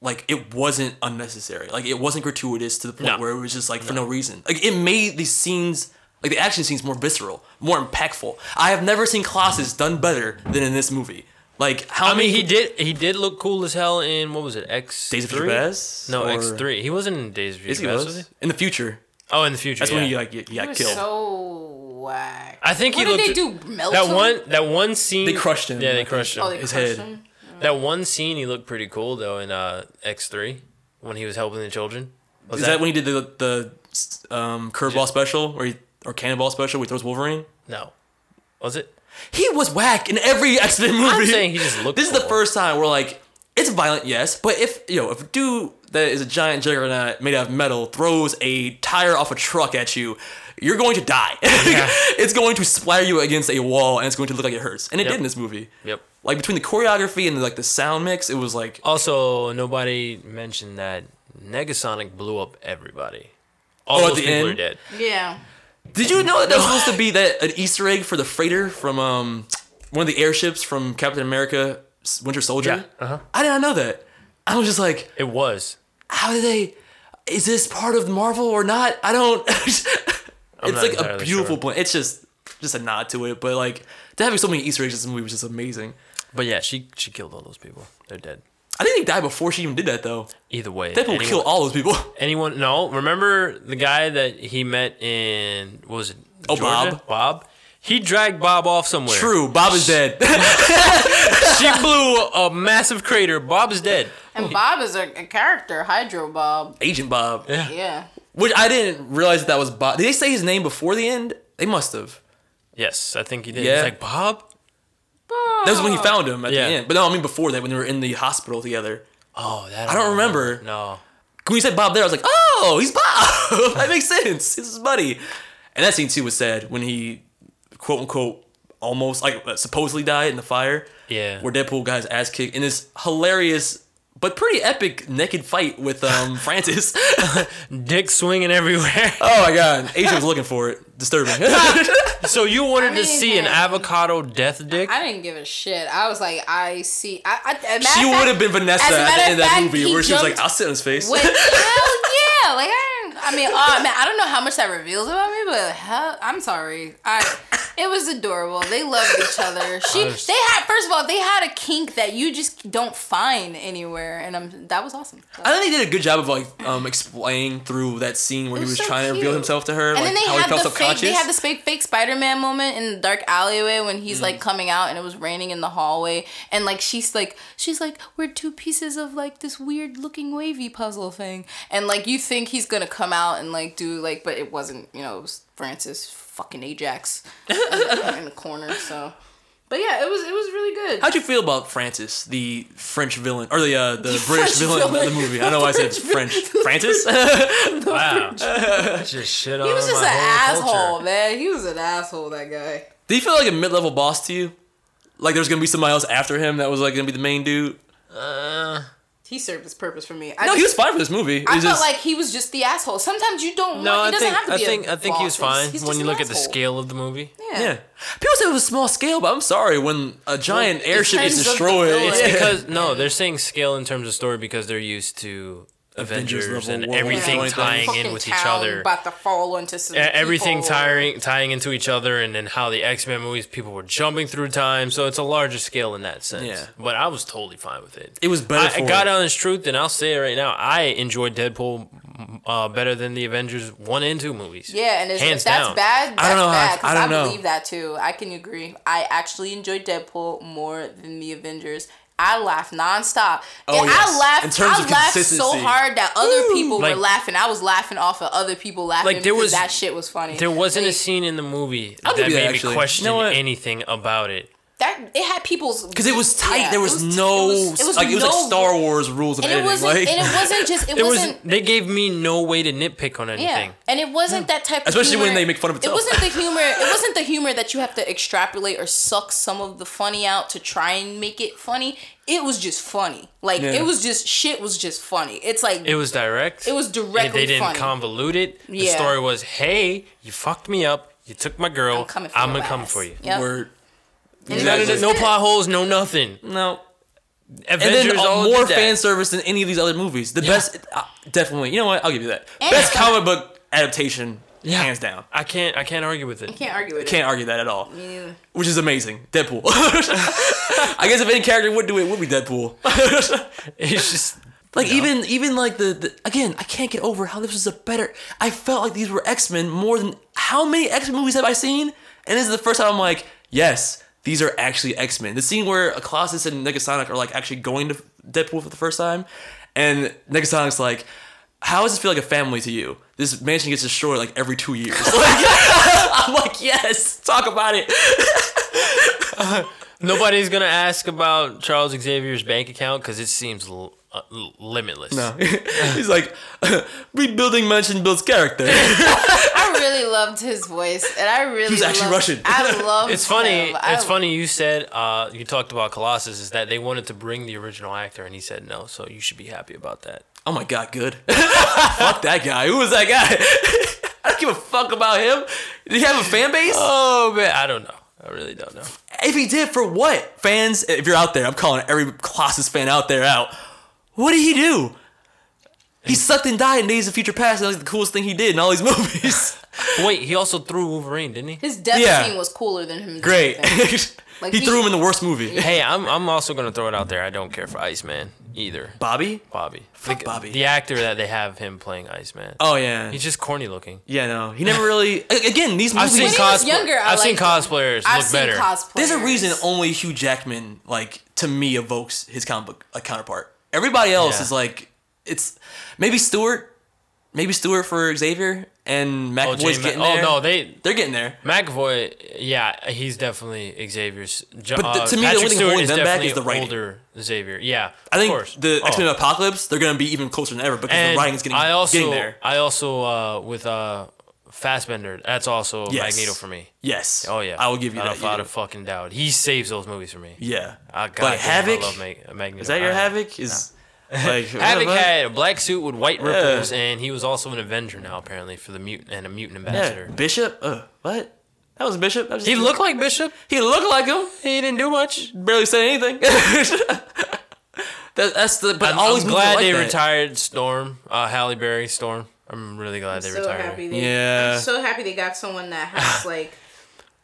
like, it wasn't unnecessary. Like, it wasn't gratuitous to the point no. where it was just, like, for no. no reason. Like, it made these scenes... Like, the action scenes more visceral, more impactful. I have never seen Colossus done better than in this movie. Like how I mean, he did he did look cool as hell in what was it X Days of Future Past? No, X three. He wasn't in Days of Future Past. Was he? In the future. Oh, in the future. That's yeah. when he like he, he got was killed. So whack. I think what he looked. What did they do? Melt that him? one. That one scene. They crushed him. Yeah, they crushed him. Oh, they his crushed head. Him? Oh. That one scene, he looked pretty cool though in uh, X three when he was helping the children. Was Is that, that when he did the the um, curveball special or he, or cannonball special where he throws Wolverine? No, was it? He was whack in every X-Men movie. I'm saying he just looked This cool. is the first time where, like, it's violent, yes, but if, you know, if a dude that is a giant juggernaut made out of metal throws a tire off a truck at you, you're going to die. Yeah. It's going to splatter you against a wall, and it's going to look like it hurts. And it yep. did in this movie. Yep. Like, between the choreography and, like, the sound mix, it was, like... Also, nobody mentioned that Negasonic blew up everybody. All oh, those people end? are dead. Yeah. Did you know that that was supposed to be that an Easter egg for the freighter from um, one of the airships from Captain America Winter Soldier? Yeah. Uh-huh. I did not know that. I was just like... It was. How did they... Is this part of Marvel or not? I don't... it's not like a beautiful sure. point. It's just just a nod to it. But like, to having so many Easter eggs in this movie was just amazing. But yeah, she she killed all those people. They're dead. I think they died before she even did that, though. Either way. That will kill all those people. Anyone? No. Remember the guy that he met in, what was it? Oh, Georgia? Bob. Bob. He dragged Bob off somewhere. True. Bob is dead. She blew a massive crater. Bob is dead. And Bob is a, a character. Hydro Bob. Agent Bob. Yeah. yeah. Which I didn't realize that, that was Bob. Did they say his name before the end? They must have. Yes, I think he did. Yeah. He's like, Bob? Bob. That was when he found him at yeah. the end. But no, I mean before that, when they were in the hospital together. Oh, that. I don't remember. remember. No. When you said Bob there, I was like, oh, he's Bob. That makes sense. He's his buddy. And that scene, too, was sad when he, quote, unquote, almost, like, supposedly died in the fire. Yeah. Where Deadpool got his ass kicked in this hilarious but pretty epic naked fight with um Francis. Dick swinging everywhere. Oh, my God. Asia was looking for it. Disturbing. So you wanted I mean, to see an avocado death dick? I didn't give a shit. I was like, I see. I, I, she would have been Vanessa at the end of that movie where she was like, I'll sit on his face. With, hell yeah. Like, I didn't. I mean, oh, man, I don't know how much that reveals about me, but hell, I'm sorry. I, it was adorable. They loved each other. She, was, they had, first of all, they had a kink that you just don't find anywhere, and I'm, that was awesome. So. I think they did a good job of like um, explaining through that scene where he was so trying cute. to reveal himself to her, and like then they how had he felt the subconscious. Fake, they had this fake, fake Spider-Man moment in the dark alleyway when he's mm. like coming out, and it was raining in the hallway, and like she's like, she's like, we're two pieces of like this weird looking wavy puzzle thing, and like you think he's gonna come out and like do like, but it wasn't, you know, it was Francis fucking Ajax in, the, in the corner. So, but yeah, it was it was really good. How'd you feel about Francis, the French villain or the uh, the, the British villain, villain in the movie? I know why I said French. Francis. Wow, just shit on. He was just an asshole, culture. man. He was an asshole. That guy. Did he feel like a mid-level boss to you? Like there's gonna be somebody else after him that was like gonna be the main dude. Uh... He served his purpose for me. I no, he was fine for this movie. It I felt just, like he was just the asshole. Sometimes you don't no, want... He I doesn't think, have to I be think, a I think boss. He was fine he's, he's when you look asshole. at the scale of the movie. Yeah. yeah. People say it was a small scale, but I'm sorry. When a giant well, airship is destroyed... It's yeah. because... No, they're saying scale in terms of story because they're used to Avengers, Avengers and World everything World. tying yeah. in with each other. About to fall into some everything tying, tying into each other, and then how the X-Men movies, people were jumping through time, so it's a larger scale in that sense. Yeah. But I was totally fine with it. It was better I, for I got it. on its truth, and I'll say it right now. I enjoyed Deadpool uh, better than the Avengers one and two movies. Yeah, and it's, Hands if that's down. bad, that's I don't know bad, because I, don't I know. believe that too. I can agree. I actually enjoyed Deadpool more than the Avengers. I laughed nonstop. Oh, and yes. I laughed. In terms I of laughed so hard that other Ooh. people like, were laughing. I was laughing off of other people laughing like there because was, that shit was funny. There wasn't like, a scene in the movie that, that made actually. me question you know anything about it. That it had people's because it was tight. Yeah, there was, was no it was, it was like it was no, like Star Wars rules of and editing. It wasn't, like, and it wasn't just it, it wasn't. Was, they gave me no way to nitpick on anything. Yeah, and it wasn't mm. that type. Especially of Especially when they make fun of itself. It wasn't the humor. It wasn't the humor that you have to extrapolate or suck some of the funny out to try and make it funny. It was just funny. Like yeah. it was just shit. Was just funny. It's like it was direct. It was directly. They, they didn't funny. convolute it. Yeah. The story was, hey, you fucked me up. You took my girl. I'm, coming for I'm gonna ass. come for you. Yep. Word. Exactly. No, no, no plot holes, no nothing. No. Avengers, and then uh, more fan service than any of these other movies. The yeah. best, uh, definitely. You know what? I'll give you that. And best comic book adaptation, yeah. hands down. I can't. I can't argue with it. I can't argue with I can't it. Can't argue that at all. Yeah. Which is amazing. Deadpool. I guess if any character would do it, it would be Deadpool. It's just. Like, you know. even, even like, the, the... Again, I can't get over how this was a better... I felt like these were X-Men more than... How many X-Men movies have I seen? And this is the first time I'm like, yes, these are actually X-Men. The scene where Colossus and Negasonic are like actually going to Deadpool for the first time, and Negasonic's like, "How does this feel like a family to you? This mansion gets destroyed like every two years." Like, I'm like, "Yes, talk about it." uh, nobody's gonna ask about Charles Xavier's bank account because it seems l- uh, l- limitless. No, he's like, rebuilding mansion builds character. I really loved his voice, and I really he's actually loved, Russian. I love. It's funny. Him. It's I, funny. You said uh, you talked about Colossus. Is that they wanted to bring the original actor, and he said no. So you should be happy about that. Oh my God, good. Fuck that guy. Who was that guy? I don't give a fuck about him. Did he have a fan base? Oh man, I don't know. I really don't know. If he did, for what? Fans, if you're out there, I'm calling every Colossus fan out there out. What did he do? He sucked and died in Days of Future Past. And that was the coolest thing he did in all these movies. Wait, he also threw Wolverine, didn't he? His death yeah. scene was cooler than him. Great. Like he, he threw him in the worst movie. Hey, I'm I'm also gonna throw it out there. I don't care for Iceman either. Bobby? Bobby. Fuck the, Bobby. The actor that they have him playing Iceman. Oh yeah. He's just corny looking. Yeah, no. He never really. Again, these movies. I've seen, cosplay- younger, I've seen cosplayers I've look seen better. Cosplayers. There's a reason only Hugh Jackman, like, to me, evokes his comic book like, counterpart. Everybody else yeah. is like, it's maybe Stewart. Maybe Stewart for Xavier and McAvoy's oh, getting Ma- there. Oh no, they they're getting there. McAvoy, yeah, he's definitely Xavier's. Jo- but the, to me, uh, the only thing holding them back is the writing. Older Xavier, yeah. I think course. the oh. X-Men Apocalypse, they're gonna be even closer than ever because and the writing is getting, I also, getting there. I also uh, with uh, Fassbender, that's also yes. Magneto for me. Yes. Oh yeah. I will give you without that. Without a fucking doubt, he saves those movies for me. Yeah. I got but Havoc. I love Mag- Magneto. Is that your I, Havoc? Is nah. Like, Havoc had a black suit with white rippers, yeah. and he was also an Avenger now, apparently, for the mutant and a mutant ambassador. Yeah. Bishop? Uh, what? That was Bishop? That was he looked like Bishop. He looked like him. He didn't do much. Barely said anything. that, that's the. But I'm, I'm glad like they that. retired Storm, uh, Halle Berry, Storm. I'm really glad I'm they so retired. Happy they, yeah. I'm so happy they got someone that has like,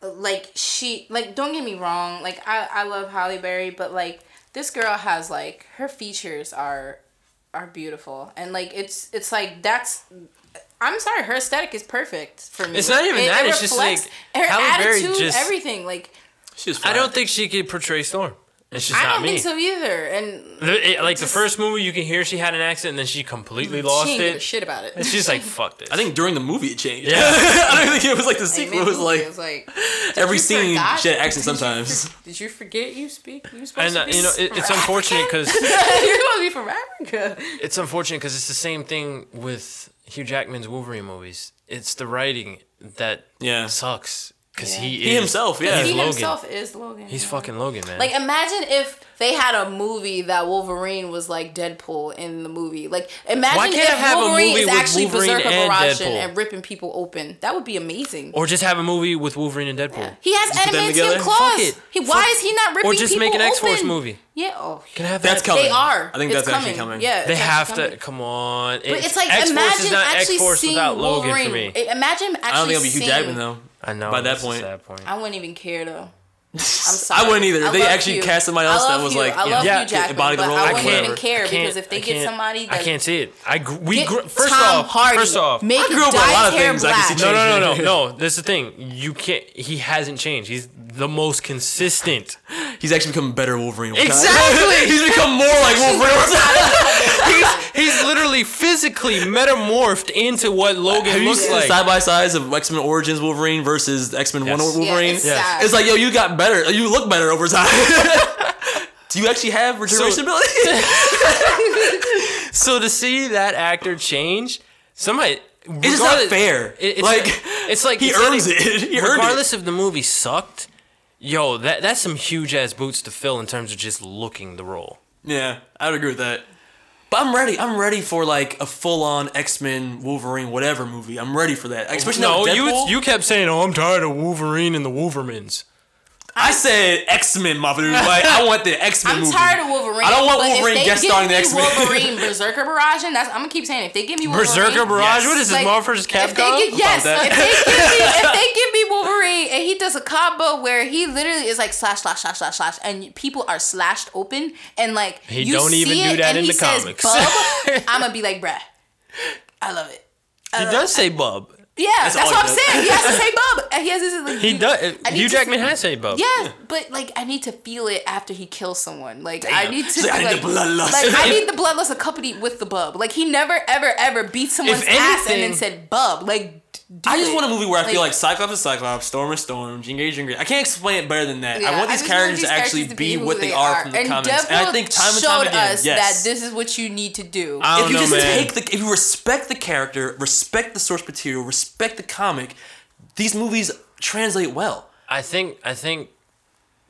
like she like. Don't get me wrong. Like I, I love Halle Berry, but like. This girl has like her features are are beautiful and like it's it's like that's I'm sorry her aesthetic is perfect for me. It's not even it, that it it's just like her Halle attitude just, everything like she's I don't think she could portray Storm. It's just I not me. I don't think so either. And the, it, like just, the first movie you can hear she had an accent and then she completely lost she ain't it. She give a shit about it. And she's like fuck this. I think during the movie it changed. Yeah. I don't think it was like the sequel like, it, was like, it was like every scene forgot? She had accent sometimes. You, did you forget you speak? You supposed and, uh, to be you know it, it's unfortunate cuz you're supposed to be from Africa. It's unfortunate cuz it's the same thing with Hugh Jackman's Wolverine movies. It's the writing that yeah. sucks. Because yeah. he, he is... He himself, yeah. He Logan. himself is Logan. He's yeah. fucking Logan, man. Like, imagine if they had a movie that Wolverine was like Deadpool in the movie. Like, imagine if Wolverine is actually Berserker Barraging and, and ripping people open. That would be amazing. Or just have a movie with Wolverine and Deadpool. Yeah. He has adamantium claws. He, why Fuck. is he not ripping people open? Or just make an X-Force movie. Yeah. Oh, can I have that's that? Coming. They are. I think it's that's coming. actually coming. Yeah, they have coming. to. Come on. It, but it's like, X-Force imagine is not actually X-Force seeing without Wolverine. Logan for me. Imagine actually I don't think it'll be Hugh Jackman, though. I know. By that point. that point, I wouldn't even care though. I'm sorry. I wouldn't either. I they actually you. cast somebody else that was you. like, I love yeah, you, Jackman, body the role. I wouldn't even care because if they get somebody, that I can't see it. I gr- we gr- first Tom off, Hardy, first off, I grew up with a lot of things. Black. I can see no, no, no, no, no. That's the thing. You can't. He hasn't changed. He's the most consistent. He's actually become a better Wolverine. Exactly. He's become more like Wolverine. He's literally physically metamorphed into what Logan Have looks like. Side by sides of X-Men Origins Wolverine versus X-Men yes. one Wolverine. Yeah, it's, yes. it's like, yo, you got better. You look better over time. Do you actually have regeneration ability? So to see that actor change, somebody... It's just not fair. It, it's like, like, it's like... He earns it. He regardless earned it. If the movie sucked, yo, that that's some huge-ass boots to fill in terms of just looking the role. Yeah, I would agree with that. But I'm ready. I'm ready for like a full-on X-Men, Wolverine, whatever movie. I'm ready for that. Especially no, with Deadpool. you you kept saying, "Oh, I'm tired of Wolverine and the Wolvermans." I said X-Men, my dude. Like I want the X-Men I'm movie. I'm tired of Wolverine. I don't want Wolverine guest starring the X-Men. Wolverine Berserker Barrage. That's I'm gonna keep saying. It. If they give me Wolverine, Berserker Barrage, yes. what is this? Like, Marvel versus Capcom? If give, yes. If they, give me, if they give me Wolverine and he does a combo where he literally is like slash slash slash slash slash, and people are slashed open and like he you don't see even it do that in the says, comics. Bub, I'm gonna be like, bruh, I love it. I love he does it. say bub. Yeah, that's, that's what I'm does. saying. He has to say bub. He has this, like, he does. Hugh Jackman to, has to say bub. Yeah, yeah, but like I need to feel it after he kills someone. Like Damn. I need to. Like, I need like, the bloodlust. Like I need the bloodlust accompanied with the bub. Like he never, ever, ever beat someone's anything, ass and then said bub. Like I just it. want a movie where I like, feel like Cyclops is Cyclops, Storm is Storm, Jean Grey is Jean Grey. I can't explain it better than that. Yeah, I want these I characters want these to actually characters be, to be what they, they are from the and comics. Deadpool and I think time and time again, us yes. that this is what you need to do. I don't if you know, just man. take the, if you respect the character, respect the source material, respect the comic, these movies translate well. I think I think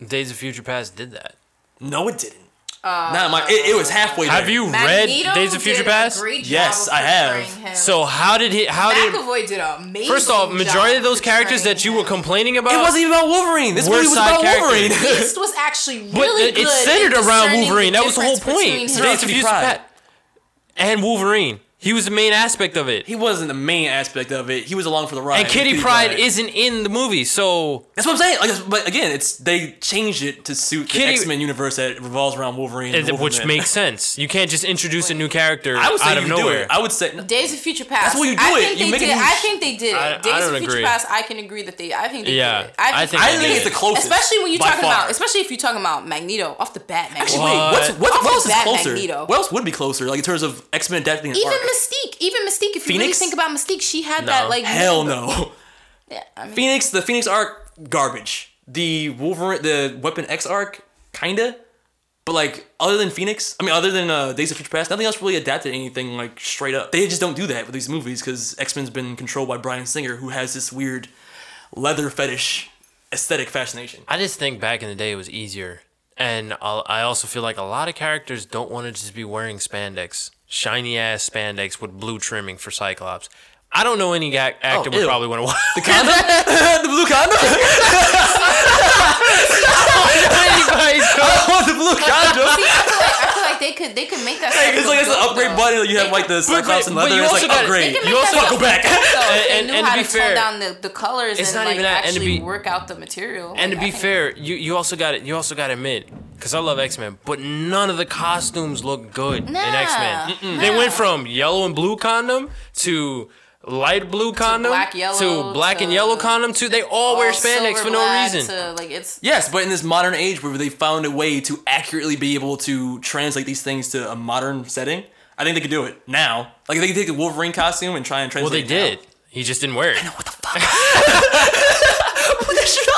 Days of Future Past did that. No, it didn't. Uh, Not my. It, it was halfway there. Have you Magneto read Days of Future Past? Yes, I have. Him. So how did he? How McAvoy did? McAvoy did a First off, majority of those characters that you were complaining about, it wasn't even about Wolverine. This movie was about characters. Wolverine. Beast was actually really but, good. It's centered around Wolverine. That was the whole point. Days of Future Past and Wolverine. He was the main aspect of it. He wasn't the main aspect of it. He was along for the ride. And Kitty, Kitty Pryde isn't in the movie, so that's what I'm saying. Like, but again, it's they changed it to suit Kitty, the X-Men universe that revolves around Wolverine, and Wolverine, which makes sense. You can't just introduce Wait. a new character I would say out of nowhere. I would say no. Days of Future Past. That's what you do. I it. Think you they did. It I think they did it. I, Days I of agree. Future Past. I can agree that they. I think they yeah, did it. I think, I think, I think it's the closest, especially when you're talking far. about, especially if you're talking about Magneto off the bat. Magneto. Actually, wait, what's, what, what else is closer? Magneto. What else would be closer? Like in terms of X-Men adapting an arc. Mystique, even Mystique, if Phoenix? you really think about Mystique, she had no. that like hell no. yeah, I mean. Phoenix, the Phoenix arc, garbage. The Wolverine, the Weapon X arc, kinda. But like, other than Phoenix, I mean, other than uh, Days of Future Past, nothing else really adapted anything like straight up. They just don't do that with these movies because X-Men's been controlled by Bryan Singer, who has this weird leather fetish aesthetic fascination. I just think back in the day it was easier, and I'll, I also feel like a lot of characters don't want to just be wearing spandex. Shiny ass spandex with blue trimming for Cyclops. I don't know any ga- actor oh, would ew. probably want to watch the condom, the blue condom. I don't want the blue condom. See, I, feel like, I feel like they could they could make that. It's like it's an upgrade button. You have like the Cyclops and leather. It's like upgrade. You also go back. And and to be fair, down the the colors and like actually work out the material. And to be fair, you you also got it. You also got to admit. Because I love X-Men, but none of the costumes look good nah, in X-Men. Nah. They went from yellow and blue condom to light blue condom to black, yellow, to black to and yellow condom to they all, all wear spandex for no reason. To, like, it's, yes, but in this modern age where they found a way to accurately be able to translate these things to a modern setting, I think they could do it now. Like if they could take the Wolverine costume and try and translate it. Well, they it did. Now. He just didn't wear it. I know, what the fuck? Put this shit on.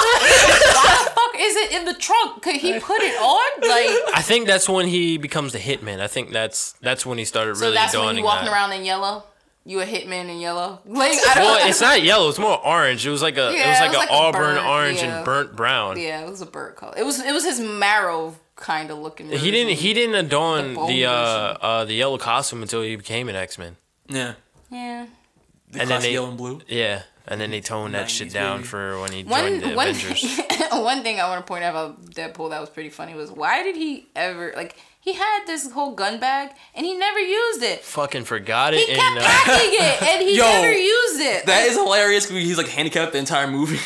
Is it in the trunk? Could he put it on? Like I think that's when he becomes the hitman. I think that's that's when he started really dawning. So that's when you walking out. around in yellow. You a hitman in yellow? Like I don't. Well, it's not yellow. It's more orange. It was like a. Yeah, it was like, it was like an auburn burnt, orange yeah. and burnt brown. Yeah, it was a burnt color. It was it was his marrow kind of looking. He didn't he didn't adorn the, the uh uh the yellow costume until he became an X-Men. Yeah. Yeah. The and then they, yellow and blue. Yeah. And then they toned that shit down maybe. for when he one, joined the one Avengers. Thing, one thing I want to point out about Deadpool that was pretty funny was why did he ever like he had this whole gun bag and he never used it. Fucking forgot it. He and, kept uh, packing it and he yo, never used it. That is hilarious because he's like handicapped the entire movie.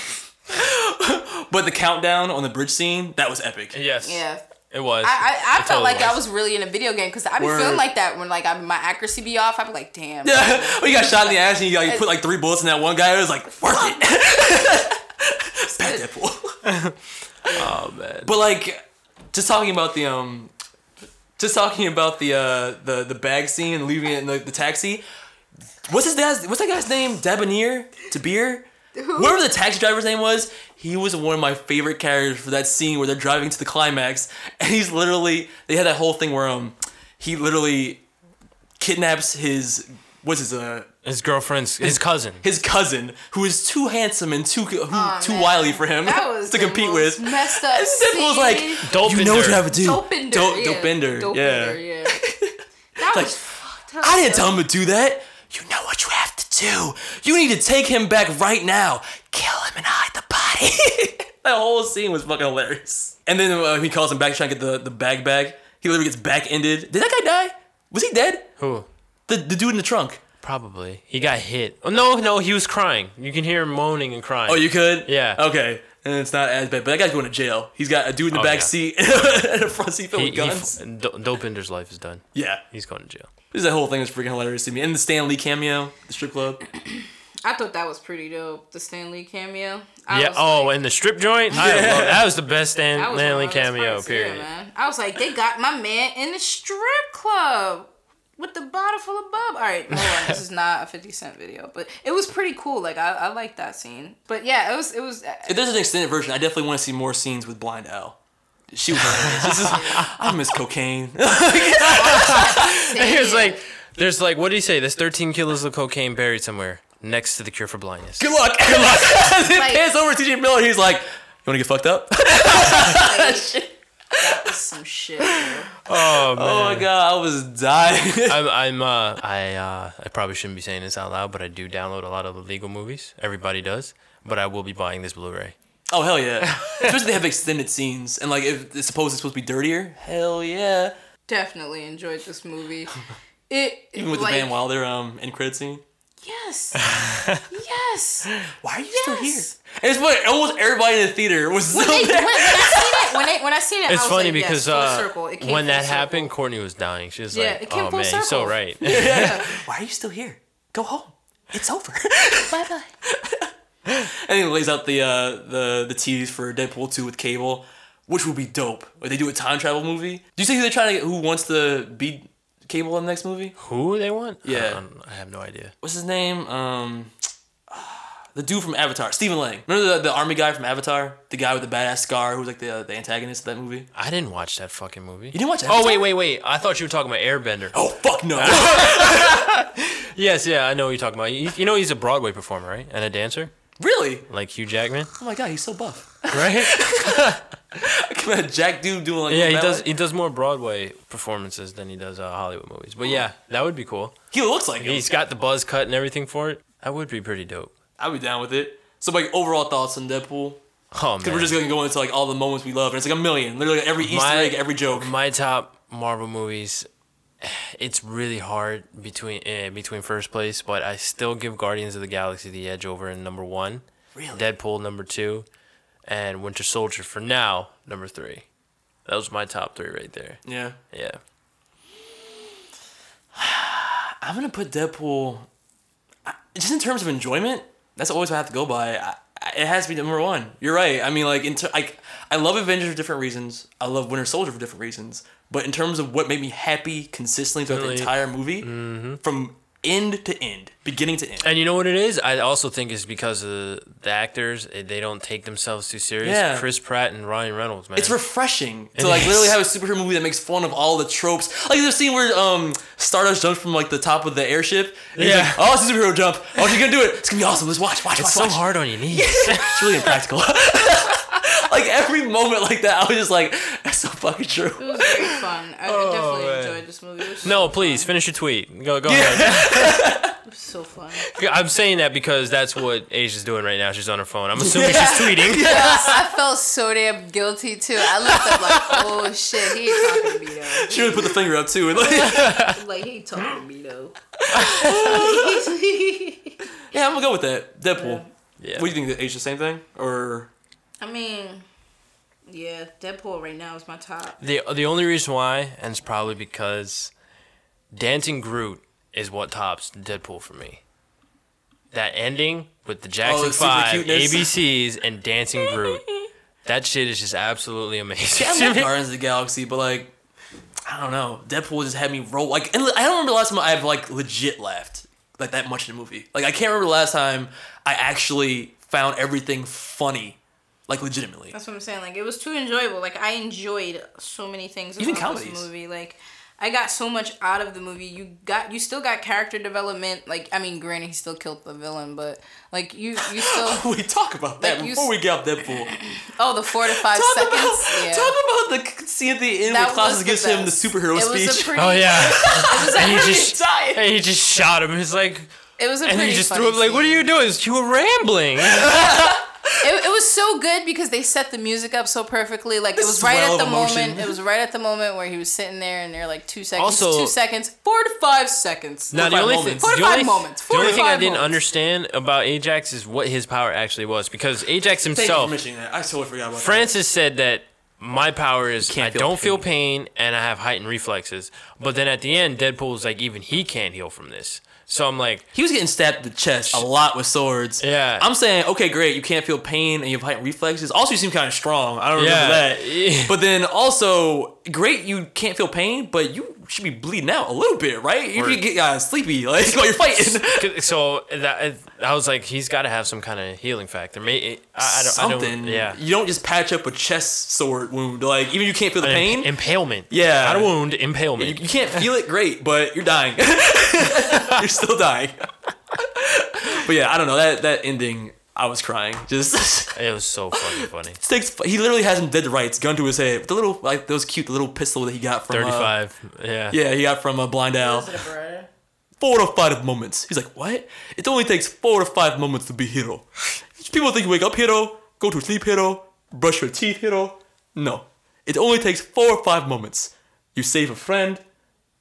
But the countdown on the bridge scene, that was epic. Yes. Yeah. It was. I I, I felt totally like was. I was really in a video game because I be Word. feeling like that when like I, my accuracy be off. I be like, damn. Yeah, well, you got shot in the ass and you, like, you put like three bullets in that one guy. It was like, fuck it. Bad Deadpool. Oh man. But like, just talking about the um, just talking about the uh the, the bag scene and leaving it in the, the taxi. What's his dad's? What's that guy's name? Debonair? Tabir? Whoever the taxi driver's name was, he was one of my favorite characters for that scene where they're driving to the climax, and he's literally they had that whole thing where um he literally kidnaps his what's his uh his girlfriend's his, his cousin his cousin who is too handsome and too who, oh, too man. wily for him to compete with. Messed up. And Deadpool's like, Dopinder. you know what you have to do. Dopinder, Do- yeah. Dopinder, Dopinder, yeah. yeah. That was like, fucked up. I didn't tell him to do that. You know what you have to do. You need to take him back right now. Kill him and hide the body. That whole scene was fucking hilarious. And then uh, he calls him back trying to get the, the bag back. He literally gets back-ended. Did that guy die? Was he dead? Who? The the dude in the trunk. Probably. He got hit. Oh, no, no, he was crying. You can hear him moaning and crying. Oh, you could? Yeah. Okay. And it's not as bad. But that guy's going to jail. He's got a dude in the oh, back yeah. seat and a front seat filled he, with guns. He, Do- Dopinder's life is done. Yeah. He's going to jail. That whole thing was freaking hilarious to me. And the Stan Lee cameo, the strip club. I thought that was pretty dope, the Stan Lee cameo. I yeah. Oh, like, and the strip joint? Yeah. I love that was the best Stan Lee cameo, parts, period. Yeah, man. I was like, they got my man in the strip club with the bottle full of bub. All right, no, this is not a fifty cent video, but it was pretty cool. Like, I, I liked that scene. But yeah, it was... It was uh, if there's an extended version, I definitely want to see more scenes with Blind Al. She was hilarious. Is, I miss cocaine. He was like, there's like, what did he say? There's thirteen kilos of cocaine buried somewhere next to the cure for blindness. Good luck. Good luck. He like, pans over to T J Miller. He's like, you want to get fucked up? Like, that was some shit, bro. Oh, man. Oh, my God. I was dying. I'm, I'm, uh, I, uh, I probably shouldn't be saying this out loud, but I do download a lot of illegal movies. Everybody does. But I will be buying this Blu-ray. Oh, hell yeah. Especially if they have extended scenes. And, like, if it's supposed, it's supposed to be dirtier. Hell yeah. Definitely enjoyed this movie. It even with like, the Van Wilder um end credit scene. Yes. Yes. Why are you yes. still here? And it's what almost everybody in the theater was still when they, there. When, when I seen it, when I when I seen it, it's I was funny like, because yes, uh, it came when that circle. happened, Courtney was dying. She was yeah, like, "Oh man, you're so right." Yeah. Yeah. Why are you still here? Go home. It's over. Bye bye. And he lays out the uh, the the tease for Deadpool two with Cable, which would be dope. Or they do a time travel movie. Do you see who they're trying to get? Who wants to be Cable in the next movie? Who they want? Yeah, um, I have no idea. What's his name? Um, uh, the dude from Avatar, Stephen Lang. Remember the, the army guy from Avatar, the guy with the badass scar who was like the uh, the antagonist of that movie? I didn't watch that fucking movie. You didn't watch Avatar? Oh wait, wait, wait! I thought you were talking about Airbender. Oh fuck no! Yes, yeah, I know what you're talking about. You, you know he's a Broadway performer, right? And a dancer. Really? Like Hugh Jackman? Oh my god, he's so buff. Right? I can Jack dude doing like yeah, he does. He does more Broadway performances than he does uh, Hollywood movies. But yeah, that would be cool. He looks like he's him. got the buzz cut and everything for it. That would be pretty dope. I'd be down with it. So like overall thoughts on Deadpool? Oh man, because we're just gonna go into like all the moments we love, and it's like a million. Literally like, every Easter my, egg, every joke. My top Marvel movies. It's really hard between eh, between first place, but I still give Guardians of the Galaxy the edge over in number one. Really? Deadpool number two, and Winter Soldier for now number three. That was my top three right there. Yeah. Yeah. I'm gonna put Deadpool. I, just in terms of enjoyment, that's always what I have to go by. I, I, it has to be number one. You're right. I mean, like, in ter- I, I love Avengers for different reasons. I love Winter Soldier for different reasons. But in terms of what made me happy consistently throughout really? the entire movie, mm-hmm. from end to end, beginning to end. And you know what it is? I also think it's because of the, the actors. They don't take themselves too serious. Yeah. Chris Pratt and Ryan Reynolds, man. It's refreshing it to like is. literally have a superhero movie that makes fun of all the tropes. Like the scene where um, Stardust jumps from like the top of the airship. And yeah. Like, oh, it's a superhero jump. Oh, she's going to do it. It's going to be awesome. Let's watch, watch, it's watch, so watch. It's so hard on your knees. It's really impractical. Like every moment like that, I was just like, that's so fucking true. It was very fun. I oh, definitely man. enjoyed this movie. It was no, so please fun. finish your tweet. Go, go yeah. ahead. It was so fun. I'm saying that because that's what Asia's doing right now. She's on her phone. I'm assuming yeah. she's tweeting. Yes. I felt so damn guilty too. I looked up like, oh shit, he ain't talking to me though. She really put the finger up too. And like, like he ain't talking to me though. Yeah, I'm gonna go with that. Deadpool. Yeah. Yeah. What do you think? Asia, same thing or? I mean, yeah, Deadpool right now is my top. The the only reason why, and it's probably because Dancing Groot is what tops Deadpool for me. That ending with the Jackson oh, five, A B Cs, and Dancing Groot. That shit is just absolutely amazing. Yeah, I love Guardians of the Galaxy, but like, I don't know. Deadpool just had me roll. Like, and I don't remember the last time I've like legit laughed like that much in a movie. Like, I can't remember the last time I actually found everything funny. Like, legitimately. That's what I'm saying. Like, it was too enjoyable. Like, I enjoyed so many things about this movie. Like, I got so much out of the movie. You got, you still got character development. Like, I mean, granted, he still killed the villain, but, like, you, you still... We talk about that like before we get up Deadpool. Oh, the four to five talk seconds? About, yeah. Talk about the scene at the end that where Klaus gives him the superhero speech. It was a pretty... Oh, yeah. It was a pretty just, diet. And he just shot him. He's like... It was a and pretty And he just threw him, scene. Like, what are you doing? You were rambling. It, it was so good because they set the music up so perfectly. Like, this it was right at the emotion. moment. It was right at the moment where he was sitting there and they're like, two seconds, also, two seconds, four to five seconds. Now, the only thing I didn't understand about Ajax is what his power actually was. Because Ajax himself... Thank you for mentioning that. I totally forgot about Francis that. said that my power is I don't pain. feel pain and I have heightened reflexes. But then at the end, Deadpool's like, even he can't heal from this. So I'm like... He was getting stabbed in the chest a lot with swords. Yeah. I'm saying, okay, great, you can't feel pain and you have heightened reflexes. Also, you seem kind of strong. I don't remember yeah. that. Yeah. But then also, great, you can't feel pain, but you should be bleeding out a little bit, right? You should get uh, sleepy like, while you're fighting. So that, I was like, he's got to have some kind of healing factor. Maybe, I, I don't, Something. I don't, yeah. You don't just patch up a chest sword wound. Like, even if you can't feel the An pain. Imp- impalement. Yeah. Not a wound, impalement. You, you can't feel it, great, but you're dying. You're still dying. But yeah, I don't know. That that ending, I was crying. Just It was so fucking funny. Sticks, he literally has him dead to rights, gun to his head. But the little, like, those cute, the little pistol that he got from... thirty-five, uh, yeah. Yeah, he got from uh, Blind Owl. Four to five moments. He's like, what? It only takes four to five moments to be hero. People think you wake up hero, go to sleep hero, brush your teeth hero. No. It only takes four or five moments. You save a friend,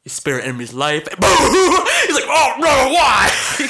You spare an enemy's life. And he's like, oh no, why? Yeah,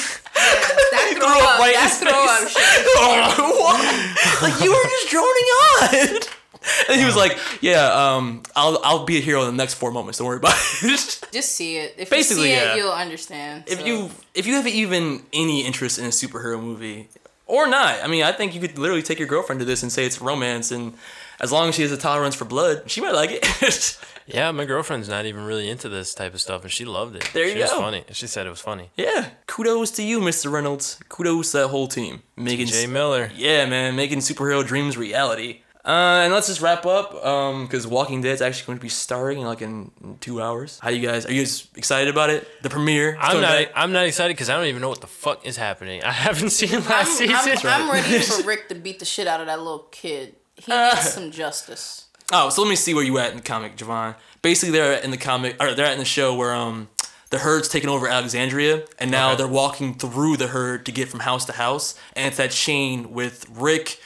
that throw up, right that throw up shit. Oh, why? Like, you were just droning on. And he was like, yeah, um, I'll I'll be a hero in the next four moments. Don't worry about it. Just see it. If Basically, you see yeah. it, you'll understand. If so. you if you have even any interest in a superhero movie, or not, I mean, I think you could literally take your girlfriend to this and say it's romance, and as long as she has a tolerance for blood, she might like it. Yeah, my girlfriend's not even really into this type of stuff, and she loved it. There you she go. She was funny. She said it was funny. Yeah. Kudos to you, Mister Reynolds. Kudos to that whole team. Making Jay Miller. Yeah, man. Making superhero dreams reality. Uh, and let's just wrap up, because um, Walking Dead's actually going to be starting in like in, in two hours. How you guys? Are you guys excited about it? The premiere? I'm not. Back. I'm not excited because I don't even know what the fuck is happening. I haven't seen last I'm, season. I'm, right. I'm ready for Rick to beat the shit out of that little kid. He uh, needs some justice. Oh, so let me see where you at in the comic, Javon. Basically, they're in the comic, or they're at in the show where um the herd's taking over Alexandria, and now okay. they're walking through the herd to get from house to house, and it's that chain with Rick.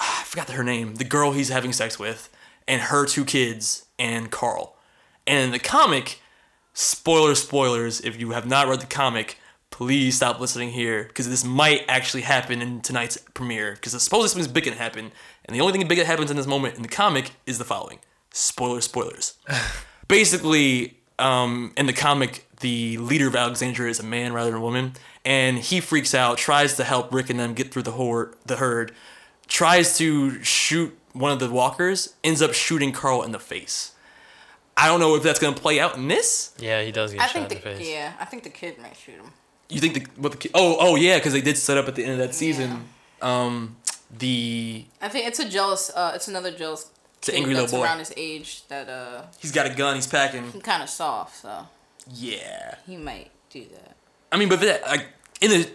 I forgot her name, the girl he's having sex with, and her two kids, and Carl. And in the comic, spoiler spoilers, if you have not read the comic, please stop listening here, because this might actually happen in tonight's premiere, because supposedly something's big can happen, and the only thing big that happens in this moment in the comic is the following. Spoiler spoilers. Basically, um, in the comic, the leader of Alexandria is a man rather than a woman, and he freaks out, tries to help Rick and them get through the horde, the herd, tries to shoot one of the walkers, ends up shooting Carl in the face. I don't know if that's going to play out in this. Yeah, he does get I shot think the, in the face. Yeah, I think the kid might shoot him. You think the... What the kid, oh, oh yeah, because they did set up at the end of that season. Yeah. Um, the... I think it's a jealous... Uh, it's another jealous it's kid an angry that's little boy. Around his age that... Uh, he's got a gun, he's packing. He's kind of soft, so... Yeah. He might do that. I mean, but that... Like, in the...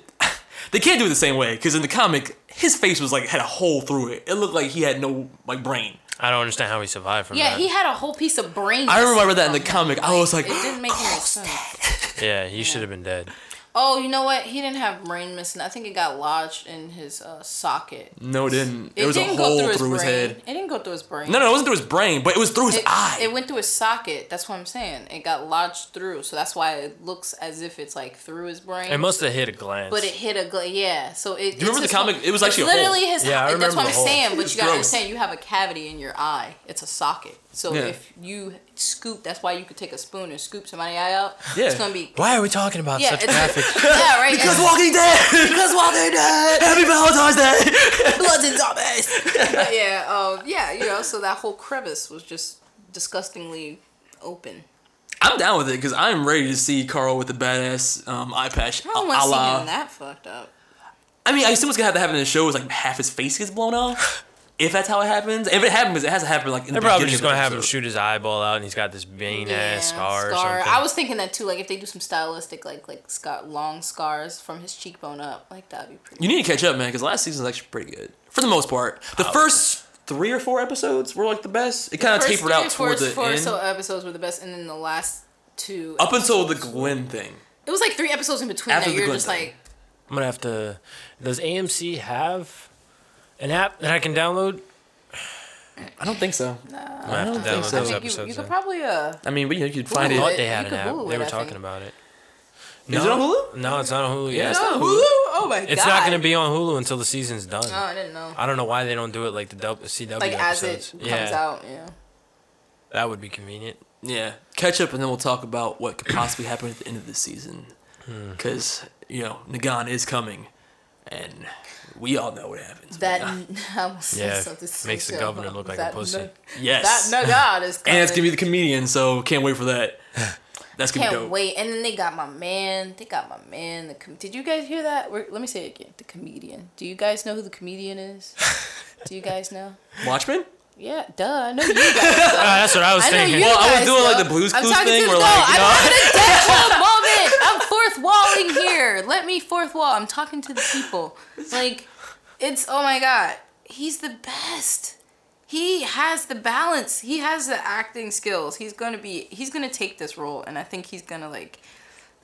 They can't do it the same way, because in the comic, his face was like, had a hole through it. It looked like he had no, like, brain. I don't understand how he survived from yeah, that. Yeah, he had a whole piece of brain. I remember that in the comic. Like, I was like, it didn't make any sense. Yeah, he yeah. should have been dead. Oh, you know what? He didn't have brain missing. I think it got lodged in his uh, socket. No, it didn't. It, it was didn't a hole through, through his, his head. It didn't go through his brain. No, no, it wasn't through his brain, but it was through his it, eye. It went through his socket. That's what I'm saying. It got lodged through, so that's why it looks as if it's like through his brain. It must have hit a glance. But it hit a gl- yeah. So it. Do you remember the comic? It was actually a hole. Literally his. Yeah, I remember. That's what I'm saying. But you gotta understand, you have a cavity in your eye. It's a socket. So yeah. if you scoop, that's why you could take a spoon and scoop somebody's eye out. Yeah. It's gonna be. Why are we talking about yeah, such graphic? Yeah, right. Because Walking Dead. Because Walking Dead. Happy Valentine's Day. Bloods and zombies. But yeah, um, yeah, you know. So that whole crevice was just disgustingly open. I'm down with it because I'm ready to see Carl with the badass um, eye patch. I don't want to see him that fucked up. I mean, I assume what's gonna have to happen in the show is like half his face gets blown off. If that's how it happens, if it happens, it has to happen like in the beginning. They're probably just gonna have him shoot his eyeball out, and he's got this vain yeah, ass scar, scar or something. I was thinking that too. Like if they do some stylistic, like like scar, long scars from his cheekbone up, like that'd be pretty. You need to catch up, man, because last season's actually pretty good for the most part. The oh. first three or four episodes were like the best. It kind of tapered out towards the end. The first four episodes were the best, and then the last two up until the Glenn thing. It was like three episodes in between that you're just like. I'm gonna have to. Does A M C have an app that I can download? I don't think so. Nah, I don't think so. I think you, you could probably. Uh, I mean, you could find it. I thought they had an app. They were talking about it. Is it on Hulu? No, it's not on Hulu yet. It's not on Hulu? Oh my god. It's not going to be on Hulu until the season's done. Oh, I didn't know. I don't know why they don't do it like the C W like episodes. As it comes out, yeah. That would be convenient. Yeah. Catch up and then we'll talk about what could possibly happen at the end of this season. Because, you know, Negan is coming. And we all know what happens. That I almost yeah, said something so makes the governor look like a pussy. No, yes, that no God is. Coming. And it's gonna be the comedian, so can't wait for that. That's gonna can't be dope. Wait. And then they got my man. They got my man. The com- Did you guys hear that? We're, let me say it again. The comedian. Do you guys know who the comedian is? Do you guys know? Watchmen. Yeah, duh. I know you guys. Know. uh, that's what I was I thinking. Well, I was doing know. like the Blues Clues thing. Where no, like, I'm having a dead moment. I'm fourth walling here. Let me fourth wall. I'm talking to the people. Like, it's oh my god. He's the best. He has the balance. He has the acting skills. He's gonna be. He's gonna take this role, and I think he's gonna like.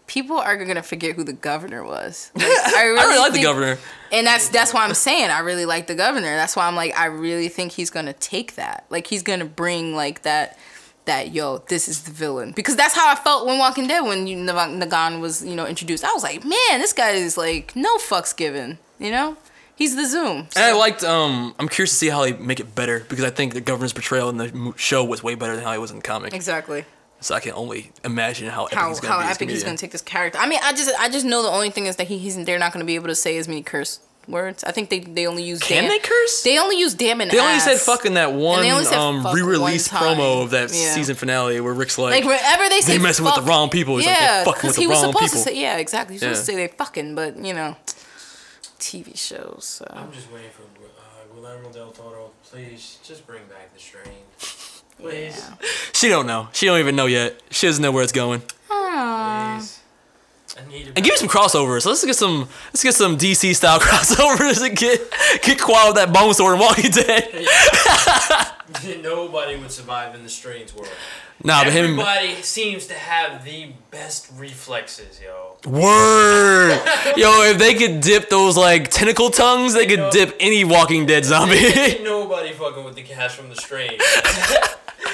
People are gonna forget who the governor was. Like, I really, I really like think, the governor, and that's that's why I'm saying I really like the governor. That's why I'm like I really think he's gonna take that. Like he's gonna bring like that that, yo, this is the villain. Because that's how I felt when Walking Dead, when you, Negan was, you know, introduced. I was like, man, this guy is like, no fucks given, you know? He's the Zoom. So. And I liked, um, I'm curious to see how they make it better, because I think the governor's portrayal in the show was way better than how he was in the comic. Exactly. So I can only imagine how epic how, he's going to be. How epic he's going to take this character. I mean, I just I just know the only thing is that he he's, they're not going to be able to say as many curse words. I think they, they only use Can damn, they curse? They only use damn and They ass. Only said fuck in that one um, re-release one promo of that yeah. season finale where Rick's like, like whenever they say messing fuck, with the wrong people. He's yeah, like, fucking with the wrong people. Say, yeah, exactly. He's yeah. supposed to say they fucking, but, you know, T V shows. So. I'm just waiting for uh, Guillermo del Toro. Please, just bring back The Strain. Please. Yeah. She don't know. She don't even know yet. She doesn't know where it's going. Aww. Please. I need and give me some crossovers. Let's get some. Let's get some D C style crossovers and get get quiet with that bone sword and Walking Dead. Nobody would survive in the strange world. Nah, Everybody but him. Everybody seems to have the best reflexes, yo. Word. Yo, if they could dip those like tentacle tongues, they could yo, dip any Walking Dead zombie. Ain't nobody fucking with the cast from the Strain.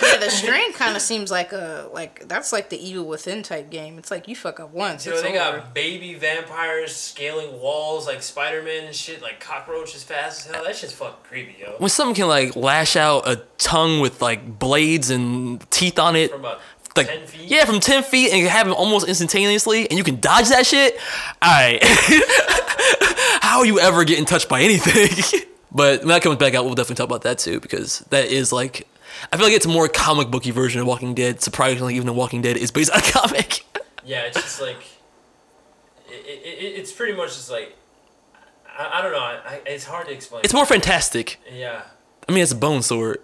Yeah, the Strain kind of seems like a like that's like the Evil Within type game. It's like you fuck up once. Yo, it's they over. Got baby vampires scaling walls like Spider-Man and shit, like cockroaches fast as hell. That shit's fucking creepy, yo. When someone can like lash out a tongue with like blades and teeth on it, from about like ten feet? Yeah, from ten feet, and it happen almost instantaneously, and you can dodge that shit. All right, how are you ever getting touched by anything? But when that comes back out, we'll definitely talk about that too, because that is like. I feel like it's a more comic booky version of Walking Dead. Surprisingly, even The Walking Dead is based on a comic. Yeah, it's just like it, it, it's pretty much just like I, I don't know. I, it's hard to explain. It's more fantastic. Yeah. I mean, it's a bone sword.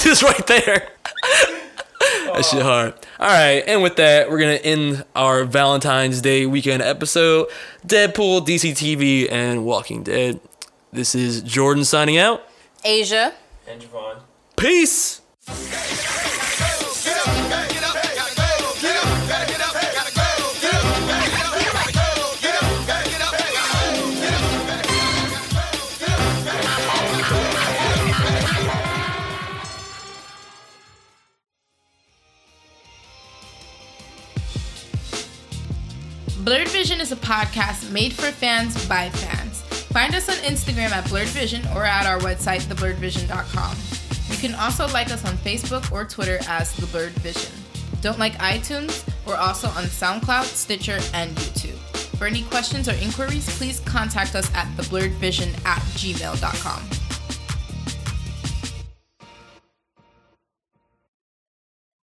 Just right there. Oh. That shit hard. All right, and with that, we're gonna end our Valentine's Day weekend episode: Deadpool, D C T V, and Walking Dead. This is Jordan signing out. Asia. And Javon. Peace! Blurred Vision is a podcast made for fans by fans. Find us on Instagram at Blurred Vision or at our website, the blurred vision dot com. You can also like us on Facebook or Twitter as The Blurred Vision. Don't like iTunes? We're also on SoundCloud, Stitcher, and YouTube. For any questions or inquiries, please contact us at the blurred vision at gmail dot com.